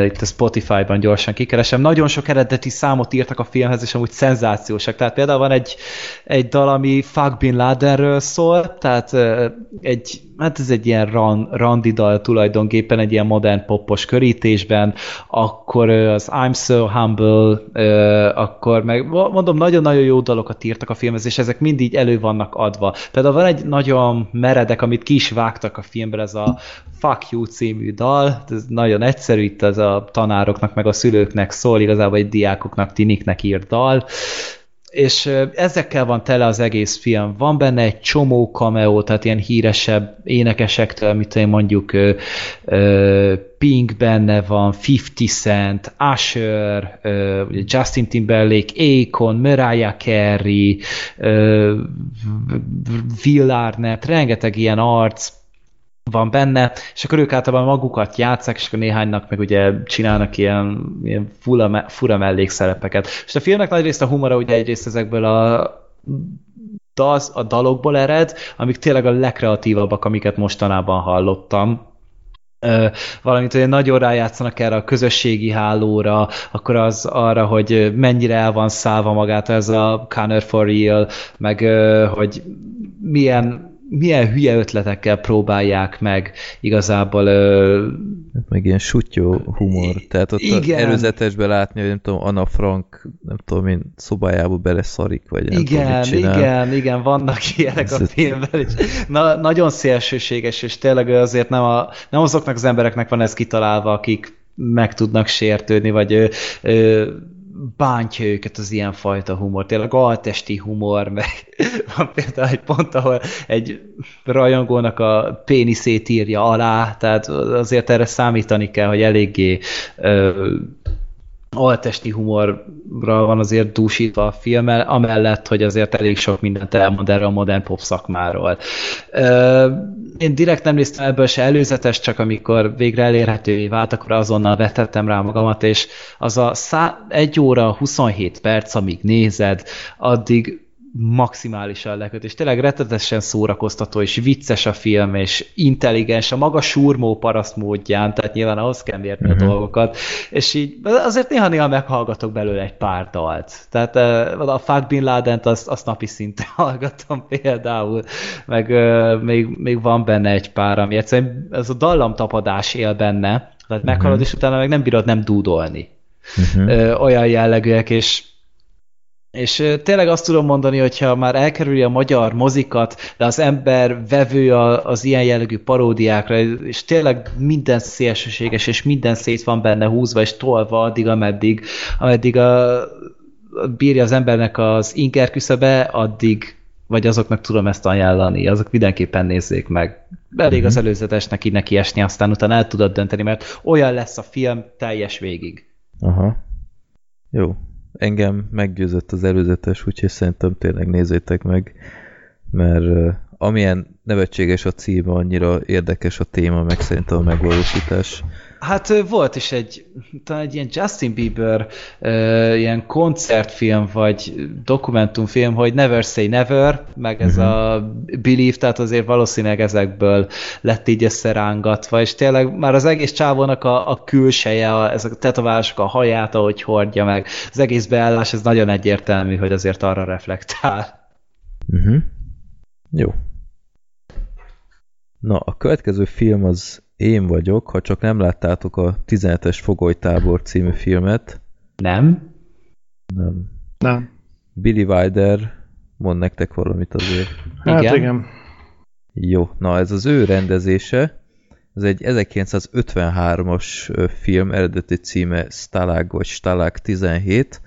Itt a Spotify-ban gyorsan kikeresem. Nagyon sok eredeti számot írtak a filmhez, és amúgy szenzációsak. Tehát például van egy dal, ami Fuck Bin Ladenről szól, tehát ez egy ilyen randi dal tulajdonképpen, egy ilyen modern popos körítésben, akkor az I'm So Humble, akkor meg mondom, nagyon-nagyon jó dalokat írtak a filmhez, és ezek mind így elő vannak adva. Például van egy nagyon meredek, amit ki is vágtak a filmben, ez a Fuck You című dal, ez nagyon egyszerű, itt az a tanároknak, meg a szülőknek szól, igazából egy diákoknak, tiniknek írt dal, és ezekkel van tele az egész film. Van benne egy csomó cameo, tehát ilyen híresebb énekesektől, amit én mondjuk Pink benne van, 50 Cent, Usher, Justin Timberlake, Akon, Mariah Carey, Will Arnett, rengeteg ilyen arc van benne, és akkor ők általában magukat játszák, és akkor néhánynak meg ugye csinálnak ilyen fura mellékszerepeket. És a filmnek nagyrészt a humora ugye egyrészt ezekből a dalokból ered, amik tényleg a legkreatívabbak, amiket mostanában hallottam. Valamint, hogy nagyon rájátszanak erre a közösségi hálóra, akkor az arra, hogy mennyire el van szálva magát ez a Connor for Real, meg hogy milyen hülye ötletekkel próbálják meg igazából. Meg ilyen suttyó humor. Tehát ott előzetesben látni, hogy nem tudom, Anna Frank, nem tudom én, szobájába beleszarik, vagy nem tudom, mit csinál. Igen, vannak ilyenek a filmben is. Nagyon szélsőséges, és tényleg azért nem azoknak az embereknek van ez kitalálva, akik meg tudnak sértődni, vagy bántja őket az ilyenfajta humor. Tényleg altesti humor, meg van például egy pont, ahol egy rajongónak a péniszét írja alá, tehát azért erre számítani kell, hogy eléggé altesti humorra van azért dúsítva a filmmel, amellett, hogy azért elég sok mindent elmond erre a modern pop szakmáról. Én direkt nem néztem ebből se előzetes, csak amikor végre elérhetővé vált, akkor azonnal vetettem rá magamat, és az a 1 óra 27 perc, amíg nézed, addig maximálisan leköt, és tényleg rettetesen szórakoztató, és vicces a film, és intelligens, a maga surmó paraszt módján, tehát nyilván ahhoz kell mérni a dolgokat, és így azért néha-néha meghallgatok belőle egy pár dalt. Tehát a Fuck Bin Laden-t azt napi szinten hallgatom például, meg még van benne egy pár, ami egyszerűen ez a dallamtapadás él benne, tehát meghallod, és utána meg nem bírod nem dúdolni. Olyan jellegűek, és tényleg azt tudom mondani, hogyha már elkerüli a magyar mozikat, de az ember vevő az ilyen jellegű paródiákra, és tényleg minden szélsőséges, és minden szét van benne húzva, és tolva addig, ameddig bírja az embernek az inger küszöbe, addig, vagy azoknak tudom ezt ajánlani, azok mindenképpen nézzék meg. Elég az előzetesnek így neki esni, aztán utána el tudod dönteni, mert olyan lesz a film teljes végig. Aha. Jó. Engem meggyőzött az előzetes, úgyhogy szerintem tényleg nézzétek meg, mert amilyen nevetséges a címe, annyira érdekes a téma, meg szerintem a megvalósítás. Hát volt is talán egy ilyen Justin Bieber ilyen koncertfilm, vagy dokumentumfilm, hogy Never Say Never, meg ez a Believe, tehát azért valószínűleg ezekből lett így összerángatva, és tényleg már az egész csávónak a külseje, ezek a tetoválások, a haját, ahogy hordja meg, az egész beállás, ez nagyon egyértelmű, hogy azért arra reflektál. Jó. Na, a következő film az Én vagyok, ha csak nem láttátok a 17-es fogolytábor című filmet. Nem. Billy Wilder, mond nektek valamit azért. Hát igen. Jó, na ez az ő rendezése, ez egy 1953-as film, eredeti címe Stalag vagy Stalag 17.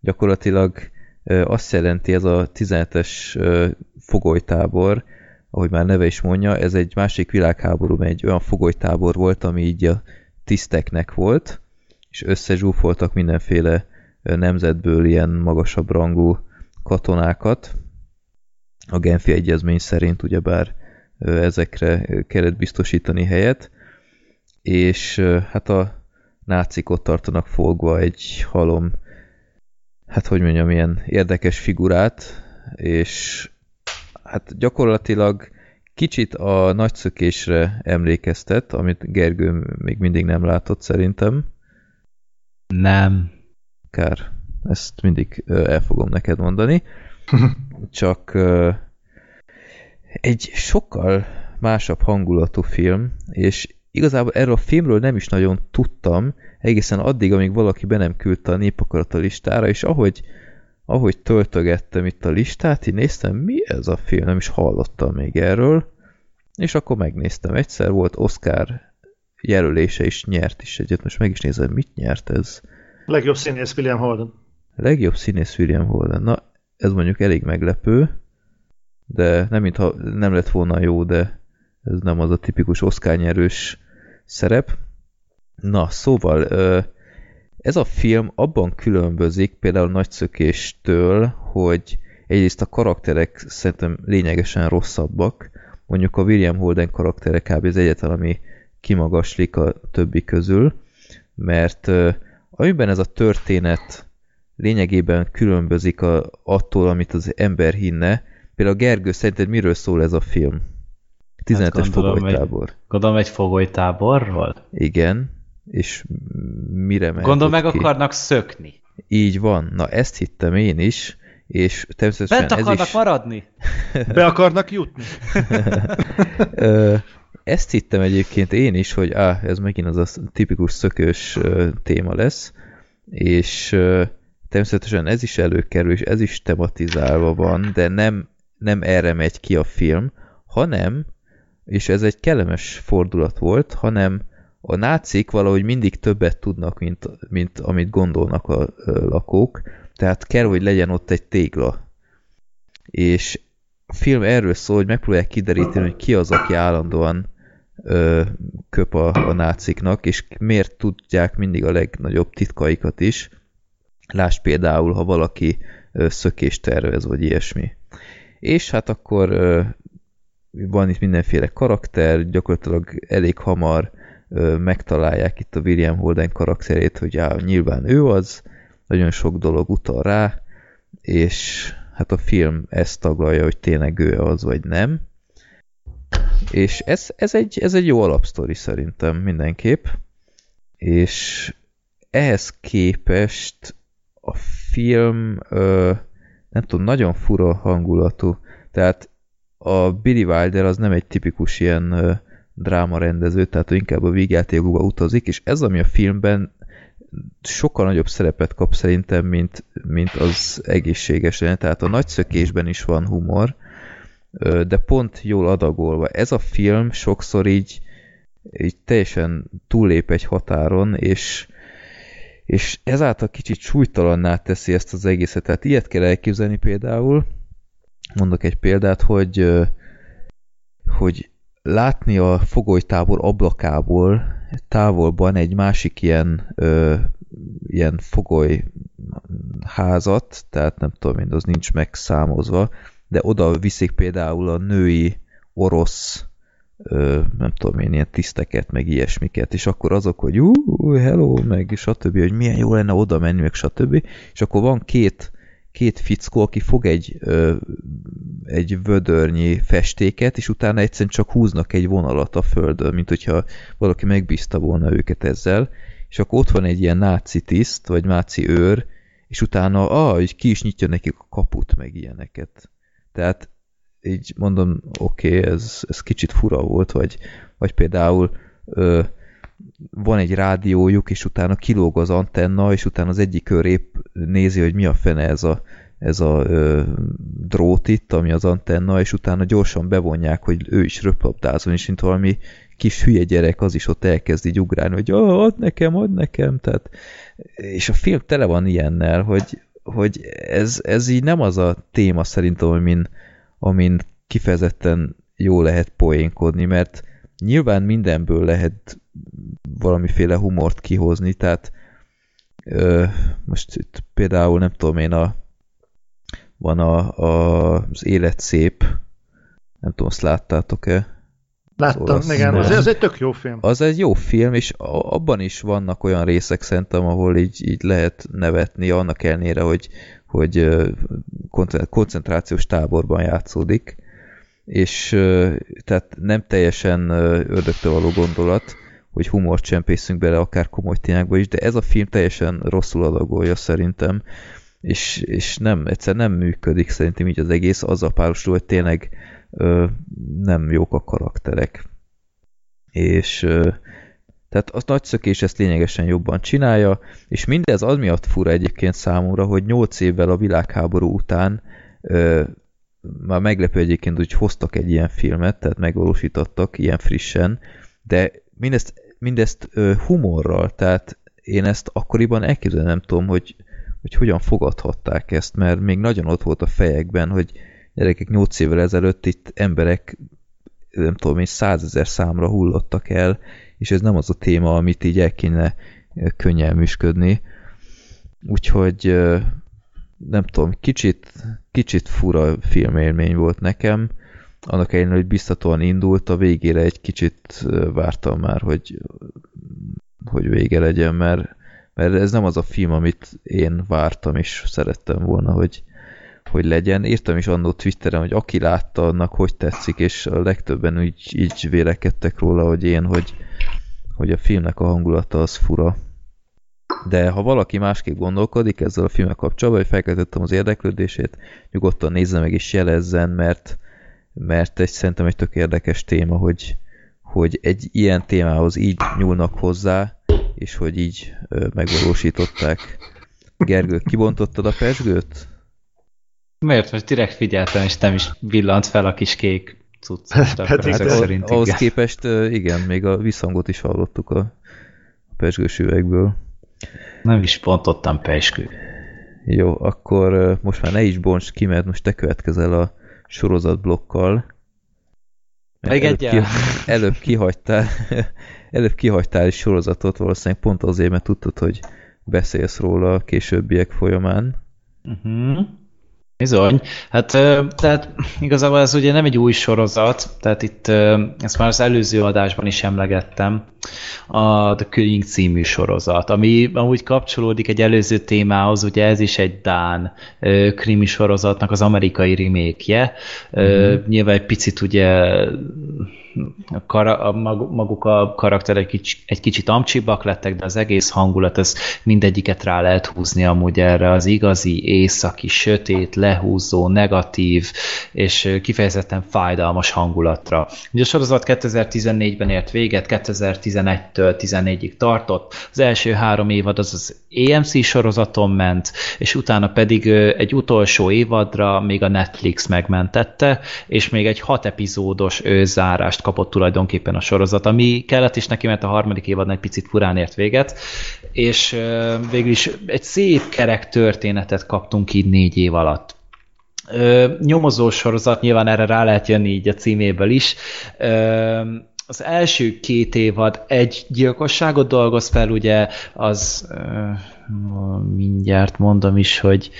Gyakorlatilag azt jelenti ez a 17-es fogolytábor, ahogy már neve is mondja, ez egy másik világháborúban egy olyan fogolytábor volt, ami így a tiszteknek volt, és összezsúfoltak mindenféle nemzetből ilyen magasabb rangú katonákat. A Genfi Egyezmény szerint ugyebár ezekre kellett biztosítani helyet, és hát a nácik ott tartanak fogva egy halom, hát hogy mondjam, ilyen érdekes figurát, és hát gyakorlatilag kicsit a Nagyszökésre emlékeztet, amit Gergő még mindig nem látott szerintem. Nem. Kár, ezt mindig el fogom neked mondani. Csak egy sokkal másabb hangulatú film, és igazából erről a filmről nem is nagyon tudtam, egészen addig, amíg valaki be nem küldte a Népakarata listára, és ahogy töltögettem itt a listát, így néztem, mi ez a film, nem is hallottam még erről, és akkor megnéztem egyszer, volt Oscar jelölése is, nyert is egyet, most meg is nézem, mit nyert ez. Legjobb színész William Holden. Na, ez mondjuk elég meglepő, de nem mintha nem lett volna jó, de ez nem az a tipikus oszkárnyerős szerep. Na, szóval ez a film abban különbözik például Nagyszökéstől, hogy egyrészt a karakterek szerintem lényegesen rosszabbak. Mondjuk a William Holden karaktere kb. Az egyetlen, ami kimagaslik a többi közül, mert amiben ez a történet lényegében különbözik attól, amit az ember hinne. Például Gergő, szerinted miről szól ez a film? 17-es hát fogolytábor. Gondolom egy fogolytáborról? Igen, és mire mehet? Gondolom meg akarnak szökni. Így van, na ezt hittem én is, és természetesen bent akarnak maradni? Be akarnak jutni? Ezt hittem egyébként én is, hogy ez megint az a tipikus szökős téma lesz, és természetesen ez is előkerül, és ez is tematizálva van, de nem erre megy ki a film, hanem, és ez egy kellemes fordulat volt, hanem a nácik valahogy mindig többet tudnak, mint amit gondolnak a lakók, tehát kell, hogy legyen ott egy tégla. És a film erről szól, hogy megpróbálják kideríteni, hogy ki az, aki állandóan köp a náciknak, és miért tudják mindig a legnagyobb titkaikat is. Lásd például, ha valaki szökést tervez, vagy ilyesmi. És hát akkor van itt mindenféle karakter, gyakorlatilag elég hamar megtalálják itt a William Holden karakterét, hogy nyilván ő az, nagyon sok dolog utal rá, és hát a film ezt taglalja, hogy tényleg ő az, vagy nem. És ez egy jó alapsztori szerintem mindenképp. És ehhez képest a film nem tudom, nagyon fura hangulatú. Tehát a Billy Wilder az nem egy tipikus ilyen drámarendező, tehát inkább a vígjátékokba utazik, és ez, ami a filmben sokkal nagyobb szerepet kap szerintem, mint az egészségesen. Tehát a Nagyszökésben is van humor, de pont jól adagolva. Ez a film sokszor így teljesen túllép egy határon, és ezáltal kicsit súlytalanná teszi ezt az egészet. Tehát ilyet kell elképzelni például, mondok egy példát, hogy látni a fogolytábor ablakából távolban egy másik ilyen fogolyházat, tehát nem tudom én, az nincs megszámozva, de oda viszik például a női orosz nem tudom én, ilyen tiszteket, meg ilyesmiket, és akkor azok, hogy hello, meg stb., hogy milyen jó lenne oda menni, meg stb., és akkor van két fickó, aki fog egy vödörnyi festéket, és utána egyszerűen csak húznak egy vonalat a földön, mint hogyha valaki megbízta volna őket ezzel, és akkor ott van egy ilyen náci tiszt, vagy náci őr, és utána így ki is nyitja nekik a kaput, meg ilyeneket. Tehát így mondom, oké, ez kicsit fura volt, vagy például van egy rádiójuk, és utána kilóg az antenna, és utána az egyik őrép nézi, hogy mi a fene ez a drót itt, ami az antenna, és utána gyorsan bevonják, hogy ő is röplabdázon, és mint valami kis hülye gyerek, az is ott elkezd így ugrálni, hogy add nekem, tehát, és a film tele van ilyennel, hogy ez így nem az a téma szerintem, amin kifejezetten jó lehet poénkodni, mert nyilván mindenből lehet valamiféle humort kihozni, tehát most itt például nem tudom én, van az Élet szép, nem tudom, azt láttátok-e? Láttam, igen, az egy tök jó film. Az egy jó film, és abban is vannak olyan részek szerintem, ahol így lehet nevetni, annak ellenére, hogy koncentrációs táborban játszódik, és tehát nem teljesen ördögtől való gondolat, hogy humort csempészünk bele akár komoly témákba is, de ez a film teljesen rosszul adagolja szerintem, és nem, egyszerűen nem működik szerintem így az egész, azzal párosul, hogy tényleg nem jók a karakterek. És tehát a Nagyszökés ezt lényegesen jobban csinálja, és mindez az miatt fura egyébként számomra, hogy 8 évvel a világháború után már meglepő egyébként, hogy hoztak egy ilyen filmet, tehát megvalósítottak ilyen frissen, de mindezt humorral, tehát én ezt akkoriban elképzelni nem tudom, hogy hogy hogyan fogadhatták ezt, mert még nagyon ott volt a fejekben, hogy gyerekek 8 évvel ezelőtt itt emberek, nem tudom én, 100 000 számra hullottak el, és ez nem az a téma, amit így el kéne könnyelműsködni. Úgyhogy nem tudom, kicsit fura filmélmény volt nekem, annak ellenére, hogy biztatóan indult, a végére egy kicsit vártam már, hogy vége legyen, mert ez nem az a film, amit én vártam és szerettem volna, hogy legyen. Írtam is annó Twitteren, hogy aki látta, annak hogy tetszik, és a legtöbben így vélekedtek róla, hogy én, hogy a filmnek a hangulata az fura. De ha valaki másképp gondolkodik ezzel a filmmel kapcsolatban, hogy felkeltettem az érdeklődését, nyugodtan nézze meg és jelezzen, mert szerintem egy tök érdekes téma, hogy egy ilyen témához így nyúlnak hozzá, és hogy így megvalósították. Gergő, kibontottad a pezsgőt? Miért? Most direkt figyeltem, és nem is villant fel a kis kék cuccosra. Hát ahhoz képest igen, még a visszhangot is hallottuk a pezsgős üvegből. Nem is pontottam pezsgő. Jó, akkor most már ne is bontsd ki, mert most te következel a sorozatblokkal. Előbb kihagytál egy sorozatot, valószínűleg pont azért, mert tudtad, hogy beszélsz róla a későbbiek folyamán. Bizony. Hát tehát igazából ez ugye nem egy új sorozat, tehát itt ezt már az előző adásban is emlegettem, a The Killing című sorozat, ami amúgy kapcsolódik egy előző témához, ugye ez is egy dán krimi sorozatnak az amerikai remake-je. Nyilván egy picit ugye maguk a karakterek egy kicsit amcsibak lettek, de az egész hangulat, ez mindegyiket rá lehet húzni amúgy erre az igazi északi, sötét, lehúzó, negatív és kifejezetten fájdalmas hangulatra. Ugye a sorozat 2014-ben ért véget, 2011-től 14-ig tartott, az első 3 évad az AMC sorozaton ment, és utána pedig egy utolsó évadra még a Netflix megmentette, és még egy 6 epizódos zárást kapott tulajdonképpen a sorozat, ami kellett is neki, mert a 3. évad egy picit furán ért véget, és végül is egy szép kerek történetet kaptunk így 4 év alatt. Nyomozó sorozat, nyilván erre rá lehet jönni így a címéből is. Az első 2 évad egy gyilkosságot dolgoz fel, ugye az mindjárt mondom is, hogy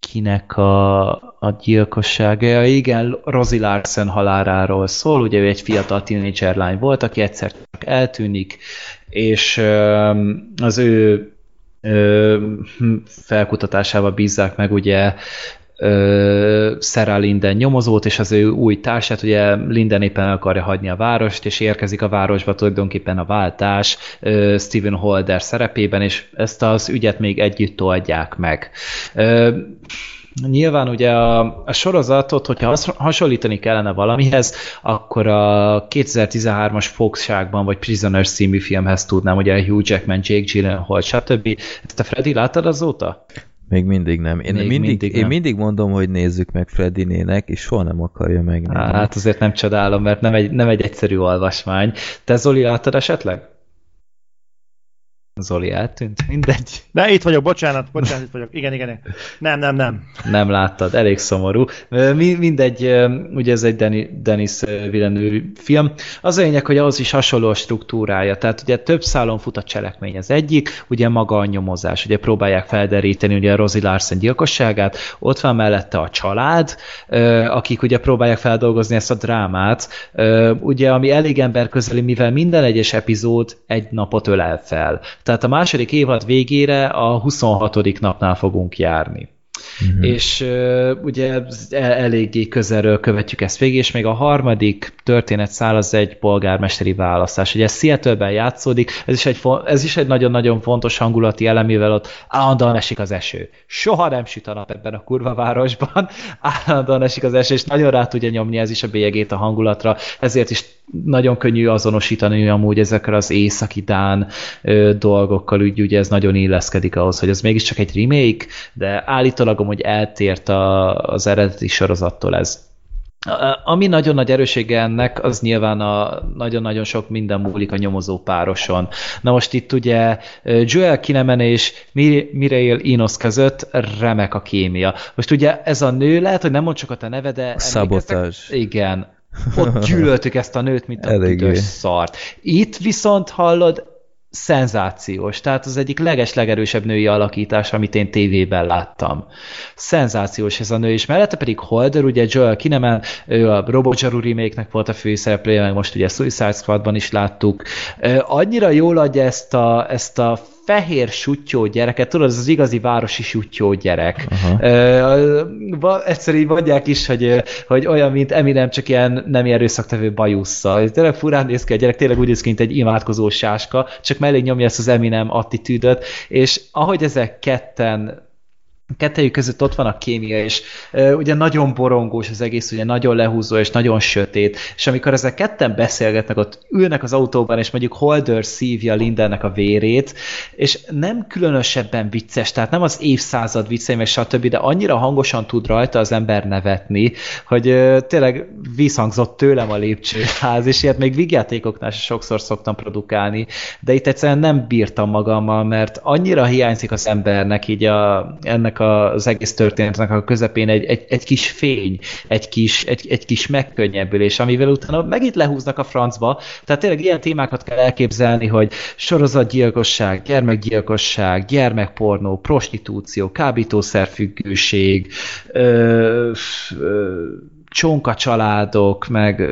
kinek a gyilkossága. Ja, igen, Rosie Larsen haláláról szól, ugye ő egy fiatal tínédzser lány volt, aki egyszer csak eltűnik, és az ő felkutatásával bízzák meg ugye Sarah Linden nyomozót, és az ő új társát, ugye Linden éppen el akarja hagyni a várost, és érkezik a városba tulajdonképpen a váltás Stephen Holder szerepében, és ezt az ügyet még együtt oldják meg. Nyilván ugye a sorozatot, hogyha hasonlítani kellene valamihez, akkor a 2013-as Fogságban, vagy Prisoners című filmhez tudnám, ugye Hugh Jackman, Jake Gyllenhaal, stb. Ezt a Freddy láttad azóta? Még mindig nem. Én mindig mondom, hogy nézzük meg Fredinének, és soha nem akarja megnézni. Hát azért nem csodálom, mert nem egy egyszerű olvasmány. Te, Zoli, láttad esetleg? Zoli eltűnt, mindegy. De itt vagyok, bocsánat, itt vagyok. Igen. Nem. Nem láttad, elég szomorú. Mindegy, ugye ez egy Denis Villeneuve film. Az a lényeg, hogy ahhoz is hasonló a struktúrája. Tehát ugye több szálon fut a cselekmény az egyik, ugye maga a nyomozás. Ugye próbálják felderíteni ugye a Rosie Larsen gyilkosságát, ott van mellette a család, akik ugye próbálják feldolgozni ezt a drámát, ugye ami elég emberközeli, mivel minden egyes epizód egy napot ölel fel. Tehát a 2. évad végére a 26. napnál fogunk járni. Mm-hmm. És ugye eléggé közelről követjük ezt végig, és még a 3. történetszál az egy polgármesteri választás. Ugye ez Seattle-ben játszódik, ez is egy nagyon-nagyon fontos hangulati elem, mivel ott állandóan esik az eső. Soha nem süt a nap ebben a kurva városban, állandóan esik az eső, és nagyon rá tudja nyomni ez is a bélyegét a hangulatra, ezért is nagyon könnyű azonosítani amúgy ezekkel az északi dán dolgokkal, ugye ez nagyon illeszkedik ahhoz, hogy ez mégiscsak egy remake, de állítólag hogy eltért az eredeti sorozattól ez. Ami nagyon nagy erőssége ennek, az nyilván nagyon-nagyon sok minden múlik a nyomozó pároson. Na most itt ugye Joel Kinnaman és Mireille Enos között remek a kémia. Most ugye ez a nő, lehet, hogy nem mond sokat a neve, de... Szabotás. Igen. Ott gyűlöltük ezt a nőt, mint a tüdős szart. Itt viszont hallod, szenzációs, tehát az egyik legeslegerősebb női alakítás, amit én tévében láttam. Szenzációs ez a nő, és mellette pedig Holder, ugye Joel Kinnaman, ő a Robot Zsaru remake-nek volt a főszereplője, meg most ugye Suicide Squadban is láttuk. Annyira jól adja ezt a fehér süttyó gyereket, tudod, ez az igazi városi süttyó gyerek. Egyszerűen mondják is, hogy olyan, mint Eminem, csak ilyen nemi erőszaktevő bajussza. Tényleg furán néz ki a gyerek, tényleg úgy néz ki, mint egy imádkozó sáska, csak mellé nyomja ezt az Eminem attitűdöt, és ahogy ezek kettejük között ott van a kémia, és ugye nagyon borongós az egész, ugye nagyon lehúzó, és nagyon sötét, és amikor ezek ketten beszélgetnek, ott ülnek az autóban, és mondjuk Holder szívja Lindennek a vérét, és nem különösebben vicces, tehát nem az évszázad viccei, meg stb., de annyira hangosan tud rajta az ember nevetni, hogy tényleg visszhangzott tőlem a lépcsőház, és ilyet még vígjátékoknál sokszor szoktam produkálni, de itt egyszerűen nem bírtam magammal, mert annyira hiányzik az embernek így ennek az egész történetnek a közepén egy kis fény, egy kis megkönnyebbülés, amivel utána megint lehúznak a francba. Tehát tényleg ilyen témákat kell elképzelni, hogy sorozatgyilkosság, gyermekgyilkosság, gyermekpornó, prostitúció, kábítószerfüggőség, csonkacsaládok, meg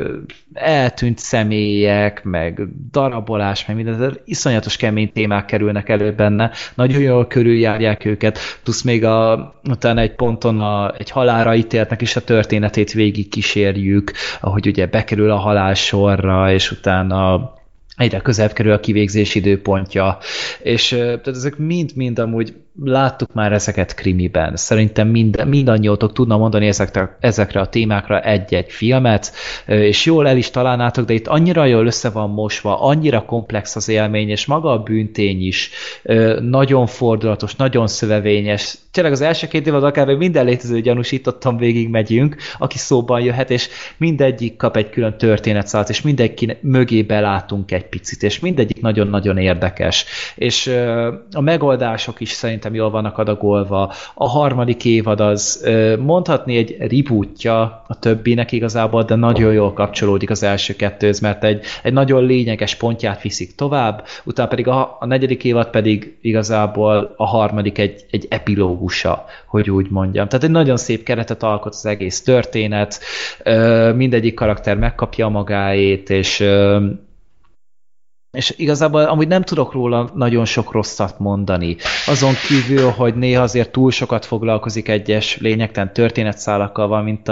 eltűnt személyek, meg darabolás, meg minden, iszonyatos kemény témák kerülnek elő benne, nagyon jól körüljárják őket, plusz még utána egy ponton egy halálra ítéltnek is a történetét végig kísérjük, ahogy ugye bekerül a halál sorra, és utána egyre közelebb kerül a kivégzés időpontja, és tehát ezek mind amúgy láttuk már ezeket krimiben. Szerintem mindannyiótok tudna mondani ezekre a témákra egy-egy filmet, és jól el is találnátok, de itt annyira jól össze van mosva, annyira komplex az élmény, és maga a bűntény is nagyon fordulatos, nagyon szövevényes. Tényleg az első két évad akár minden létező gyanúsítottan végig megyünk, aki szóban jöhet, és mindegyik kap egy külön történetszálat, és mindenki mögé belátunk egy picit, és mindegyik nagyon-nagyon érdekes. És a megoldások is szerintem jól vannak adagolva. A harmadik évad az mondhatni egy rebootja a többinek igazából, de nagyon jól kapcsolódik az első kettőz, mert egy nagyon lényeges pontját viszik tovább, utána pedig a negyedik évad pedig igazából a harmadik egy epilógusa, hogy úgy mondjam. Tehát egy nagyon szép keretet alkot az egész történet, mindegyik karakter megkapja magáét, és igazából amúgy nem tudok róla nagyon sok rosszat mondani. Azon kívül, hogy néha azért túl sokat foglalkozik egyes lényegtelen történetszálakkal, valamint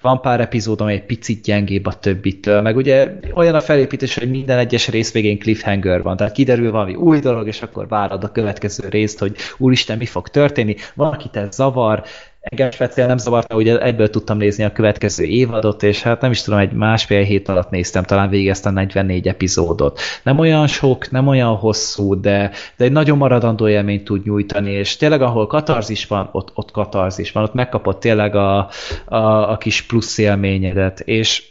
van pár epizódom egy picit gyengébb a többitől. Meg ugye olyan a felépítés, hogy minden egyes rész végén cliffhanger van, tehát kiderül valami új dolog, és akkor várod a következő részt, hogy úristen, mi fog történni, valakit ez zavar, engem speciál nem zavarta, ugye egyből tudtam nézni a következő évadot, és hát nem is tudom, egy másfél hét alatt néztem, talán végig ezt a 44 epizódot. Nem olyan sok, nem olyan hosszú, de egy nagyon maradandó élményt tud nyújtani, és tényleg ahol katarzis van, ott katarzis van, ott megkapod tényleg a kis plusz élményedet, és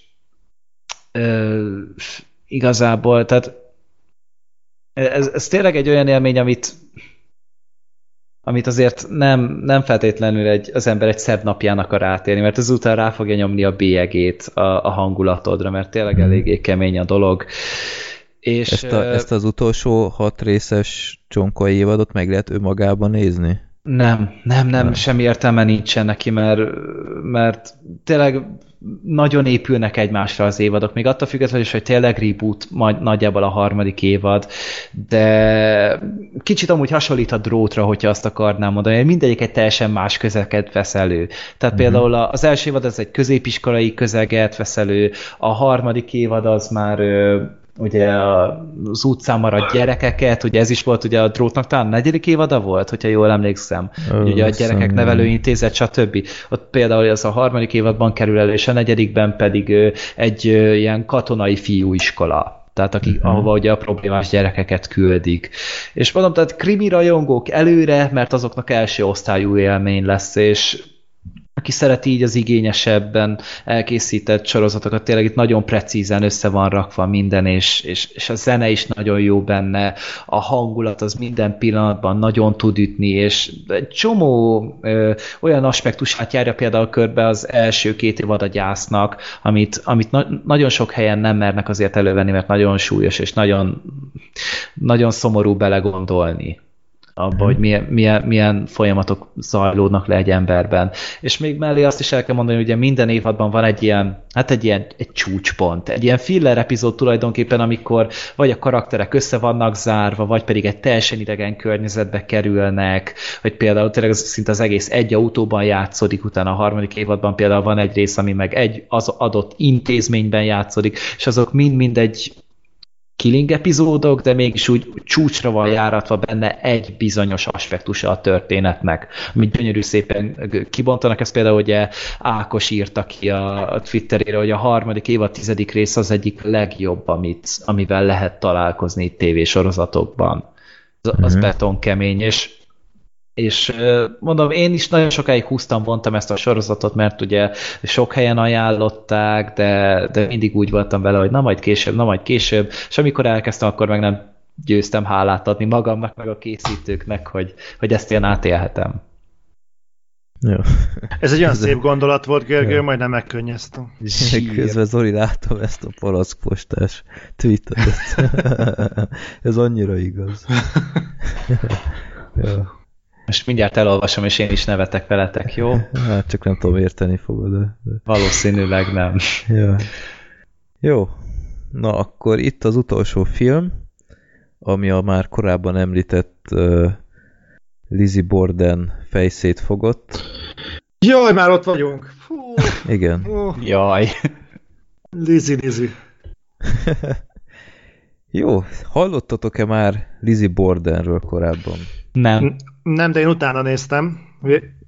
igazából, tehát ez tényleg egy olyan élmény, amit azért nem feltétlenül az ember egy szebb napján akar átélni, mert ezután rá fogja nyomni a bélyegét a hangulatodra, mert tényleg eléggé kemény a dolog. És ezt az utolsó 6 részes csonkai évadot meg lehet önmagában nézni? Nem, semmi értelme nincsen neki, mert tényleg nagyon épülnek egymásra az évadok, még attól függetlenül is, hogy tényleg reboot majd nagyjából a harmadik évad, de kicsit amúgy hasonlít a drótra, hogyha azt akarnám mondani, mindegyik egy teljesen más közeget vesz elő. Tehát például az első évad az egy középiskolai közeget vesz elő, a harmadik évad az már ugye az utcán maradt gyerekeket, ugye ez is volt, ugye a drótnak talán 4. évada volt, hogyha jól emlékszem. Ugye a gyerekek nevelőintézet, stb. Ott például az a 3. évadban kerül elő, és a 4. pedig egy ilyen katonai fiúiskola. Tehát ahova ugye a problémás gyerekeket küldik. És mondom, tehát krimi rajongók előre, mert azoknak első osztályú élmény lesz, és aki szereti így az igényesebben elkészített sorozatokat, tényleg itt nagyon precízen össze van rakva minden, és a zene is nagyon jó benne, a hangulat az minden pillanatban nagyon tud ütni, és egy csomó olyan aspektusát járja például körbe az első két évad a gyásznak, amit nagyon sok helyen nem mernek azért elővenni, mert nagyon súlyos, és nagyon, nagyon szomorú belegondolni abba, hogy milyen folyamatok zajlódnak le egy emberben. És még mellé azt is el kell mondani, hogy ugye minden évadban van egy csúcspont, egy ilyen filler epizód tulajdonképpen, amikor vagy a karakterek össze vannak zárva, vagy pedig egy teljesen idegen környezetbe kerülnek, hogy például tényleg szinte az egész egy autóban játszódik, utána a harmadik évadban például van egy rész, ami meg egy az adott intézményben játszódik, és azok mind-mind egy killing epizódok, de mégis úgy csúcsra van járatva benne egy bizonyos aspektusa a történetnek, amit gyönyörű szépen kibontanak. Ez például ugye Ákos írta ki a Twitterére, hogy a harmadik évad 10. rész az egyik legjobb, amivel lehet találkozni itt tévésorozatokban. Az betonkemény, és mondom, én is nagyon sokáig vontam ezt a sorozatot, mert ugye sok helyen ajánlották, de mindig úgy voltam vele, hogy na majd később, és amikor elkezdtem, akkor meg nem győztem hálát adni magamnak, meg a készítőknek, hogy ezt én átélhetem. Jó. Ez egy olyan szép gondolat volt, Gergő, majdnem megkönnyeztem. Közben Zoli, látom ezt a palackpostás tweetet. Ez annyira igaz. Jó. Most mindjárt elolvasom, és én is nevetek veletek, jó? Hát csak nem tudom, érteni fogod. De... Valószínűleg nem. Ja. Jó. Na akkor itt az utolsó film, ami a már korábban említett Lizzie Borden fejszét fogott. Jaj, már ott vagyunk! Fú. Igen. Fú. Jaj. Lizzie. Jó. Hallottatok-e már Lizzie Bordenről korábban? Nem. Nem, de én utána néztem.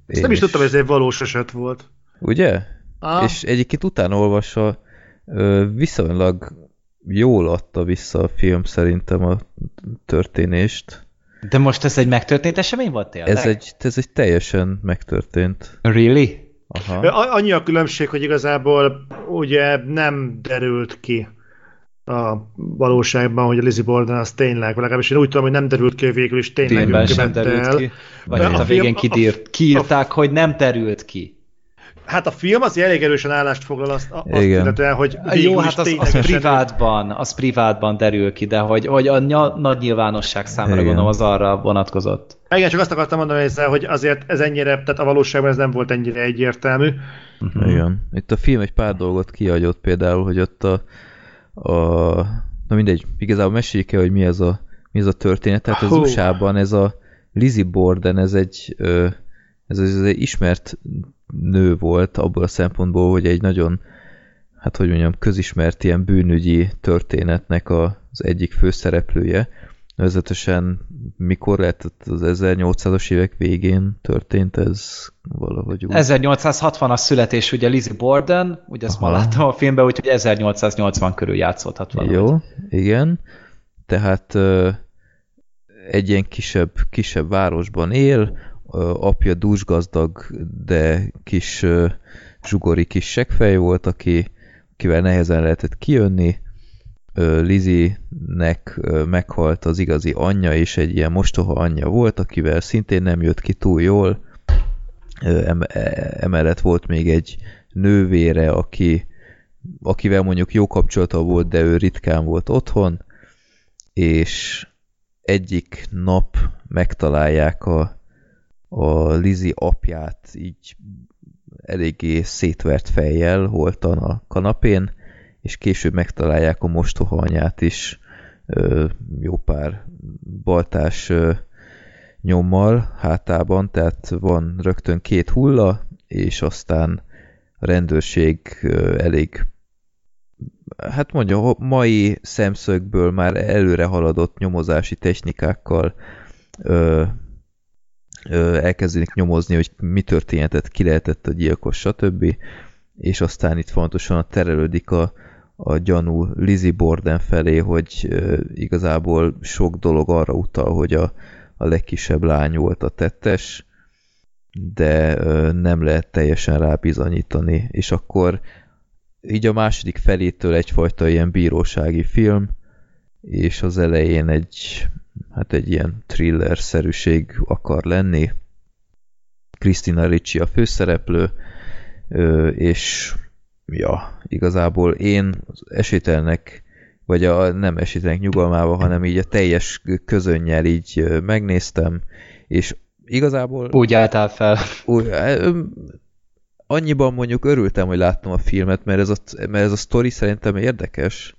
Ezt nem is tudtam, hogy ez egy valós eset volt. Ugye? És egyébként utána olvassa, viszonylag jól adta vissza a film szerintem a történést. De most ez egy megtörtént esemény volt tényleg? Ez egy teljesen megtörtént. Really? Aha. Annyi a különbség, hogy igazából ugye nem derült ki a valóságban, hogy a Lizzie Borden az tényleg, legalábbis én úgy tudom, hogy nem derült ki végül, és tényleg ők el. Ki. Vagy hát a végén kiírták, hogy nem derült ki. Hát a film az elég erősen állást foglal azt illetően, hogy végül jó, hát az privátban derül ki, de hogy a nagy nyilvánosság számára, igen, gondolom, az arra vonatkozott. Igen, csak azt akartam mondani ezzel, hogy azért ez ennyire, tehát a valóságban ez nem volt ennyire egyértelmű. Igen. Itt a film egy pár dolgot kihagyott, például, hogy ott na mindegy, igazából meséljük el, hogy mi ez a történet. Tehát az USA-ban ez a Lizzie Borden, ez egy ismert nő volt abból a szempontból, hogy egy nagyon, hát hogy mondjam, közismert ilyen bűnügyi történetnek az egyik főszereplője. Nevezetesen mikor lehetett, az 1800-as évek végén történt ez valahogy úgy. 1860-as születés ugye Lizzie Borden, ugye ezt már láttam a filmben, úgyhogy 1880 körül játszódhat valahogy. Jó, igen. Tehát egy ilyen kisebb városban él, apja dúsgazdag, de kis zsugori kis seggfej volt, akivel nehezen lehetett kijönni. Lizzie-nek meghalt az igazi anyja, és egy ilyen mostoha anyja volt, akivel szintén nem jött ki túl jól. Emellett volt még egy nővére, akivel mondjuk jó kapcsolata volt, de ő ritkán volt otthon, és egyik nap megtalálják a Lizzie apját így eléggé szétvert fejjel, holtan a kanapén, és később megtalálják a mostoha anyát is jó pár baltás nyommal hátában, tehát van rögtön 2 hulla, és aztán a rendőrség elég, hát mondja, mai szemszögből már előre haladott nyomozási technikákkal elkezdenek nyomozni, hogy mi történhetett, ki lehetett a gyilkos, stb. És aztán itt fontosan terelődik a gyanú Lizzie Borden felé, hogy igazából sok dolog arra utal, hogy a legkisebb lány volt a tettes, de nem lehet teljesen rá bizonyítani. És akkor így a második felétől egyfajta ilyen bírósági film, és az elején egy ilyen thriller-szerűség akar lenni. Christina Ricci a főszereplő, és ja, igazából én esélytelnek, vagy nem esélytelnek nyugalmába, hanem így a teljes közönnyel így megnéztem, és igazából... Úgy álltál fel. Annyiban mondjuk örültem, hogy láttam a filmet, mert ez a sztori szerintem érdekes,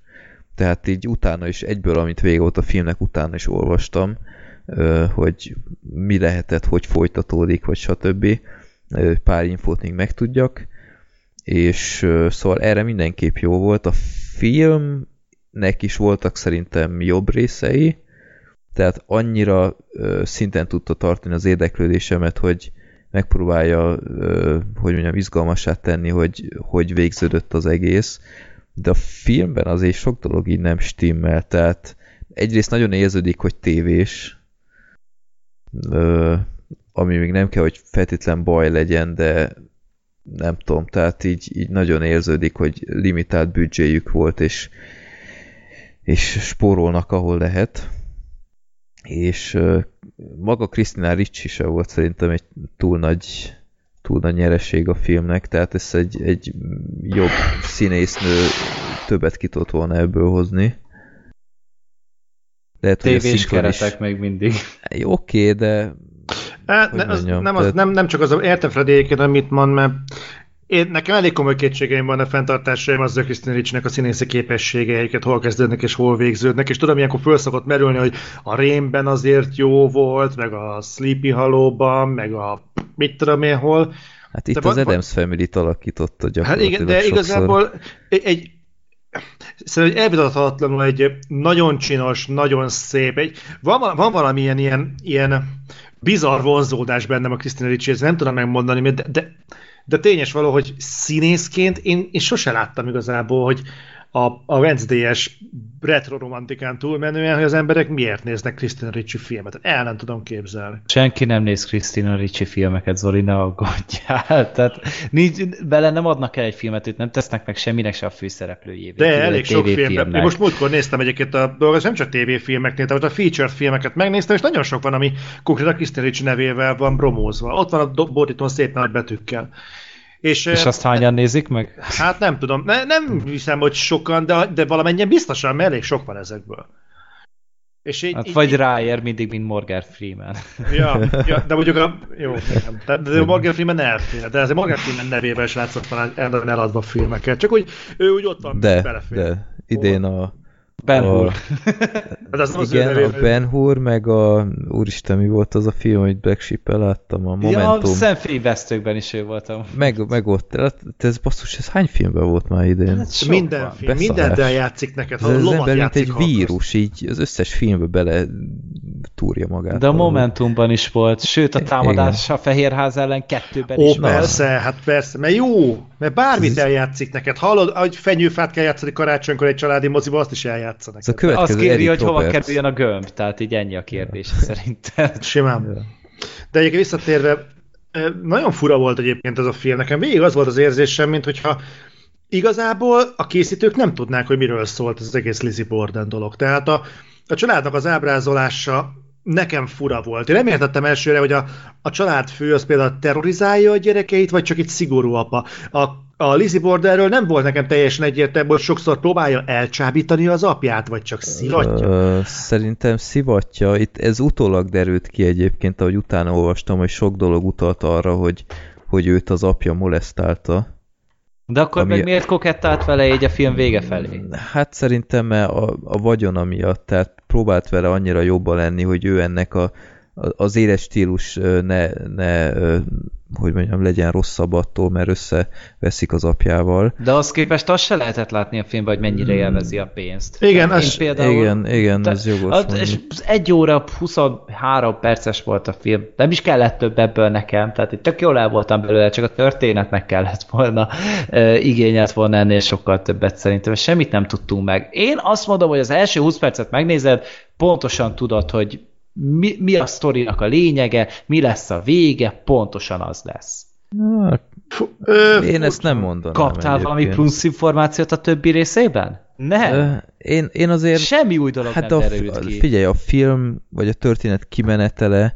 tehát így utána is egyből, amint vége volt a filmnek, utána is olvastam, hogy mi lehetett, hogy folytatódik, vagy stb. Pár infót még megtudjak, és szóval erre mindenképp jó volt. A filmnek is voltak szerintem jobb részei, tehát annyira szinten tudta tartani az érdeklődésemet, hogy megpróbálja, hogy mondjam, izgalmassá tenni, hogy végződött az egész, de a filmben azért sok dolog így nem stimmel, tehát egyrészt nagyon érződik, hogy tévés, ami még nem kell, hogy feltétlen baj legyen, de nem tudom, tehát így nagyon érződik, hogy limitált büdzséjük volt, és spórolnak, ahol lehet. És maga Christina Ricci se volt szerintem egy túl nagy nyereség a filmnek, tehát ez egy jobb színésznő többet ki tudott volna ebből hozni. Lehet, tévés keretek még mindig. Oké, de... Nem csak az, értem Fredélyéket, amit mond, mert nekem elég komoly kétségeim van a fenntartásaim azzal Christina Riccinek a színészi képességeiket, hol kezdődnek és hol végződnek, és tudom, ilyenkor föl szokott merülni, hogy a Rémben azért jó volt, meg a Sleepy Hollow-ban, meg a mit tudom én hol. Hát itt az Addams Family-t alakította gyakorlatilag sokszor. Hát igen, de igazából szerintem elvitathatatlanul egy nagyon csinos, nagyon szép, van valamilyen ilyen bizarr vonzódás bennem a Christina Ricci, ezt nem tudom megmondani, de tényes való, hogy színészként én sose láttam igazából, hogy a Wednesday-es retro-romantikán túlmenően, hogy az emberek miért néznek Christina Ricci filmet. El nem tudom képzelni. Senki nem néz Christina Ricci filmeket, Zoli, ne aggódjál. Tehát bele nem adnak el egy filmet, őt nem tesznek meg semminek se a főszereplőjévé. De elég sok filmben. Én most múltkor néztem egyébként a dolgot, nem csak tévéfilmeknél, tehát a feature filmeket megnéztem, és nagyon sok van, ami konkrétan Christina Ricci nevével van promózva. Ott van a bordítón szép nagy betűkkel. És azt hányan nézik meg? Hát nem tudom, nem hiszem, hogy sokan, de valamennyien biztosan, mert elég sok van ezekből. És így, hát így, vagy ráér mindig, mint Morgan Freeman. Ja, de mondjuk de Morgan Freeman elfér, de azért Morgan Freeman nevével is látszott már eladva filmeket, csak úgy ő úgy ott van, belefér. De idén a Ben-Hur. A Ben-Hur, meg a... Úristen, mi volt az a film, amit Black Sheep-el láttam? A Momentum. Ja, a szemfényvesztőkben is ő voltam. Meg ott. Ez basszus, ez hány filmben volt már idén? Hát minden film. Mindennel játszik neked. Ez az ember mint egy vírus, így az összes filmbe bele túrja magát. De a Momentumban is volt. Sőt, a támadás a Fehérház ellen 2-ben is volt. Ó, persze, hát persze. Mert jó, mert bármit eljátszik neked. Hallod, hogy fenyőfát kell játszani karácsonykor egy családi moziba, azt is eljátszanak. Azt kéri, hogy hova kerüljön a gömb, tehát így ennyi a kérdése szerintem. Simán. De egyébként visszatérve, nagyon fura volt egyébként ez a film. Nekem végig az volt az érzésem, mintha igazából a készítők nem tudnák, hogy miről szólt ez az egész Lizzie Borden dolog. Tehát a családnak az ábrázolása nekem fura volt. Én nem értettem elsőre, hogy a családfő az például terrorizálja a gyerekeit, vagy csak egy szigorú apa. A Lizzie Bordenről nem volt nekem teljesen egyértelmű, hogy sokszor próbálja elcsábítani az apját, vagy csak szivatja? Szerintem szivatja. Itt ez utólag derült ki egyébként, ahogy utána olvastam, hogy sok dolog utalt arra, hogy őt az apja molesztálta. De akkor meg miért kokettált vele így a film vége felé? Hát szerintem a vagyona miatt, tehát próbált vele annyira jobban lenni, hogy ő ennek az élet stílus ne hogy mondjam, legyen rosszabb attól, mert összeveszik az apjával. De az képest azt se lehetett látni a filmben, hogy mennyire élvezi a pénzt. Igen, igen, ez jogos. És 1 óra 23 perces volt a film. Nem is kellett több ebből nekem, tehát itt tök jól el voltam belőle, csak a történetnek kellett volna, igényelt volna ennél sokkal többet szerintem, semmit nem tudtunk meg. Én azt mondom, hogy az első 20 percet megnézed, pontosan tudod, hogy mi a sztorinak a lényege, mi lesz a vége, pontosan az lesz. Én ezt nem mondanám. Kaptál valami plusz információt a többi részében? Nem. Én azért... Semmi új dolog nem derült ki. Figyelj, a film, vagy a történet kimenetele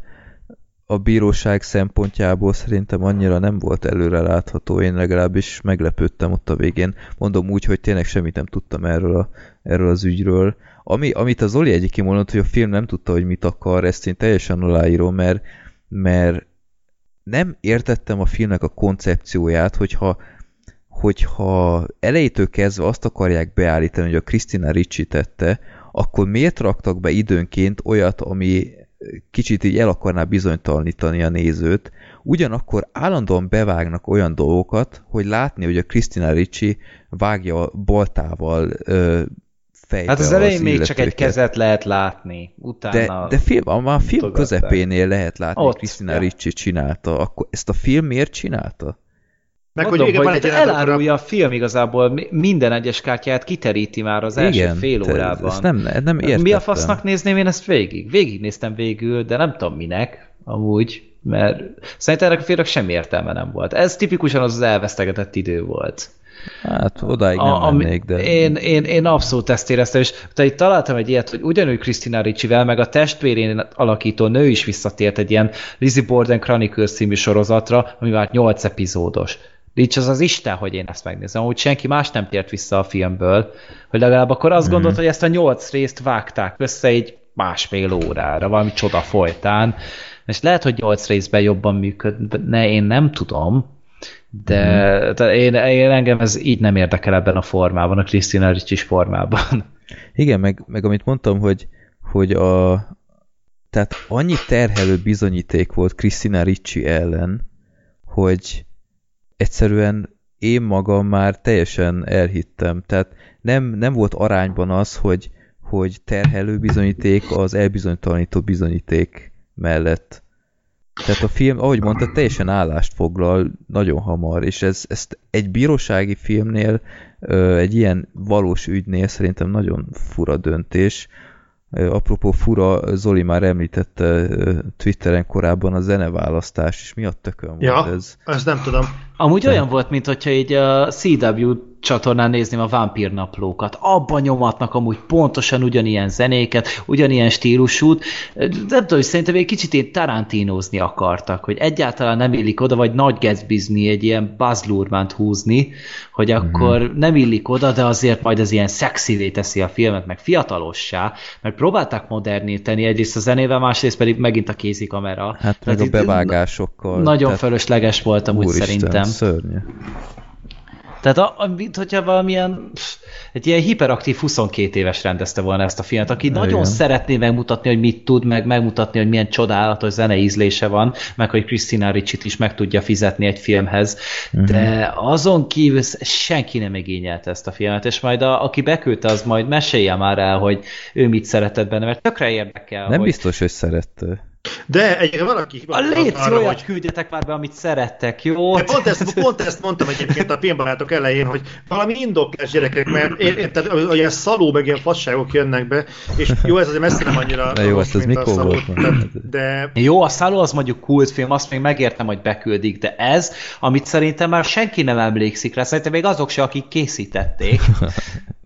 a bíróság szempontjából szerintem annyira nem volt előre látható. Én legalábbis meglepődtem ott a végén. Mondom úgy, hogy tényleg semmit nem tudtam erről az ügyről. Amit az Zoli egyik kimondott, hogy a film nem tudta, hogy mit akar, ezt én teljesen aláírom, mert nem értettem a filmnek a koncepcióját, hogyha elejétől kezdve azt akarják beállítani, hogy a Christina Ricci tette, akkor miért raktak be időnként olyat, ami kicsit így el akarná bizonytalanítani a nézőt, ugyanakkor állandóan bevágnak olyan dolgokat, hogy látni, hogy a Christina Ricci vágja baltával fejbe. Hát az elején még csak egy kezet lehet látni, utána... De a film közepénél lehet látni, hogy Christina Ricci csinálta. Akkor ezt a film miért csinálta? Mondom, hogy elárulja a film igazából, minden egyes kártyát kiteríti már az első fél órában. Ezt nem értettem. Mi a fasznak nézném én ezt végig? Végignéztem végül, de nem tudom minek, amúgy, mert szerintem ennek a filmnek semmi értelme nem volt. Ez tipikusan az elvesztegetett idő volt. Hát odáig nem mennék, de... Én abszolút ezt éreztem, és itt találtam egy ilyet, hogy ugyanúgy Christina Riccivel, meg a testvérén alakító nő is visszatért egy ilyen Lizzie Borden Chronicles című sorozatra, ami már 8 epizódos. Nincs az az Isten, hogy én ezt megnézem, úgy senki más nem tért vissza a filmből, hogy legalább akkor azt gondolt, hogy ezt a 8 részt vágták össze egy másfél órára, valami csoda folytán, és lehet, hogy 8 részben jobban működne, én nem tudom, de én engem ez így nem érdekel ebben a formában, a Christina Ricci formában. Igen, meg amit mondtam, hogy tehát annyi terhelő bizonyíték volt Christina Ricci ellen, hogy egyszerűen én magam már teljesen elhittem. Tehát nem volt arányban az, hogy terhelő bizonyíték az elbizonytalanító bizonyíték mellett. Tehát a film, ahogy mondta, teljesen állást foglal nagyon hamar, és ezt egy bírósági filmnél, egy ilyen valós ügynél szerintem nagyon fura döntés. Apropó fura, Zoli már említette Twitteren korábban a zeneválasztás, és mi a tökön volt ez? Ja, ezt nem tudom. Amúgy olyan volt, mintha így a CW csatornán nézném a Vámpírnaplókat. Abban nyomatnak amúgy pontosan ugyanilyen zenéket, ugyanilyen stílusút. Nem tudom, hogy szerintem egy kicsit én Tarantinózni akartak, hogy egyáltalán nem illik oda, vagy Nagy Gatsby-zni, egy ilyen Baz Luhrmannt húzni, hogy akkor nem illik oda, de azért majd az ilyen szexivé teszi a filmet, meg fiatalossá, mert próbálták moderníteni egyrészt a zenével, másrészt pedig megint a kézikamera. Hát meg a bevágásokkal. Nagyon fölösleges volt amúgy szerintem. Szörnyű. Tehát, mintha valamilyen egy ilyen hiperaktív 22 éves rendezte volna ezt a filmet, aki nagyon szeretné megmutatni, hogy mit tud, meg megmutatni, hogy milyen csodálatos zenei ízlése van, meg hogy Christina Ricci-t is meg tudja fizetni egy filmhez, de azon kívül senki nem igényelte ezt a filmet, és majd aki beküldte, az majd mesélje már el, hogy ő mit szeretett benne, mert tökre érdekel. Nem hogy... biztos, hogy szerette. De egyre valaki... A létsz, olyat hogy... küldjetek már be, amit szerettek, jó? Pont ezt mondtam egyébként a filmbarátok elején, hogy valami indoklás gyerekek, mert érted, hogy ilyen szaló, meg ilyen fasságok jönnek be, és jó, ez azért messze nem annyira... De jó, azt az mikor volt? De... Jó, a szaló az mondjuk kultfilm, azt még megértem, hogy beküldik, de ez, amit szerintem már senki nem emlékszik rá, szerintem még azok se, akik készítették.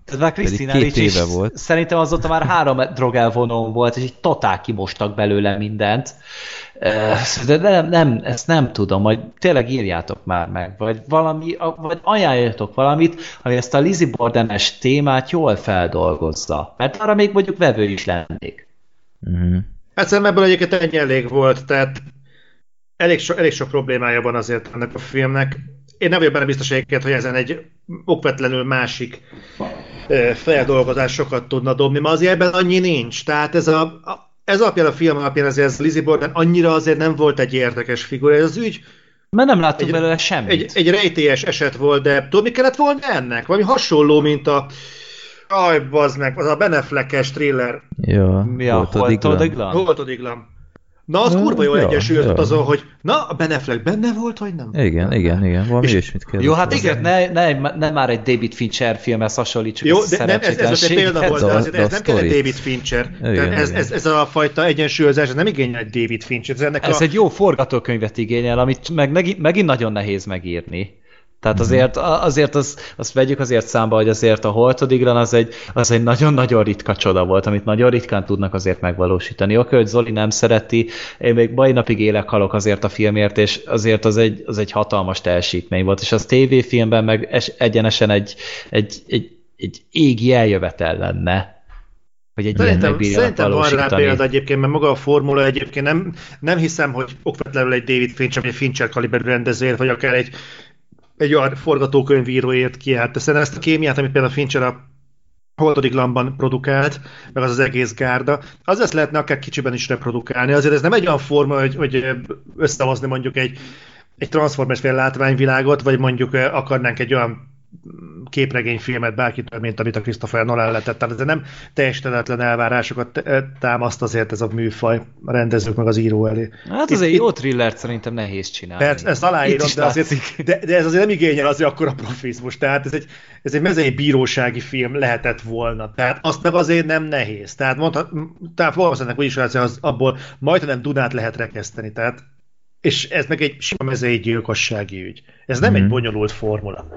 Tehát már Christina Ricci volt. Szerintem azóta már 3 drogelvonón volt, és így totál kimostak belőle mindent. De nem, ezt nem tudom, majd tényleg írjátok már meg, vagy ajánljatok valamit, ami ezt a Lizzie Borden-es témát jól feldolgozza. Mert arra még mondjuk vevő is lennék. Egyszerűen ebből egyébként ennyi elég volt, tehát elég sok problémája van azért ennek a filmnek. Én nem vagyok benne biztos egyébként, hogy ezen egy okvetlenül másik feldolgozás sokat tudna dobni, mert azért ebben annyi nincs. Tehát ez alapján a film alapján azért Lizzie Borden annyira azért nem volt egy érdekes figura. Ez az ügy... Mert nem láttuk belőle semmit. Egy rejtélyes eset volt, de tudod, mi kellett volna ennek? Valami hasonló, mint a... Aj, bazd meg, az a Ben Affleck-es thriller. Ja, Holtodiglan. Na, az kurva jól egyesült azon, hogy na, a Ben Affleck benne volt, vagy nem? Igen. Valami ilyesmit kérdezik. Jó, hát igen, ne már egy David Fincher filmhez hasonlítsuk. Jó, de nem, ez a példa volt, ez nem kell egy David Fincher. Igen, ez a fajta egyensúlyozás nem igényel egy David Fincher. Ez egy jó forgatókönyvet igényel, amit megint nagyon nehéz megírni. Tehát azért azt vegyük azért számba, hogy azért a Holtodiglan az egy nagyon-nagyon ritka csoda volt, amit nagyon ritkán tudnak azért megvalósítani. Oké, hogy Zoli nem szereti, én még mai napig élek-halok azért a filmért, és azért az egy hatalmas teljesítmény volt, és az tévéfilmben meg egyenesen egy égi eljövetel lenne. Szerintem van rá példa egyébként, mert maga a formula egyébként nem hiszem, hogy okvetlenül egy David Fincher, vagy egy Fincher kaliberű rendezőért, vagy akár egy olyan forgatókönyvíróért kiállt. Szerintem ezt a kémiát, amit például Fincher a Holtodiglanban produkált, meg az egész gárda, az ezt lehetne akár kicsiben is reprodukálni. Azért ez nem egy olyan forma, hogy összehozni mondjuk egy Transformers-féle látványvilágot, vagy mondjuk akarnánk egy olyan képregényfilmet bárkitől, mint amit a Christopher Nolan letett. Tehát ez nem teljesítetlen elvárásokat támaszt azért ez a műfaj a rendezők meg az író elé. Hát azért jó thrillert szerintem nehéz csinálni. Persze, ezt aláírom, de ez azért nem igényel azért akkora profizmus. Tehát ez egy mezei bírósági film lehetett volna. Tehát azt meg azért nem nehéz. Tehát valószínűleg úgy is lehet, hogy abból majdnem Dunát lehet rekeszteni. Tehát, és ez meg egy sima mezei gyilkossági ügy. Ez nem egy bonyolult formula.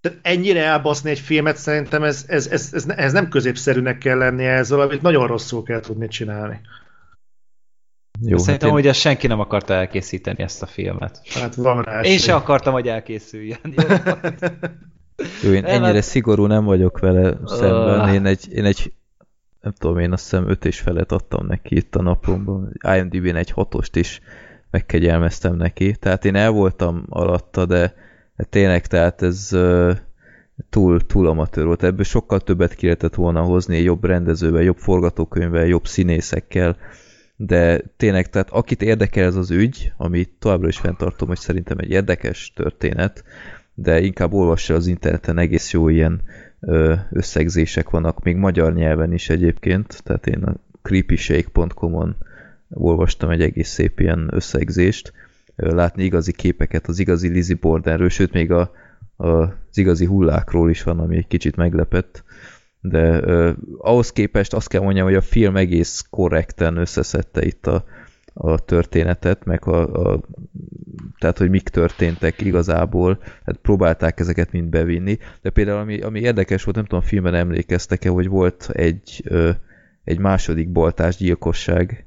Tehát ennyire elbaszni egy filmet szerintem ez nem középszerűnek kell lennie, ez valamit nagyon rosszul kell tudni csinálni. Jó, szerintem, hogy ezt senki nem akarta elkészíteni ezt a filmet. Hát van rá. Én se akartam, hogy elkészüljön. Jó, én ennyire szigorú nem vagyok vele szemben. Én nem tudom, én azt hiszem 5,5-et adtam neki itt a naplomban. IMDb-n egy 6-ost is megkegyelmeztem neki. Tehát én el voltam alatta, de tényleg, tehát ez túl amatőr volt. Ebből sokkal többet ki lehetett volna hozni, jobb rendezővel, jobb forgatókönyvvel, jobb színészekkel, de tényleg, tehát akit érdekel ez az ügy, ami továbbra is fenntartom, hogy szerintem egy érdekes történet, de inkább olvassa az interneten, egész jó ilyen összegzések vannak, még magyar nyelven is egyébként, tehát én a creepyshake.com-on olvastam egy egész szép ilyen összegzést, látni igazi képeket az igazi Lizzie Bordenről, sőt még az igazi hullákról is van, ami egy kicsit meglepett, de ahhoz képest azt kell mondjam, hogy a film egész korrekten összeszedte itt a történetet, meg tehát, hogy mik történtek igazából, hát próbálták ezeket mind bevinni, de például ami érdekes volt, nem tudom, a filmben emlékeztek-e, hogy volt egy második baltás gyilkosság.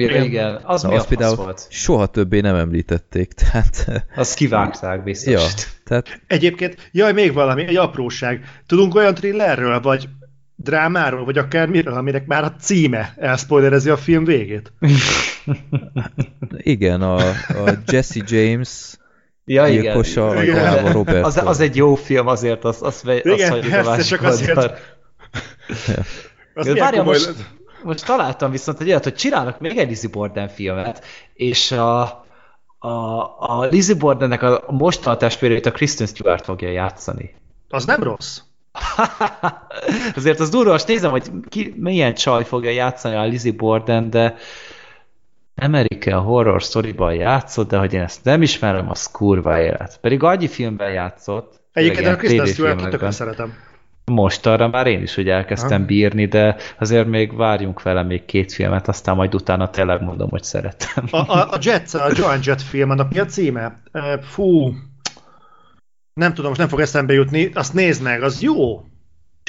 Igen, az mi a fasz volt? Soha többé nem említették, tehát... Azt kivágták biztos. Ja, tehát... Egyébként, még valami, egy apróság. Tudunk olyan thrillerről, vagy drámáról, vagy akármiről, aminek már a címe elszpoilerezi a film végét? Igen, a Jesse James... Ja, gyilkosa, a Robert. Az egy jó film, azért azt hagyjuk a másik oldalra. Várja, most találtam viszont egy olyat, hogy csinálnak még egy Lizzie Borden filmet, és a Lizzie Bordennek a mostani testvérét a Kristen Stewart fogja játszani. Az nem rossz. Azért az durva, azt nézem, hogy milyen csaj fogja játszani a Lizzie Borden, de American Horror Story-ban játszott, de hogy én ezt nem ismerem, az kurva élet. Pedig annyi filmben játszott. Egyébként a Kristen Stewart-t tökön szeretem. Most arra már én is ugye elkezdtem bírni, de azért még várjunk vele még két filmet, aztán majd utána tényleg mondom, hogy szeretem. A Joan Jett film, annak mi a címe? Nem tudom, most nem fog eszembe jutni. Azt nézd meg, az jó.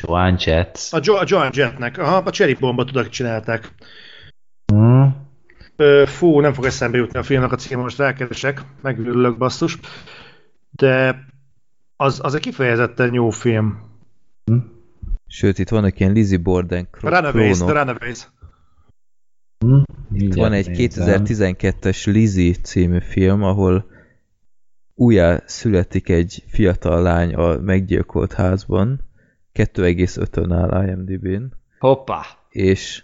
Joan Jett. A Joan Jettnek. Aha, a Cherry Bomba tudok csinálták. Nem fog eszembe jutni a filmnek a címe, most rákeresek. Megülök, basszus. De az egy kifejezetten jó film. Sőt, itt vannak ilyen Lizzie Borden krónok. Runaways. Itt van egy 2012-es Lizzie című film, ahol újjá születik egy fiatal lány a meggyilkolt házban, 2,5-ön áll IMDb-n. Hoppá! És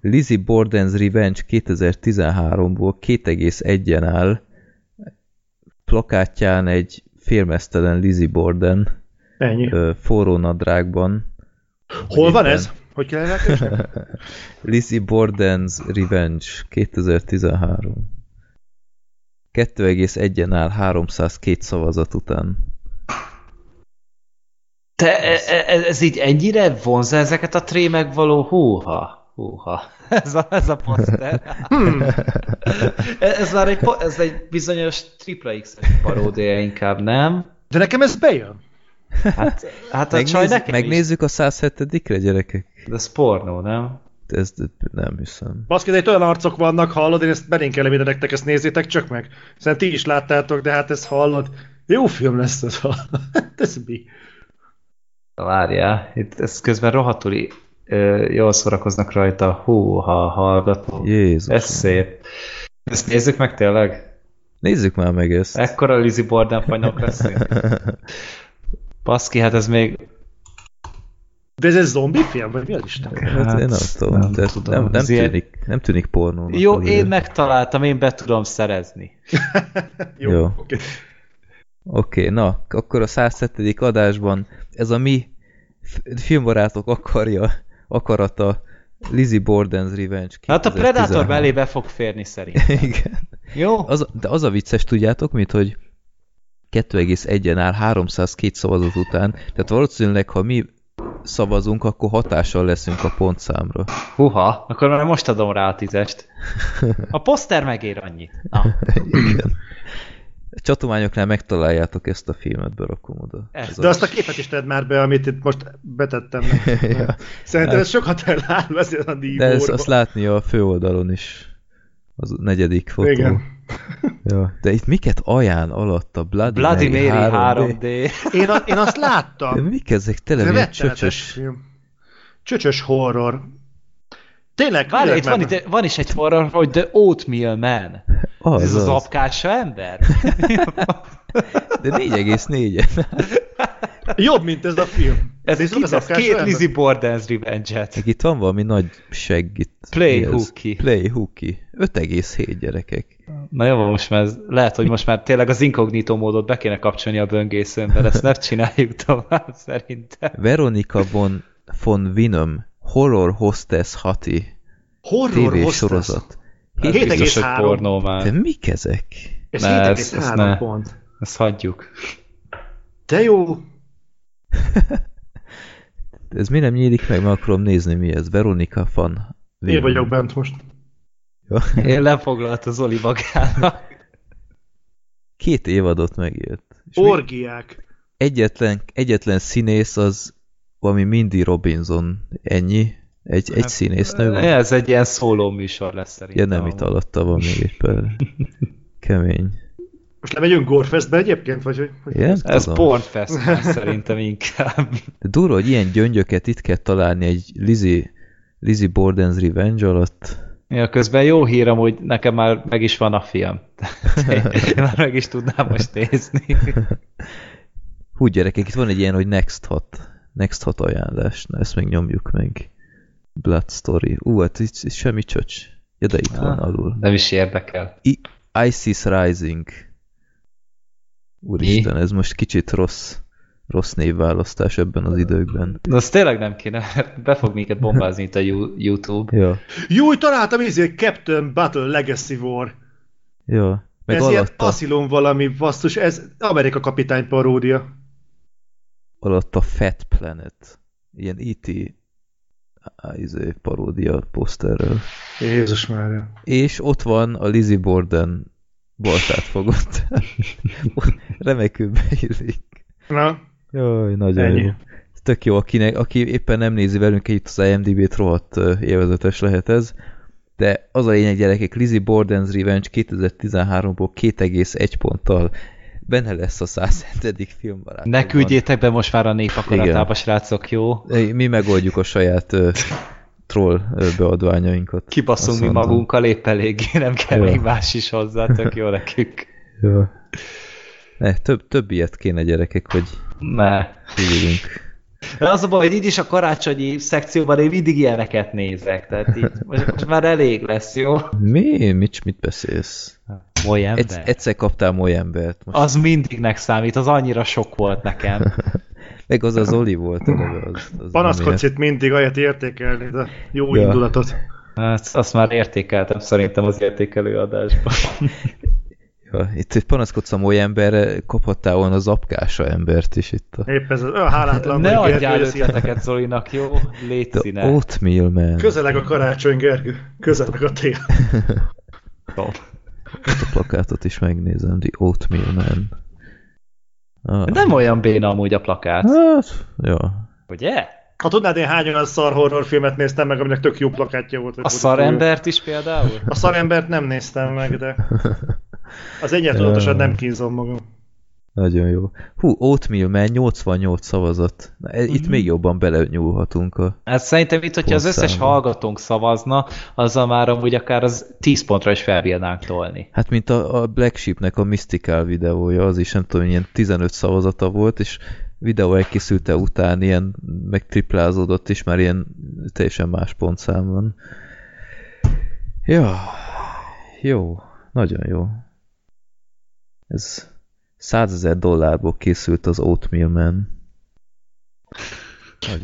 Lizzie Borden's Revenge 2013-ból 2,1-en áll, plakátján egy félmeztelen Lizzie Borden. Ennyi. Forró nadrágban. Hol van ez? Hogy kell elvetésnek? Lizzie Borden's Revenge 2013. 2,1-en áll 302 szavazat után. Te, ez így ennyire vonza ezeket a trémek való? Húha. Ez a poszter. Ez már egy bizonyos tripla X-es paródia inkább, nem? De nekem ez bejön. Hát a csaj nekem megnézzük is. A 107-re, gyerekek. De ez pornó, nem? Ez nem hiszem. Baszki, de itt olyan arcok vannak, hallod, én ezt belinkelem ide nektek, ezt nézzétek csak meg. Szerintem ti is láttátok, de hát ezt hallod. Jó film lesz ez. Ez mi? Várjál, itt ez közben rohadtul jól szórakoznak rajta. Húha, hallgató. Jézus. Ez szép. Ezt nézzük meg tényleg? Nézzük már meg ezt. Ekkora Lizzie Borden fanyok lesz. Baszki, hát ez még... De ez egy zombi film, vagy mi az Isten? Hát én attól, nem tűnik pornónak. Jó, azért. Én megtaláltam, én be tudom szerezni. Jó. Oké, na, akkor a 107. adásban ez a mi filmbarátok akarata Lizzie Borden's Revenge 2013. Hát a Predator belé be fog férni szerintem. Igen. Jó? De az a vicces, tudjátok mit, hogy 2,1-en áll 302 szavazat után, tehát valószínűleg, ha mi szavazunk, akkor hatással leszünk a pontszámra. Húha, akkor már most adom rá a 10-est. A poszter megér annyit. Na. Igen. A csatományoknál megtaláljátok ezt a filmet, berakom oda. De azt a képet is tedd már be, amit itt most betettem. Ja. Szerintem ez sokat elláll ezért a díjbórba. De azt látni a főoldalon is. Az negyedik fotó. Igen. Ja. De itt miket ajánl alatt a Bloody Mary 3D? Én azt láttam. De mik ezek tele egy csöcsös? Csöcsös horror. Tényleg? Várj, itt van is egy horror, hogy The Oatmeal Man. Ez az apkása ember? De 4,4. Jobb, mint ez a film. Ez két Lizzie Borden's Revenge-et. Itt van valami nagy segg itt. Play Hooky. 5,7 gyerekek. Na jó, most már lehet, hogy most már tényleg az inkognitó módot be kéne kapcsolni a böngészőmbe, ezt nem csináljuk tovább szerintem. Veronica von Winum, Horror Hostess Hati. Horror TV sorozat. 7,3. De mik ezek? Ez 7,3 pont. Ezt hagyjuk. De jó! Ez mi nem nyílik meg? Meg akarom nézni, mi ez. Veronica van. Én vagyok bent most. Ja. Én lefoglalt a Zoli magának. 2 évadot megért. És orgiák! Egyetlen színész az valami Mindy Robinson. Ennyi. Egy színésznő van. Ez egy ilyen szóló műsor lesz szerintem. Ja, nem itt alatta van még egy pár. Kemény. Most lemegyünk Gorefestbe egyébként? Vagy igen, ez Pornfest szerintem inkább. De durva, hogy ilyen gyöngyöket itt kell találni egy Lizzie Borden's Revenge alatt. Ja, közben jó hírem, hogy nekem már meg is van a film. Én már meg is tudnám most nézni. Hú, gyerekek, itt van egy ilyen, hogy Next 6 ajánlás. Na, ezt még nyomjuk meg. Blood Story. Hát itt semmi csöcs. Ja, de itt van alul. Nem is érdekel. Isis Rising. Úristen, ez most kicsit rossz névválasztás ebben az időkben. De az tényleg nem kéne, mert be fog minket bombázni itt a YouTube. Ja. Júj, találtam Captain Battle Legacy War. Ja, meg ez alatta. Ilyen Asylum valami, basszus, ez Amerika kapitány paródia. Alatta Fat Planet. Ilyen E.T. paródia poszterről. Jézus Mária. És ott van a Lizzie Borden baltát fogott. Remekül beillik. Na. Jaj, nagyon jó. Tök jó, aki éppen nem nézi velünk itt az IMDb-t, rohadt élvezetes lehet ez. De az a lényeg, gyerekek, Lizzie Borden's Revenge 2013-ból 2,1 ponttal benne lesz a 107. filmbarátokban. Ne küldjétek be most már a népakaratába, srácok, jó? Mi megoldjuk a saját troll beadványainkat. Kibasszunk mi magunkkal, épp eléggé, nem kell még más is hozzá, tök jó nekünk. Jó. Ne, több ilyet kéne, gyerekek, hogy hívjunk. De az a baj, hogy így is a karácsonyi szekcióban én mindig ilyeneket nézek, tehát így most már elég lesz, jó? Mi? Mit beszélsz? Molyember? Egyszer kaptál Molyembert. Most. Az mindignek számít, az annyira sok volt nekem. Meg az a Zoli volt. Panaszkodsz itt mindig, ahelyett értékelni, de jó indulatot. Hát, azt már értékeltem szerintem az értékelő adásban. Ja, itt panaszkodszom, olyan ember kaphattál volna az apkása embert is itt. Épp ez a hálátlan. Ne adjál ötleteket Zolinak, jó? Légy színe. Oatmeal man. Közeleg a karácsony, Gergő. Közeleg a tél. A plakátot is megnézem, The Oatmeal Man. Ah. Nem olyan béna amúgy a plakát. Hát, jó. Ugye? Ha tudnád, én hány olyan szar horrorfilmet néztem meg, aminek tök jó plakátja volt. A szarembert is például? A szarembert nem néztem meg, de az egyetlen nem kínzom magam. Nagyon jó. Hú, Oatmeal Man 88 szavazat. Na, itt még jobban belenyúlhatunk a... Hát szerintem itt, hogyha az összes hallgatónk szavazna, azzal már amúgy akár az 10 pontra is felbírnánk tolni. Hát mint a Black Sheep-nek a Mystical videója, az is nem tudom, ilyen 15 szavazata volt, és videó elkészülte után ilyen megtriplázódott, és már ilyen teljesen más pontszám van. Ja, jó. Nagyon jó. Ez... $100,000 készült az Oatmeal Man.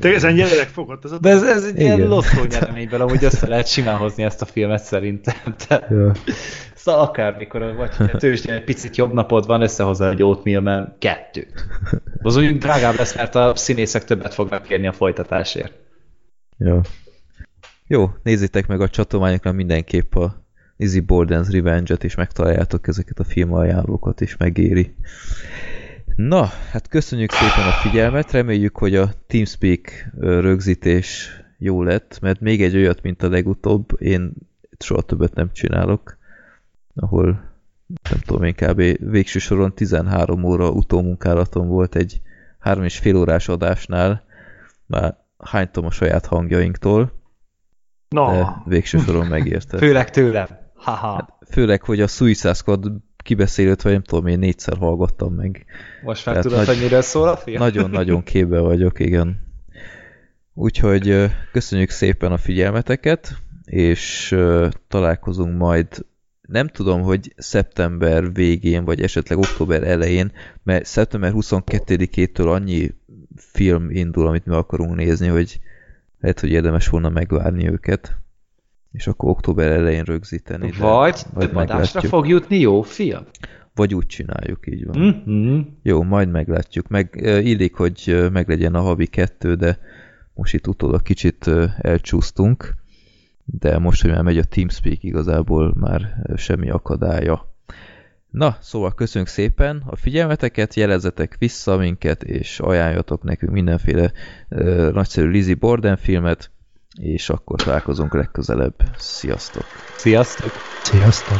Te ezen gyerek fogod. Ez a... De ez egy igen, ilyen loszó nyereményből, amúgy össze lehet simán hozni ezt a filmet szerintem. Ja. Szóval akármikor, vagy tőzsdén egy picit jobb napod van, összehozza egy Oatmeal Man 2-t. Az úgy drágább lesz, mert a színészek többet fognak kérni a folytatásért. Ja. Jó, nézzétek meg a csatornánkra mindenképp a Lizzie Borden's Revenge-et, és megtaláljátok ezeket a filmajánlókat, és megéri. Na, hát köszönjük szépen a figyelmet, reméljük, hogy a TeamSpeak rögzítés jó lett, mert még egy olyat, mint a legutóbb, én soha többet nem csinálok, ahol, nem tudom én, kb. Végső soron 13 óra utómunkálatom volt egy 3,5 órás adásnál, már hánytam a saját hangjainktól, no. De végső soron megérte. Főleg tőlem. Ha-ha. Hát főleg, hogy a Suicide Squad kibeszélőt, vagy nem tudom, én 4-szer hallgattam meg. Most már tudod, hogy miről szól a film? Nagyon-nagyon képbe vagyok, igen. Úgyhogy köszönjük szépen a figyelmeteket, és találkozunk majd, nem tudom, hogy szeptember végén, vagy esetleg október elején, mert szeptember 22-től annyi film indul, amit mi akarunk nézni, hogy lehet, hogy érdemes volna megvárni őket, és akkor október elején rögzíteni. Vagy adásra fog jutni jó film? Vagy úgy csináljuk, így van. Mm-hmm. Jó, majd meglátjuk. Illik, hogy meglegyen a havi 2, de most itt utólag kicsit elcsúsztunk, de most, hogy már megy a TeamSpeak, igazából már semmi akadálya. Na, szóval köszönjük szépen a figyelmeteket, jelezzetek vissza minket, és ajánljatok nekünk mindenféle nagyszerű Lizzie Borden filmet, és akkor találkozunk legközelebb. Sziasztok! Sziasztok! Sziasztok!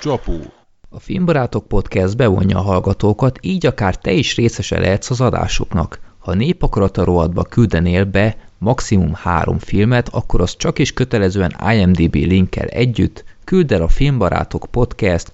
Csapó! A Filmbarátok Podcast bevonja a hallgatókat, így akár te is részese lehetsz az adásoknak. Ha népakarata rovatba küldenél be maximum 3 filmet, akkor az csak is kötelezően IMDb linkkel együtt küld el a Filmbarátok Podcast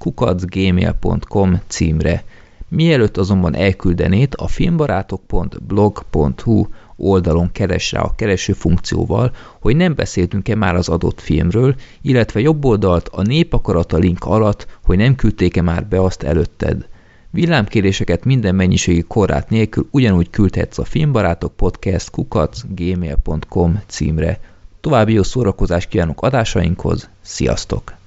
@gmail.com címre. Mielőtt azonban elküldenéd, a filmbarátok.blog.hu oldalon keres rá a kereső funkcióval, hogy nem beszéltünk-e már az adott filmről, illetve jobb oldalt a népakarata link alatt, hogy nem küldték-e már be azt előtted. Villámkéréseket minden mennyiségi korlát nélkül ugyanúgy küldhetsz a Filmbarátok Podcast @gmail.com címre. További jó szórakozást kívánok adásainkhoz, sziasztok!